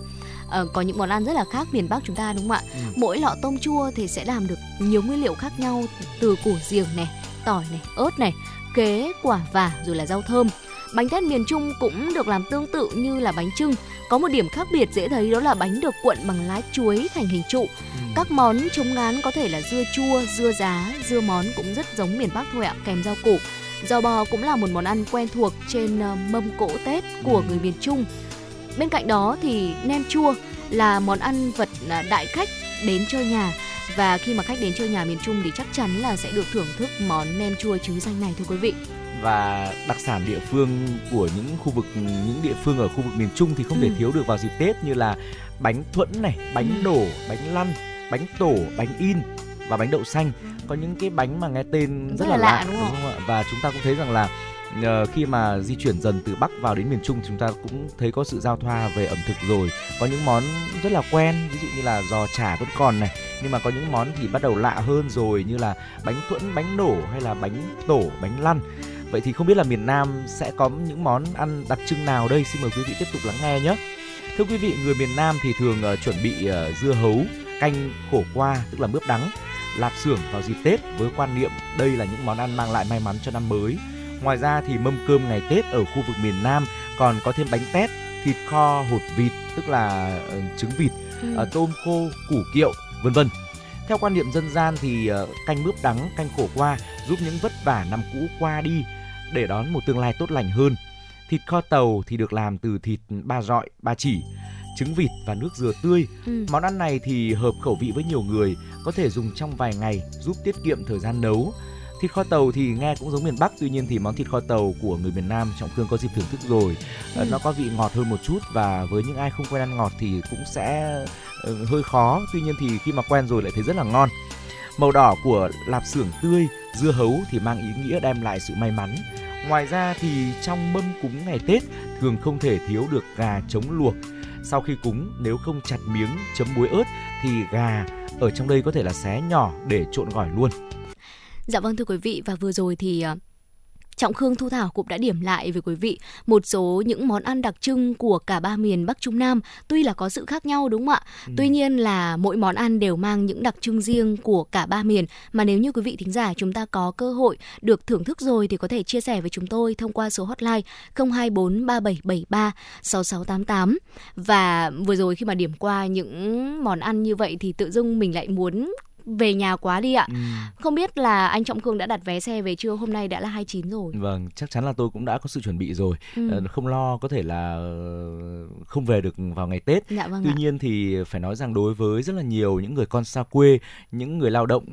Có những món ăn rất là khác miền Bắc chúng ta đúng không ạ? Mỗi lọ tôm chua thì sẽ làm được nhiều nguyên liệu khác nhau từ củ riềng này, tỏi này, ớt này, khế, quả vả rồi là rau thơm. Bánh tét miền Trung cũng được làm tương tự như là bánh chưng. Có một điểm khác biệt dễ thấy đó là bánh được cuộn bằng lá chuối thành hình trụ. Các món chống ngán có thể là dưa chua, dưa giá, dưa món cũng rất giống miền Bắc thôi ạ, kèm rau củ. Giò bò cũng là một món ăn quen thuộc trên mâm cỗ Tết của người miền Trung. Bên cạnh đó thì nem chua là món ăn vật đại khách đến chơi nhà. Và khi mà khách đến chơi nhà miền Trung thì chắc chắn là sẽ được thưởng thức món nem chua trứ danh này thưa quý vị. Và đặc sản địa phương của những địa phương ở khu vực miền Trung thì không thể thiếu được vào dịp Tết như là bánh thuẫn này, bánh đổ, bánh lăn, bánh tổ, bánh in và bánh đậu xanh. Có những cái bánh mà nghe tên rất là lạ đúng không ạ? Và chúng ta cũng thấy rằng là khi mà di chuyển dần từ Bắc vào đến miền Trung chúng ta cũng thấy có sự giao thoa về ẩm thực rồi. Có những món rất là quen, ví dụ như là giò chả vẫn còn này, nhưng mà có những món thì bắt đầu lạ hơn rồi, như là bánh thuẫn, bánh đổ hay là bánh tổ, bánh lăn. Vậy thì không biết là miền Nam sẽ có những món ăn đặc trưng nào đây? Xin mời quý vị tiếp tục lắng nghe nhé. Thưa quý vị, người miền Nam thì thường chuẩn bị dưa hấu, canh khổ qua tức là mướp đắng, lạp xưởng vào dịp Tết với quan niệm đây là những món ăn mang lại may mắn cho năm mới. Ngoài ra thì mâm cơm ngày Tết ở khu vực miền Nam còn có thêm bánh tét, thịt kho, hột vịt tức là trứng vịt, tôm khô, củ kiệu, vân vân. Theo quan niệm dân gian thì canh mướp đắng, canh khổ qua giúp những vất vả năm cũ qua đi để đón một tương lai tốt lành hơn. Thịt kho tàu thì được làm từ thịt ba rọi, ba chỉ, trứng vịt và nước dừa tươi. Món ăn này thì hợp khẩu vị với nhiều người, có thể dùng trong vài ngày giúp tiết kiệm thời gian nấu. Thịt kho tàu thì nghe cũng giống miền Bắc, tuy nhiên thì món thịt kho tàu của người miền Nam Trọng Khương có dịp thưởng thức rồi. Nó có vị ngọt hơn một chút và với những ai không quen ăn ngọt thì cũng sẽ hơi khó. Tuy nhiên thì khi mà quen rồi lại thấy rất là ngon. Màu đỏ của lạp xưởng tươi, dưa hấu thì mang ý nghĩa đem lại sự may mắn. Ngoài ra thì trong mâm cúng ngày Tết thường không thể thiếu được gà trống luộc. Sau khi cúng nếu không chặt miếng chấm muối ớt thì gà ở trong đây có thể là xé nhỏ để trộn gỏi luôn. Dạ vâng thưa quý vị, và vừa rồi thì Trọng Khương Thu Thảo cũng đã điểm lại với quý vị một số những món ăn đặc trưng của cả ba miền Bắc Trung Nam. Tuy là có sự khác nhau đúng không ạ? Tuy nhiên là mỗi món ăn đều mang những đặc trưng riêng của cả ba miền. Mà nếu như quý vị thính giả chúng ta có cơ hội được thưởng thức rồi thì có thể chia sẻ với chúng tôi thông qua số hotline 024 3773 6688. Và vừa rồi khi mà điểm qua những món ăn như vậy thì tự dưng mình lại muốn về nhà quá đi ạ. Không biết là anh Trọng Khương đã đặt vé xe về chưa? Hôm nay đã là 29 rồi. Vâng, chắc chắn là tôi cũng đã có sự chuẩn bị rồi. Không lo có thể là không về được vào ngày Tết. Dạ, vâng. Tuy nhiên thì phải nói rằng đối với rất là nhiều những người con xa quê, những người lao động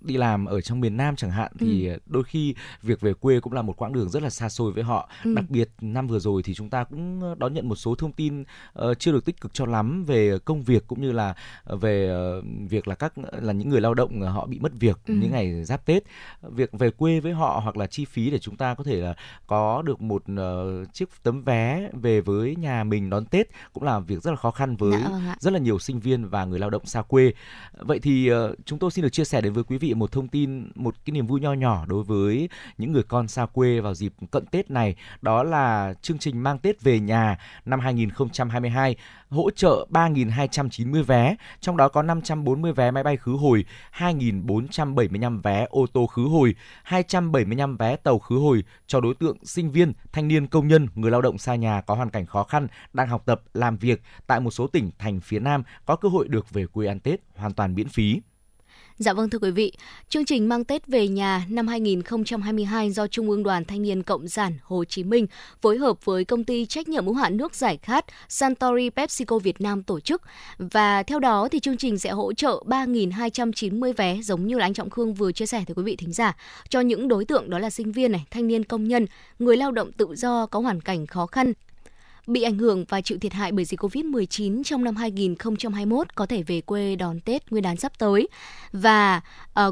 đi làm ở trong miền Nam chẳng hạn, thì đôi khi việc về quê cũng là một quãng đường rất là xa xôi với họ. Đặc biệt năm vừa rồi thì chúng ta cũng đón nhận một số thông tin chưa được tích cực cho lắm về công việc, cũng như là về việc là những người lao động họ bị mất việc những ngày giáp Tết. Việc về quê với họ hoặc là chi phí để chúng ta có thể là có được một chiếc tấm vé về với nhà mình đón Tết cũng là việc rất là khó khăn với rất là nhiều sinh viên và người lao động xa quê. Vậy thì chúng tôi xin được chia sẻ đến với quý vị một thông tin, một cái niềm vui nho nhỏ đối với những người con xa quê vào dịp cận Tết này. Đó là chương trình Mang Tết Về Nhà năm 2022 hỗ trợ 3.290 vé, trong đó có 540 vé máy bay khứ hồi, 2.475 vé ô tô khứ hồi, 275 vé tàu khứ hồi cho đối tượng sinh viên, thanh niên, công nhân, người lao động xa nhà có hoàn cảnh khó khăn, đang học tập, làm việc tại một số tỉnh, thành phía Nam có cơ hội được về quê ăn Tết hoàn toàn miễn phí. Dạ vâng thưa quý vị, chương trình Mang Tết Về Nhà năm 2022 do Trung ương Đoàn Thanh niên Cộng sản Hồ Chí Minh phối hợp với công ty trách nhiệm hữu hạn nước giải khát Suntory PepsiCo Việt Nam tổ chức. Và theo đó thì chương trình sẽ hỗ trợ 3.290 vé giống như là anh Trọng Khương vừa chia sẻ tới quý vị thính giả cho những đối tượng đó là sinh viên này, thanh niên công nhân, người lao động tự do có hoàn cảnh khó khăn. bị ảnh hưởng và chịu thiệt hại bởi dịch Covid-19 trong năm 2021 có thể về quê đón Tết Nguyên đán sắp tới. Và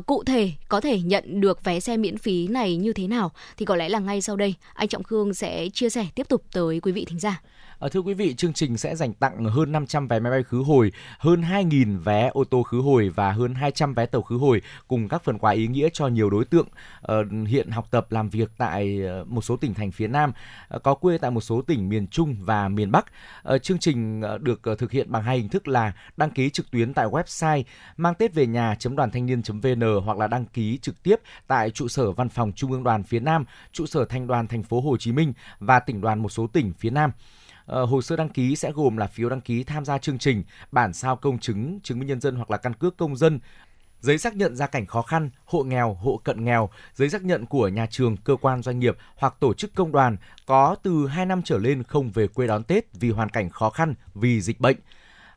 cụ thể có thể nhận được vé xe miễn phí này như thế nào thì có lẽ là ngay sau đây anh Trọng Khương sẽ chia sẻ tiếp tục tới quý vị thính giả. Thưa quý vị, chương trình sẽ dành tặng hơn 500 vé máy bay khứ hồi, hơn 2.000 vé ô tô khứ hồi và hơn 200 vé tàu khứ hồi cùng các phần quà ý nghĩa cho nhiều đối tượng hiện học tập, làm việc tại một số tỉnh thành phía Nam, có quê tại một số tỉnh miền Trung và miền Bắc. Chương trình được thực hiện bằng hai hình thức là đăng ký trực tuyến tại website mang tết về nhà.đoàn thanh niên.vn hoặc là đăng ký trực tiếp tại trụ sở văn phòng Trung ương Đoàn phía Nam, trụ sở Thành đoàn thành phố Hồ Chí Minh và tỉnh đoàn một số tỉnh phía Nam. Hồ sơ đăng ký sẽ gồm là phiếu đăng ký tham gia chương trình, bản sao công chứng, chứng minh nhân dân hoặc là căn cước công dân, giấy xác nhận gia cảnh khó khăn, hộ nghèo, hộ cận nghèo, giấy xác nhận của nhà trường, cơ quan doanh nghiệp hoặc tổ chức công đoàn có từ 2 năm trở lên không về quê đón Tết vì hoàn cảnh khó khăn, vì dịch bệnh.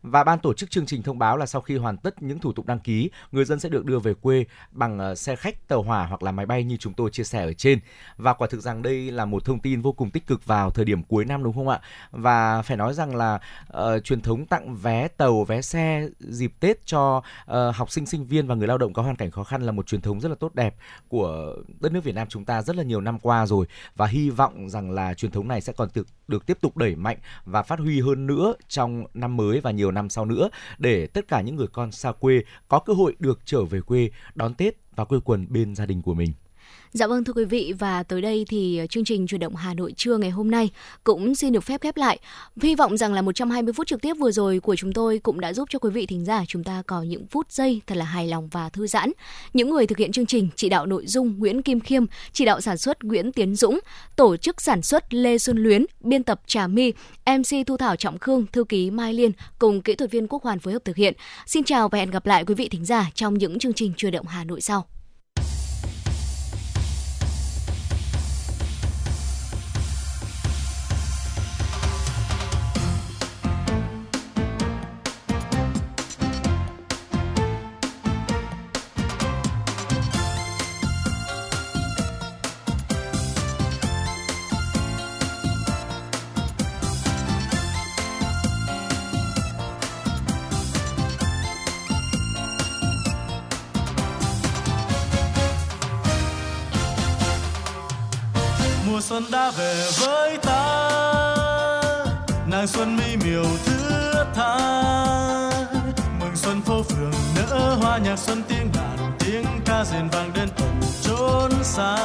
Và ban tổ chức chương trình thông báo là sau khi hoàn tất những thủ tục đăng ký, người dân sẽ được đưa về quê bằng xe khách, tàu hỏa hoặc là máy bay như chúng tôi chia sẻ ở trên. Và quả thực rằng đây là một thông tin vô cùng tích cực vào thời điểm cuối năm, đúng không ạ? Và phải nói rằng là truyền thống tặng vé tàu, vé xe dịp Tết cho học sinh, sinh viên và người lao động có hoàn cảnh khó khăn là một truyền thống rất là tốt đẹp của đất nước Việt Nam chúng ta rất là nhiều năm qua rồi. Và hy vọng rằng là truyền thống này sẽ còn được tiếp tục đẩy mạnh và phát huy hơn nữa trong năm mới và nhiều năm sau nữa, để tất cả những người con xa quê có cơ hội được trở về quê đón Tết và quây quần bên gia đình của mình. Dạ vâng, thưa quý vị, và tới đây thì chương trình Chuyển động Hà Nội trưa ngày hôm nay cũng xin được phép khép lại. Hy vọng rằng là 120 phút trực tiếp vừa rồi của chúng tôi cũng đã giúp cho quý vị thính giả chúng ta có những phút giây thật là hài lòng và thư giãn. Những người thực hiện chương trình: chỉ đạo nội dung Nguyễn Kim Khiêm, chỉ đạo sản xuất Nguyễn Tiến Dũng, tổ chức sản xuất Lê Xuân Luyến, biên tập Trà My, MC Thu Thảo Trọng Khương, thư ký Mai Liên cùng kỹ thuật viên Quốc Hoàn phối hợp thực hiện. Xin chào và hẹn gặp lại quý vị thính giả trong những chương trình Chuyển động Hà Nội sau. Xuân đã về với ta, nàng xuân mỹ miều thướt tha, mừng xuân phố phường nở hoa, nhạc xuân tiếng đàn tiếng ca rền vang đến tận chốn xa.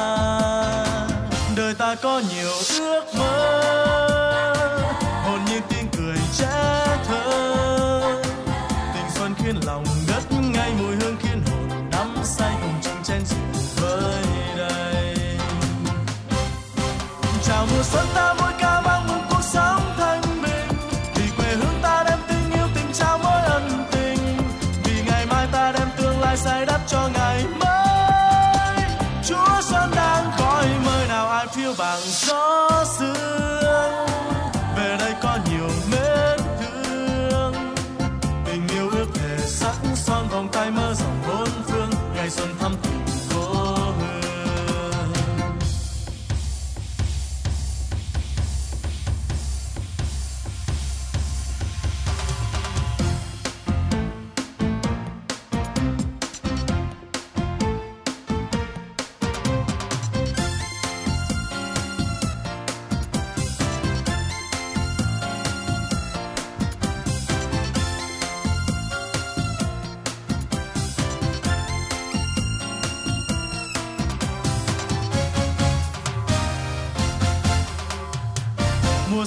Đời ta có nhiều ước mơ, hồn nhiên tiếng cười trẻ thơ, tình xuân khiến lòng ngất ngây, mùi hương khiến hồn đắm say, cùng chung chén rượu với đây. Chào mùa xuân ta vui ca mang mừng cuộc sống thanh bình, vì quê hương ta đem tình yêu tình trao mỗi ân tình, vì ngày mai ta đem tương lai say đắp cho ngày mới. Chúa xuân đang gọi mời, nào ai phiêu bàng gió sương về đây có nhiều mến thương, tình yêu ước thề sắc son vòng tay mơ rộng bốn phương, ngày xuân thăm tình cô.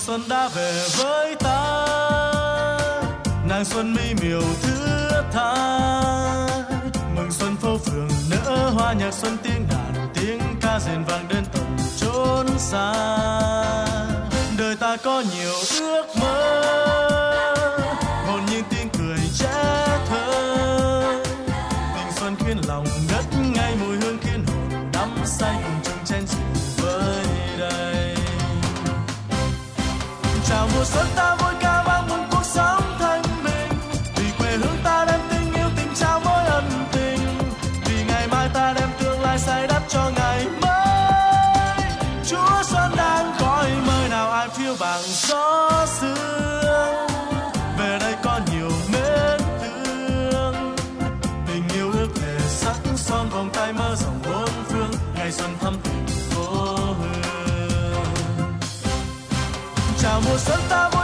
Xuân đã về với ta, nàng xuân mỹ miều thướt tha, mừng xuân phố phường nở hoa, nhạc xuân tiếng đàn tiếng ca rền vang đến tận chốn xa. Đời ta có nhiều ước mơ, hồn nhiên tiếng cười trẻ thơ, tình xuân khiến lòng ngất ngây, mùi hương khiến hồn đắm say, cùng chung chén rượu với đây. Chào mùa xuân ta vui ca vang mừng cuộc sống thanh bình, vì quê hương ta đem tình yêu tình trao mỗi ân tình, vì ngày mai ta đem tương lai say đắp cho ngày mới. Chúa xuân đang gọi mời, nào ai phiêu bàng gió nào mùa xuân ta